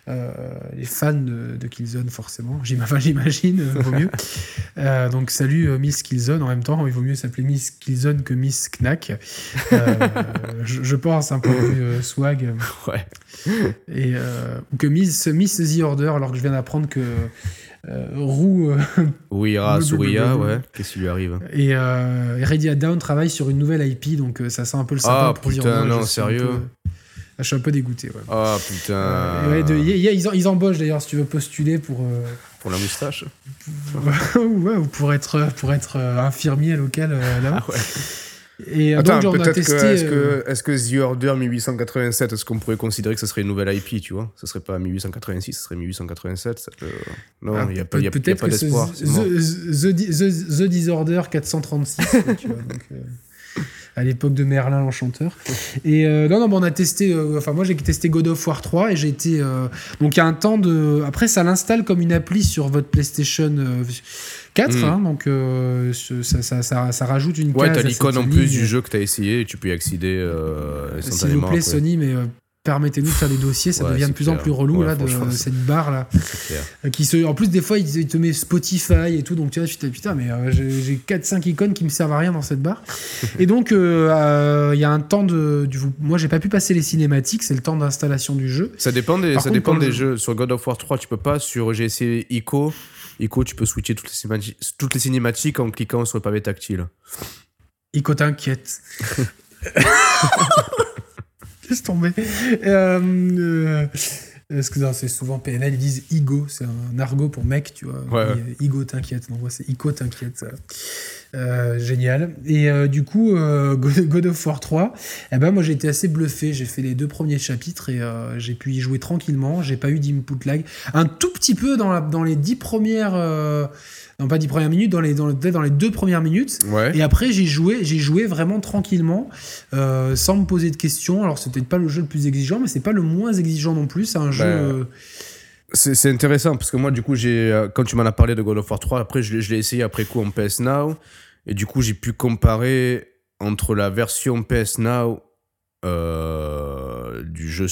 les fans de Killzone, forcément. J'imagine, vaut mieux. Donc, salut Miss Killzone. En même temps, il vaut mieux s'appeler Miss Killzone que Miss Knack. Je pense, un peu plus swag. Ouais. Et, ou que Miss The Order, alors que je viens d'apprendre que... Roux Ouira Souria, ouais, qu'est-ce qui lui arrive. Et Ready at Down travaille sur une nouvelle IP, donc ça sent un peu le sapin pour dire non, sérieux. Je suis un peu dégoûté. Ouais. Ah putain. Ils embauchent d'ailleurs, si tu veux postuler pour la moustache. Ouais, ou pour être infirmier local là. Ah ouais. Et attends, donc, peut-être testé, est-ce que The Order 1887, est-ce qu'on pourrait considérer que ça serait une nouvelle IP, tu vois ? Ça serait pas 1886, ça serait 1887. Non, il n'y a pas d'espoir. The Disorder 436, tu vois, donc, à l'époque de Merlin l'Enchanteur. Et on a testé... moi, j'ai testé God of War 3 et j'ai été... donc, il y a un temps de... Après, ça l'installe comme une appli sur votre PlayStation 4, donc ça rajoute une case. Ouais, t'as l'icône en plus du jeu que t'as essayé et tu peux y accéder instantanément. S'il vous plaît, après. Sony, mais... permettez-nous de faire des dossiers, ça devient de plus en plus relou, là, cette barre-là. En plus, des fois, il te met Spotify et tout, donc tu vois, putain, mais j'ai 4-5 icônes qui me servent à rien dans cette barre. Et donc, il y a un temps moi, j'ai pas pu passer les cinématiques, c'est le temps d'installation du jeu. Ça dépend des jeux. Sur God of War 3, tu peux pas. Sur GC Ico, tu peux switcher toutes les cinématiques en cliquant sur le pavé tactile. Ico, t'inquiète. Laisse tomber. Parce que non, c'est souvent PNL, ils disent Igo, c'est un argot pour mec, tu vois. Ouais. Igo, t'inquiète. Non, moi, c'est Ico, t'inquiète. Génial. Et du coup, God of War 3, moi, j'ai été assez bluffé. J'ai fait les 2 premiers chapitres et j'ai pu y jouer tranquillement. J'ai pas eu d'input lag. Un tout petit peu dans les 10 premières... non, pas 10 premières minutes, dans les 2 premières minutes. Ouais. Et après, j'ai joué vraiment tranquillement, sans me poser de questions. Alors, c'est peut-être pas le jeu le plus exigeant, mais c'est pas le moins exigeant non plus. C'est un jeu... C'est intéressant, parce que moi, du coup, quand tu m'en as parlé de God of War 3, après, je l'ai essayé après coup en PS Now. Et du coup, j'ai pu comparer entre la version PS Now du jeu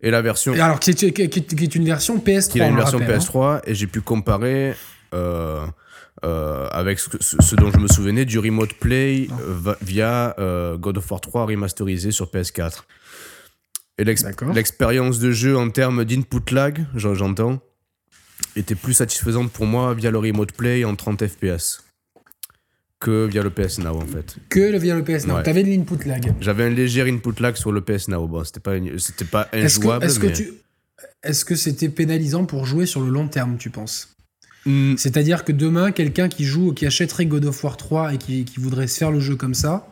et la version... Et alors, qui est une version PS3, qui est une version PS3, et j'ai pu comparer avec ce dont je me souvenais du Remote Play via God of War 3 remasterisé sur PS4. Et l'expérience de jeu en termes d'input lag, j'entends, était plus satisfaisante pour moi via le Remote Play en 30 FPS que via le PS Now, en fait. Via le PS Now. Ouais. T'avais de l'input lag. J'avais un léger input lag sur le PS Now. Bon, c'était pas injouable. Est-ce que c'était pénalisant pour jouer sur le long terme, tu penses ? C'est-à-dire que demain, quelqu'un qui achèterait God of War 3 et qui voudrait se faire le jeu comme ça,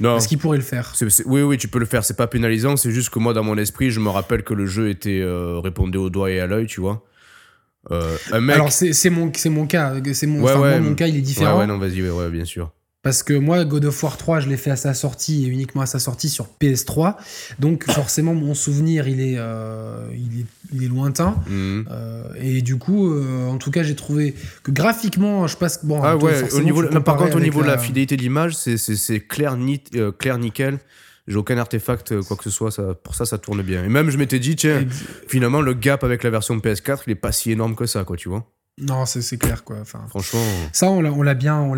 non. Est-ce qu'il pourrait le faire ? Oui, tu peux le faire. C'est pas pénalisant. C'est juste que moi, dans mon esprit, je me rappelle que le jeu était répondait au doigt et à l'œil, tu vois. Alors c'est mon cas. Mon cas, il est différent. Ouais, non, vas-y, ouais, bien sûr. Parce que moi, God of War 3, je l'ai fait à sa sortie et uniquement à sa sortie sur PS3. Donc forcément, mon souvenir, il est lointain. Et du coup, en tout cas, j'ai trouvé que graphiquement, je passe... Bon, par contre, au niveau de la fidélité de l'image, c'est clair, nickel. J'ai aucun artefact, quoi que ce soit. Pour ça tourne bien. Et même, je m'étais dit, tiens, finalement, le gap avec la version PS4, il est pas si énorme que ça, quoi, tu vois. Non, c'est clair, quoi. Enfin, franchement, ça, on l'a bien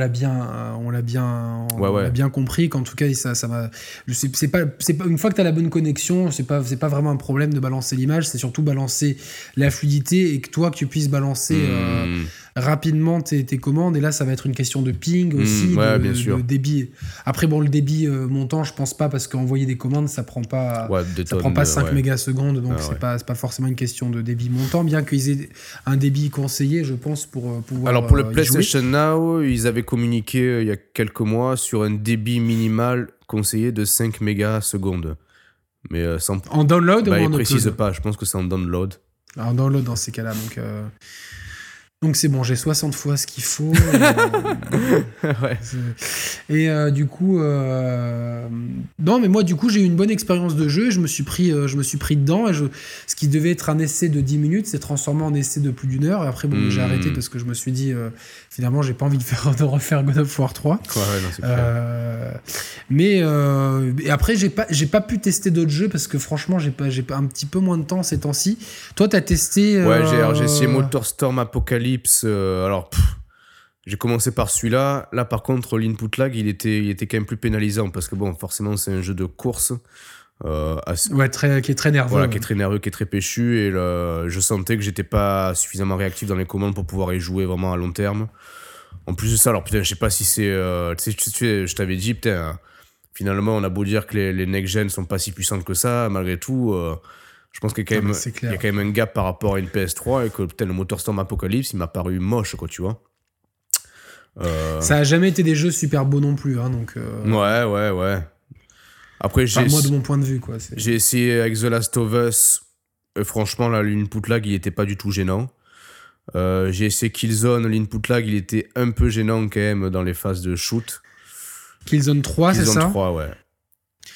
compris. Qu'en tout cas, ça m'a. C'est pas une fois que t'as la bonne connexion, c'est pas vraiment un problème de balancer l'image. C'est surtout balancer la fluidité et que toi, que tu puisses balancer rapidement tes commandes. Et là, ça va être une question de ping aussi, de débit. Après, bon, le débit montant, je pense pas, parce qu'envoyer des commandes, ça prend pas 5 mégasecondes, donc c'est pas forcément une question de débit montant, bien qu'ils aient un débit conseillé, je pense, pour pouvoir. Alors pour le PlayStation Now, ils avaient communiqué il y a quelques mois sur un débit minimal conseillé de 5 mégasecondes. Mais en download ou en upload ? Ils précisent pas, je pense que c'est en download. en download dans ces cas-là. Donc c'est bon, j'ai 60 fois ce qu'il faut. Ouais. Et du coup, non, mais moi du coup j'ai eu une bonne expérience de jeu. Et je me suis pris dedans. Et ce qui devait être un essai de 10 minutes s'est transformé en essai de plus d'une heure. Et après bon, j'ai arrêté parce que je me suis dit finalement j'ai pas envie de refaire God of War 3. Ouais, non, c'est mais et après j'ai pas pu tester d'autres jeux parce que franchement j'ai pas un petit peu moins de temps ces temps-ci. Toi t'as testé Ouais, j'ai essayé MotorStorm Apocalypse. Alors, j'ai commencé par celui-là. Là, par contre, l'input lag, il était quand même plus pénalisant parce que bon, forcément, c'est un jeu de course qui est très nerveux, qui est très péchu. Et je sentais que j'étais pas suffisamment réactif dans les commandes pour pouvoir y jouer vraiment à long terme. En plus de ça, alors putain, je sais pas si c'est, je t'avais dit, putain, finalement, on a beau dire que les next-gen sont pas si puissantes que ça, malgré tout. Je pense qu'il y a quand même un gap par rapport à une PS3 et que le MotorStorm Apocalypse, il m'a paru moche, quoi, tu vois. Ça n'a jamais été des jeux super beaux non plus. Hein, donc, Ouais. Après, moi, de mon point de vue, quoi. J'ai essayé avec The Last of Us. Et franchement, là, l'input lag, il n'était pas du tout gênant. J'ai essayé Killzone. L'input lag, il était un peu gênant quand même dans les phases de shoot. Killzone 3, c'est ça ? Killzone 3, ouais.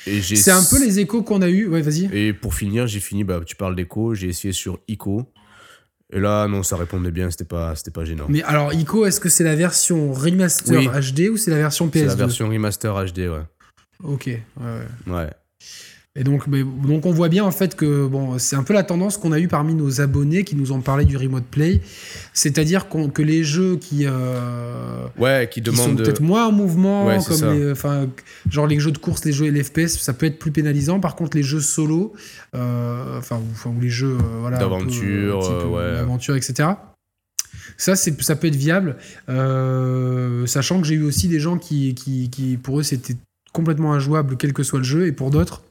C'est un peu les échos qu'on a eu. Ouais, vas-y. Et pour finir, j'ai fini. Bah, tu parles d'écho. J'ai essayé sur ICO. Et là, non, ça répondait bien. C'était pas gênant. Mais alors, ICO, est-ce que c'est la version remaster HD ou c'est la version PS2 ? C'est la version remaster HD, ouais. Ok. Ouais. Et donc, on voit bien en fait que bon, c'est un peu la tendance qu'on a eue parmi nos abonnés qui nous ont parlé du remote play, c'est-à-dire que les jeux qui demandent sont peut-être moins en mouvement, ouais, comme genre les jeux de course, les jeux et les FPS, ça peut être plus pénalisant. Par contre, les jeux solo, ou les jeux d'aventure, d'aventure, etc. Ça, ça peut être viable, sachant que j'ai eu aussi des gens qui pour eux c'était complètement injouable quel que soit le jeu, et pour d'autres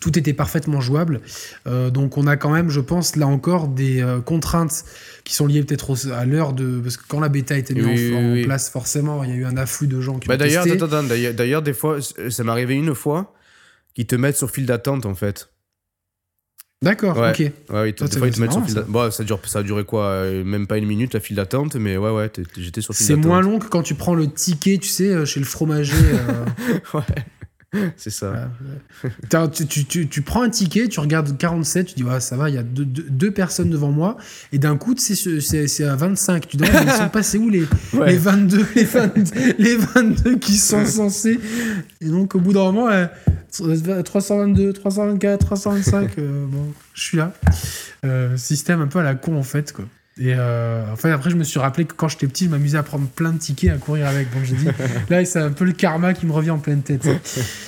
tout était parfaitement jouable. Donc on a quand même, je pense, là encore des contraintes qui sont liées peut-être à l'heure de... Parce que quand la bêta était mise en place, forcément, il y a eu un afflux de gens qui ont testé. D'ailleurs, des fois, ça m'est arrivé une fois qu'ils te mettent sur file d'attente, en fait. D'accord, ouais. Ok. Ouais, des fois, ils te mettent sur file d'attente. Bon, ça a duré quoi ? Même pas une minute, la file d'attente, mais ouais, j'étais sur file d'attente. C'est moins long que quand tu prends le ticket, tu sais, chez le fromager. Ouais. C'est ça. Voilà. Tu prends un ticket, tu regardes 47, tu dis ouais, ça va, il y a deux personnes devant moi, et d'un coup c'est à 25. Tu dis ils sont passés où les 22, les 22 qui sont censés. Et donc au bout d'un moment 322, 324, 325, bon, je suis là. Système un peu à la con en fait quoi. Et enfin après je me suis rappelé que quand j'étais petit je m'amusais à prendre plein de tickets à courir avec, donc j'ai dit là c'est un peu le karma qui me revient en pleine tête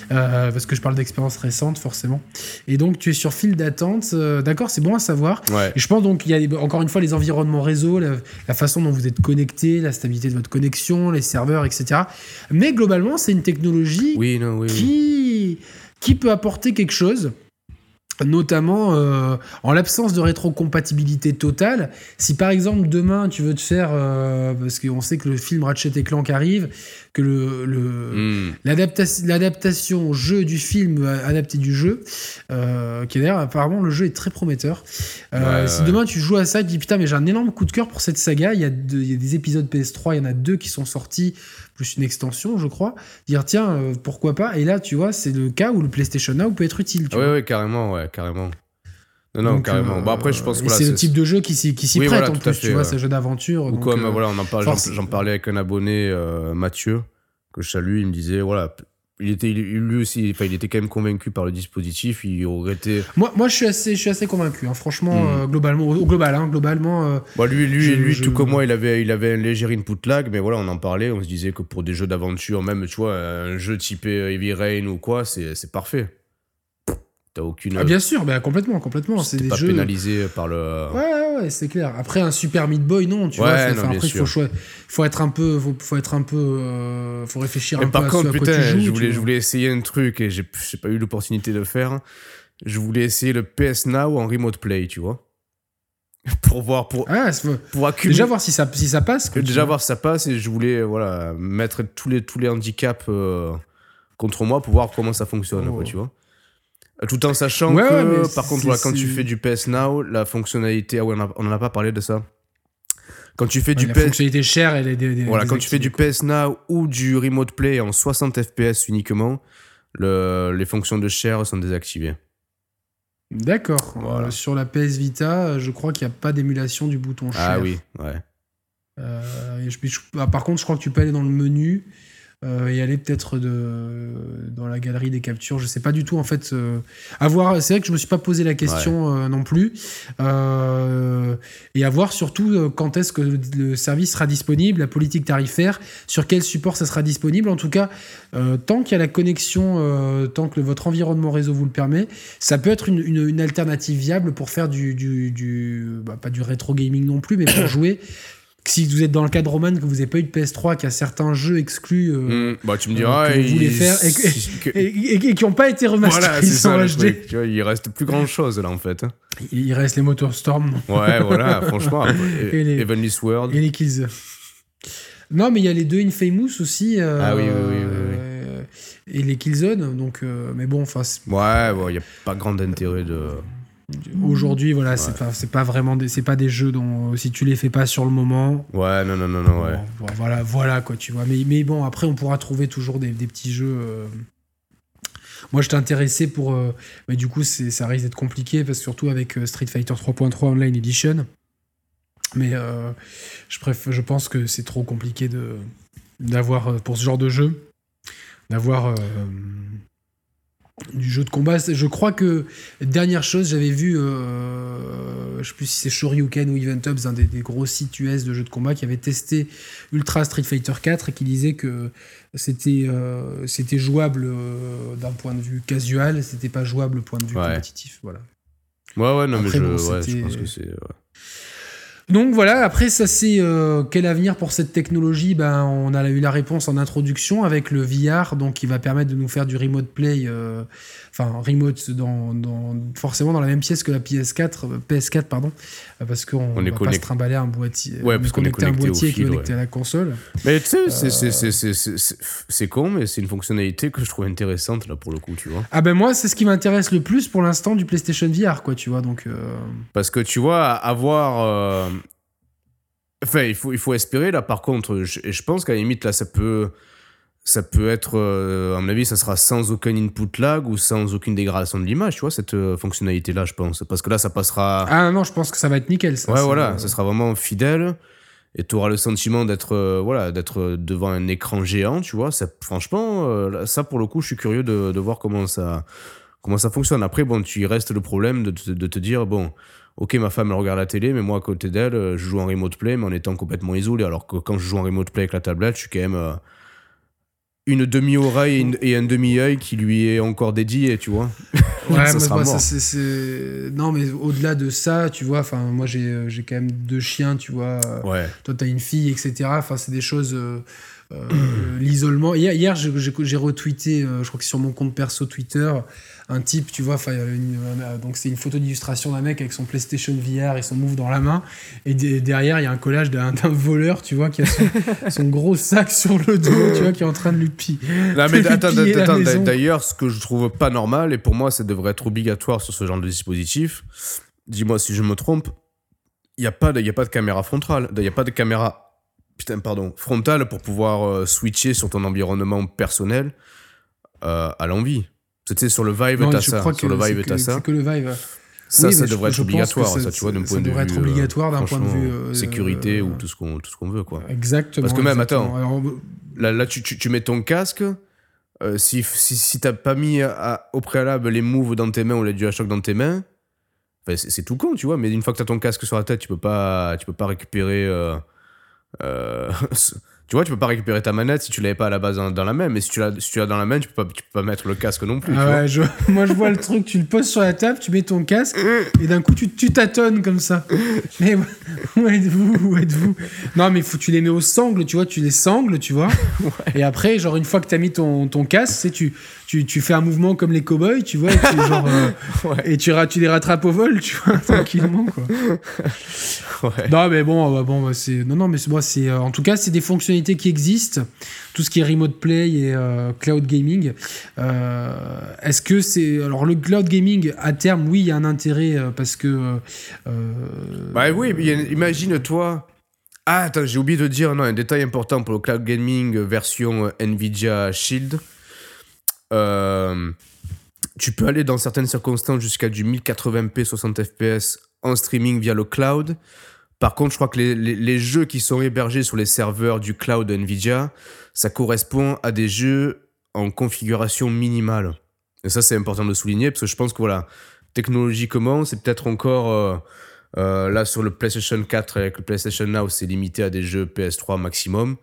parce que je parle d'expérience récente forcément. Et donc tu es sur file d'attente, d'accord, c'est bon à savoir, ouais. Et je pense donc il y a encore une fois les environnements réseau, la façon dont vous êtes connecté, la stabilité de votre connexion, les serveurs, etc. Mais globalement c'est une technologie qui peut apporter quelque chose. Notamment en l'absence de rétrocompatibilité totale. Si par exemple demain tu veux te faire, parce qu'on sait que le film Ratchet & Clank arrive, que l'adaptation au jeu du film adapté du jeu, qui est d'ailleurs apparemment le jeu est très prometteur. Si demain tu joues à ça, tu dis putain mais j'ai un énorme coup de cœur pour cette saga. Il y a des épisodes PS3, il y en a 2 qui sont sortis. Plus une extension, je crois, dire tiens, pourquoi pas. Et là, tu vois, c'est le cas où le PlayStation Now peut être utile. Oui, carrément. Non, carrément. Bah, après, je pense que c'est le type de jeu qui s'y prête en plus, tu vois, c'est un jeu d'aventure. Ou donc, comme, on en parle, j'en parlais avec un abonné, Mathieu, que je salue, il me disait, voilà, il était quand même convaincu par le dispositif, il regrettait. Moi je suis assez convaincu, hein, franchement, globalement. Bah, lui, tout comme moi, il avait un léger input lag, mais voilà, on en parlait, on se disait que pour des jeux d'aventure, même tu vois, un jeu typé Heavy Rain ou quoi, c'est parfait. T'as aucune. Ah bien sûr, bah, complètement. C'est des pas jeux pénalisé par le. Ouais, c'est clair. Après un Super Meat Boy, non, tu vois. Non, après, faut être un peu, faut réfléchir. Mais un par peu contre, à ce putain, à quoi tu joues, je voulais essayer un truc et j'ai pas eu l'opportunité de le faire. Je voulais essayer le PS Now en remote play, tu vois, pour voir si ça passe. Voir si ça passe, et je voulais mettre tous les handicaps contre moi pour voir comment ça fonctionne, quoi, tu vois. Tout en sachant que, par contre, voilà, quand tu fais du PS Now, la fonctionnalité... Ah ouais, on n'en a pas parlé de ça. Quand tu fais du PS... La fonctionnalité chère, elle est... Voilà, quand tu fais du PS Now ou du Remote Play en 60 FPS uniquement, les fonctions de share sont désactivées. D'accord. Voilà. Sur la PS Vita, je crois qu'il n'y a pas d'émulation du bouton share. Ah oui, ouais. Par contre, je crois que tu peux aller dans le menu... et aller peut-être dans la galerie des captures, je sais pas du tout en fait. C'est vrai que je me suis pas posé la question non plus. Et à voir surtout quand est-ce que le service sera disponible, la politique tarifaire, sur quel support ça sera disponible. En tout cas, tant qu'il y a la connexion, tant que votre environnement réseau vous le permet, ça peut être une alternative viable pour faire pas du rétro gaming non plus, mais pour jouer. Si vous êtes dans le cas de Roman, que vous n'avez pas eu de PS3, qu'il y a certains jeux exclus tu me diras, que vous voulez faire et qui n'ont pas été remasterisés en HD. Tu vois, il reste plus grand-chose là en fait. Il reste les Motor Storm. Ouais, voilà, franchement. Et Heavenly Sword. Et les Kills. Non, mais il y a les deux Infamous aussi. Ah oui. Et les Killzone. Donc, mais bon, enfin... il n'y a pas grand intérêt de... Aujourd'hui, voilà, c'est pas vraiment des jeux dont si tu les fais pas sur le moment. Ouais, non, ouais. Voilà quoi, tu vois. Mais bon, après on pourra trouver toujours des petits jeux. Moi, j'étais intéressé pour, mais du coup, ça risque d'être compliqué parce que surtout avec Street Fighter 3.3 Online Edition. Mais je pense que c'est trop compliqué d'avoir pour ce genre de jeu d'avoir. Du jeu de combat, je crois que dernière chose, j'avais vu je sais plus si c'est Shoryuken ou Event Hubs, un des gros sites US de jeux de combat qui avait testé Ultra Street Fighter 4 et qui disait que c'était jouable d'un point de vue casual, c'était pas jouable point de vue compétitif, voilà. Ouais, non. Après, je pense que c'est... Ouais. Donc voilà, après ça c'est quel avenir pour cette technologie ? On a eu la réponse en introduction avec le VR, donc qui va permettre de nous faire du remote play, remote forcément dans la même pièce que la PS4, parce qu'on va pas se trimballer un boîtier, connecté à la console. Mais tu sais, c'est con, mais c'est une fonctionnalité que je trouve intéressante là pour le coup, tu vois. Ah ben moi c'est ce qui m'intéresse le plus pour l'instant du PlayStation VR, quoi, tu vois, donc. Parce que tu vois, avoir Enfin, il faut espérer, là, par contre, je pense qu'à la limite, là, ça peut être, à mon avis, ça sera sans aucun input lag ou sans aucune dégradation de l'image, tu vois, cette fonctionnalité-là, je pense. Parce que là, ça passera... Ah non, je pense que ça va être nickel, ça. Ouais, voilà, ça sera vraiment fidèle et tu auras le sentiment d'être devant un écran géant, tu vois. Ça, franchement, ça, pour le coup, je suis curieux de voir comment ça fonctionne. Après, bon, il reste le problème de te dire, bon... Ok, ma femme elle regarde la télé, mais moi à côté d'elle, je joue en remote play, mais en étant complètement isolé. Alors que quand je joue en remote play avec la tablette, je suis quand même une demi-oreille et un demi-œil qui lui est encore dédié, tu vois. Ouais, c'est... Non, mais au-delà de ça, tu vois, enfin, moi j'ai quand même deux chiens, tu vois. Ouais. Toi, t'as une fille, etc. Enfin, c'est des choses. L'isolement. Hier j'ai retweeté, je crois que sur mon compte perso Twitter, un type, tu vois, donc c'est une photo d'illustration d'un mec avec son PlayStation VR et son Move dans la main, et derrière il y a un collage d'un voleur, tu vois, qui a son gros sac sur le dos, tu vois, qui est en train de lui piller. Attends, d'ailleurs, ce que je trouve pas normal, et pour moi ça devrait être obligatoire sur ce genre de dispositif, dis-moi si je me trompe, il n'y a pas de caméra frontale, il n'y a pas de caméra frontale pour pouvoir switcher sur ton environnement personnel à l'envie. C'était sur le Vive, non, t'as ça. Sur le Vive, t'as ça. C'est que le Vive. Ça devrait être obligatoire, ça, tu vois, d'un point de vue. Ça devrait être obligatoire d'un point de vue. Sécurité ou tout ce qu'on veut, quoi. Exactement. Parce que même, exactement. Attends, alors, là tu mets ton casque. Si t'as pas mis au préalable les moves dans tes mains ou les DualShock dans tes mains, c'est tout con, tu vois. Mais une fois que t'as ton casque sur la tête, tu peux pas récupérer. Tu vois, tu peux pas récupérer ta manette si tu l'avais pas à la base dans la main, mais si tu l'as dans la main, tu peux pas mettre le casque non plus. Ah ouais, moi je vois le truc, tu le poses sur la table, tu mets ton casque et d'un coup tu tâtonnes comme ça. Mais où êtes-vous? Non, mais tu les mets aux sangles, tu vois, ouais. Et après, genre une fois que t'as mis ton casque, tu fais un mouvement comme les cow-boys, tu vois, et tu les rattrapes au vol, tu vois, tranquillement, quoi. Ouais. Non mais bon, c'est en tout cas, c'est des fonctionnalités fonctionnalités qui existent, tout ce qui est remote play et cloud gaming. Est-ce que c'est... Alors, le cloud gaming, à terme, oui, il y a un intérêt parce que... Bah oui, mais imagine-toi... Ah, attends, j'ai oublié de dire, non, un détail important pour le cloud gaming version Nvidia Shield. Tu peux aller dans certaines circonstances jusqu'à du 1080p 60 fps en streaming via le cloud. Par contre, je crois que les jeux qui sont hébergés sur les serveurs du cloud Nvidia, ça correspond à des jeux en configuration minimale. Et ça, c'est important de souligner, parce que je pense que, voilà, technologiquement, c'est peut-être encore... là, sur le PlayStation 4 avec le PlayStation Now, c'est limité à des jeux PS3 maximum.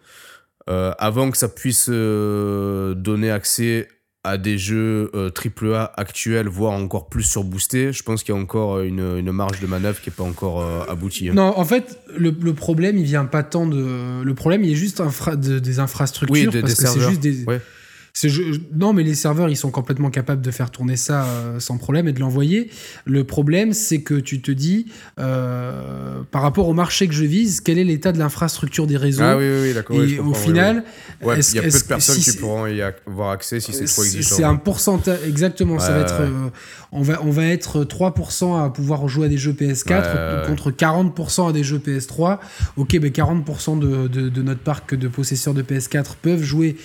Avant que ça puisse donner accès à des jeux AAA actuels, voire encore plus surboostés, je pense qu'il y a encore une marge de manœuvre qui n'est pas encore aboutie. Non, en fait, le problème, il ne vient pas tant de... Le problème, il est juste des infrastructures. Oui, parce que serveurs. C'est juste des... Ouais. Non, mais les serveurs, ils sont complètement capables de faire tourner ça sans problème et de l'envoyer. Le problème, c'est que tu te dis, par rapport au marché que je vise, quel est l'état de l'infrastructure des réseaux ? Ah oui, d'accord. Et au final, ouais, il y a peu de personnes qui pourront y avoir accès si c'est trop exigeant. C'est un pourcentage, exactement. Ça va être, on va être 3% à pouvoir jouer à des jeux PS4 contre 40% à des jeux PS3. Ok, ben 40% de notre parc de possesseurs de PS4 peuvent jouer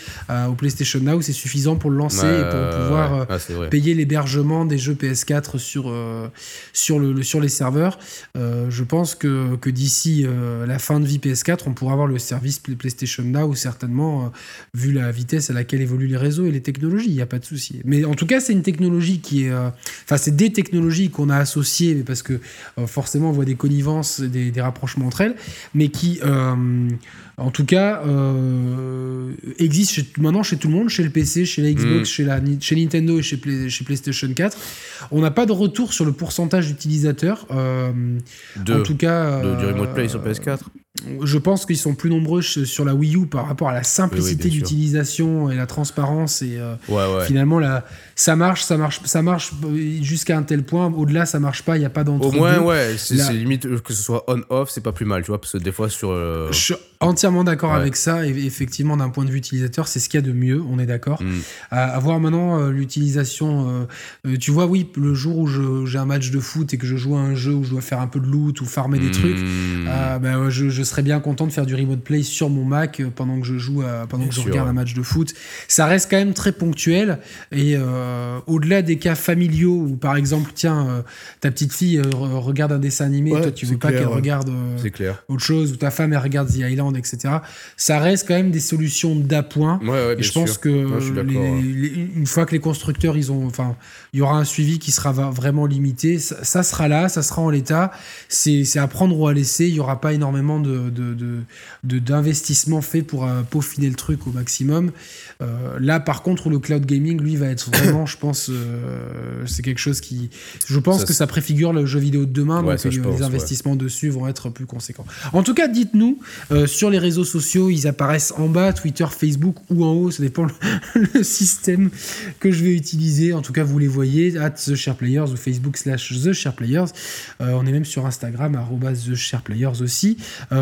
au PlayStation Now. C'est suffisant pour le lancer et pour pouvoir payer l'hébergement des jeux PS4 sur les serveurs. Je pense que d'ici la fin de vie PS4, on pourra avoir le service PlayStation Now, certainement, vu la vitesse à laquelle évoluent les réseaux et les technologies, il n'y a pas de souci. Mais en tout cas, c'est une technologie qui est... Enfin, c'est des technologies qu'on a associées, mais parce que forcément, on voit des connivences, des rapprochements entre elles, mais qui... en tout cas, existe maintenant chez tout le monde, chez le PC, chez la Xbox, chez Nintendo et chez PlayStation 4. On n'a pas de retour sur le pourcentage d'utilisateurs. En tout cas, du remote play sur PS4. Je pense qu'ils sont plus nombreux sur la Wii U par rapport à la simplicité d'utilisation et la transparence. Et finalement, ça marche jusqu'à un tel point. Au-delà, ça marche pas. Il n'y a pas d'entre-deux. Au moins, c'est limite que ce soit on/off, c'est pas plus mal, tu vois, parce que des fois sur. Je suis entièrement d'accord avec ça. Et effectivement, d'un point de vue utilisateur, c'est ce qu'il y a de mieux. On est d'accord. À voir maintenant l'utilisation. Tu vois, le jour où j'ai un match de foot et que je joue à un jeu où je dois faire un peu de loot ou farmer des trucs, je serais bien content de faire du remote play sur mon Mac pendant que je joue, pendant que je regarde un match de foot. Ça reste quand même très ponctuel et au-delà des cas familiaux où par exemple, tiens, ta petite fille regarde un dessin animé, toi tu veux pas qu'elle regarde autre chose, ou ta femme elle regarde The Island, etc. Ça reste quand même des solutions d'appoint. Et je pense que une fois que les constructeurs, il y aura un suivi qui sera vraiment limité. Ça sera là, ça sera en l'état. C'est à prendre ou à laisser. Il y aura pas énormément d'investissement fait pour peaufiner le truc au maximum. Là, par contre, le cloud gaming, lui, va être vraiment, je pense, c'est quelque chose qui... Je pense que ça préfigure le jeu vidéo de demain, donc les investissements dessus vont être plus conséquents. En tout cas, dites-nous, sur les réseaux sociaux, ils apparaissent en bas, Twitter, Facebook, ou en haut, ça dépend le système que je vais utiliser. En tout cas, vous les voyez, @TheSharePlayers ou Facebook/TheSharePlayers. On est même sur Instagram, @TheSharePlayers aussi.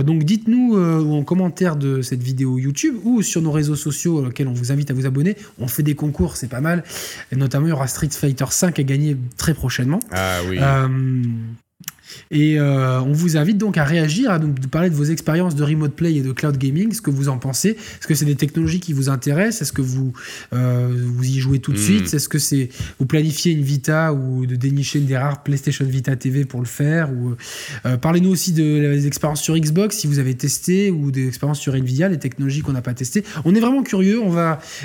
Donc dites-nous en commentaire de cette vidéo YouTube ou sur nos réseaux sociaux auxquels on vous invite à vous abonner. On fait des concours, c'est pas mal. Et notamment, il y aura Street Fighter 5 à gagner très prochainement. Ah oui. Et on vous invite donc à réagir, à donc parler de vos expériences de remote play et de cloud gaming, ce que vous en pensez. Est-ce que c'est des technologies qui vous intéressent ? Est-ce que vous y jouez tout de suite ? Est-ce que vous planifiez une Vita ou de dénicher des rares PlayStation Vita TV pour le faire ? Ou parlez-nous aussi des expériences sur Xbox si vous avez testé, ou des expériences sur Nvidia, les technologies qu'on n'a pas testées. On est vraiment curieux,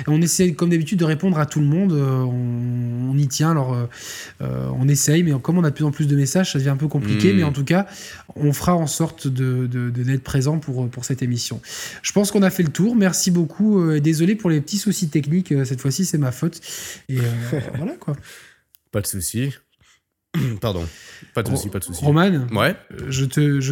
on essaie comme d'habitude de répondre à tout le monde. On y tient, alors on essaye, mais comme on a de plus en plus de messages, ça devient un peu compliqué. Mais en tout cas, on fera en sorte d'être présent pour cette émission. Je pense qu'on a fait le tour. Merci beaucoup. Désolé pour les petits soucis techniques. Cette fois-ci, c'est ma faute. Et voilà quoi. Pas de souci. Pardon. Pas de souci. Roman, je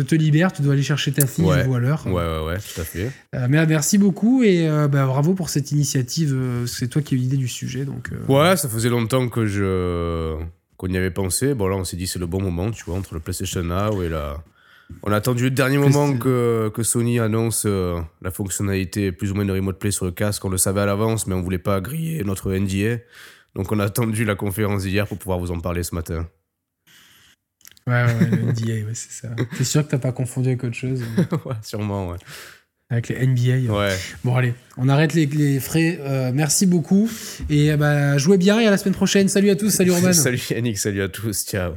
te libère. Tu dois aller chercher ta fille. Je vois l'heure. Ouais, tout à fait. Merci beaucoup et bravo pour cette initiative. C'est toi qui as eu l'idée du sujet, donc. Ça faisait longtemps que qu'on y avait pensé. Bon, là, on s'est dit c'est le bon moment, tu vois, entre le PlayStation Now et la On a attendu le dernier moment que Sony annonce la fonctionnalité plus ou moins de Remote Play sur le casque. On le savait à l'avance, mais on ne voulait pas griller notre NDA. Donc on a attendu la conférence d'hier pour pouvoir vous en parler ce matin. Ouais, le NDA, ouais, c'est ça. T'es sûr que t'as pas confondu avec autre chose? Ouais, sûrement, ouais. Avec les NBA. Ouais. Bon, allez, on arrête les frais. Merci beaucoup. Et bah, jouez bien et à la semaine prochaine. Salut à tous, salut Roman. Salut Yannick, salut à tous. Ciao.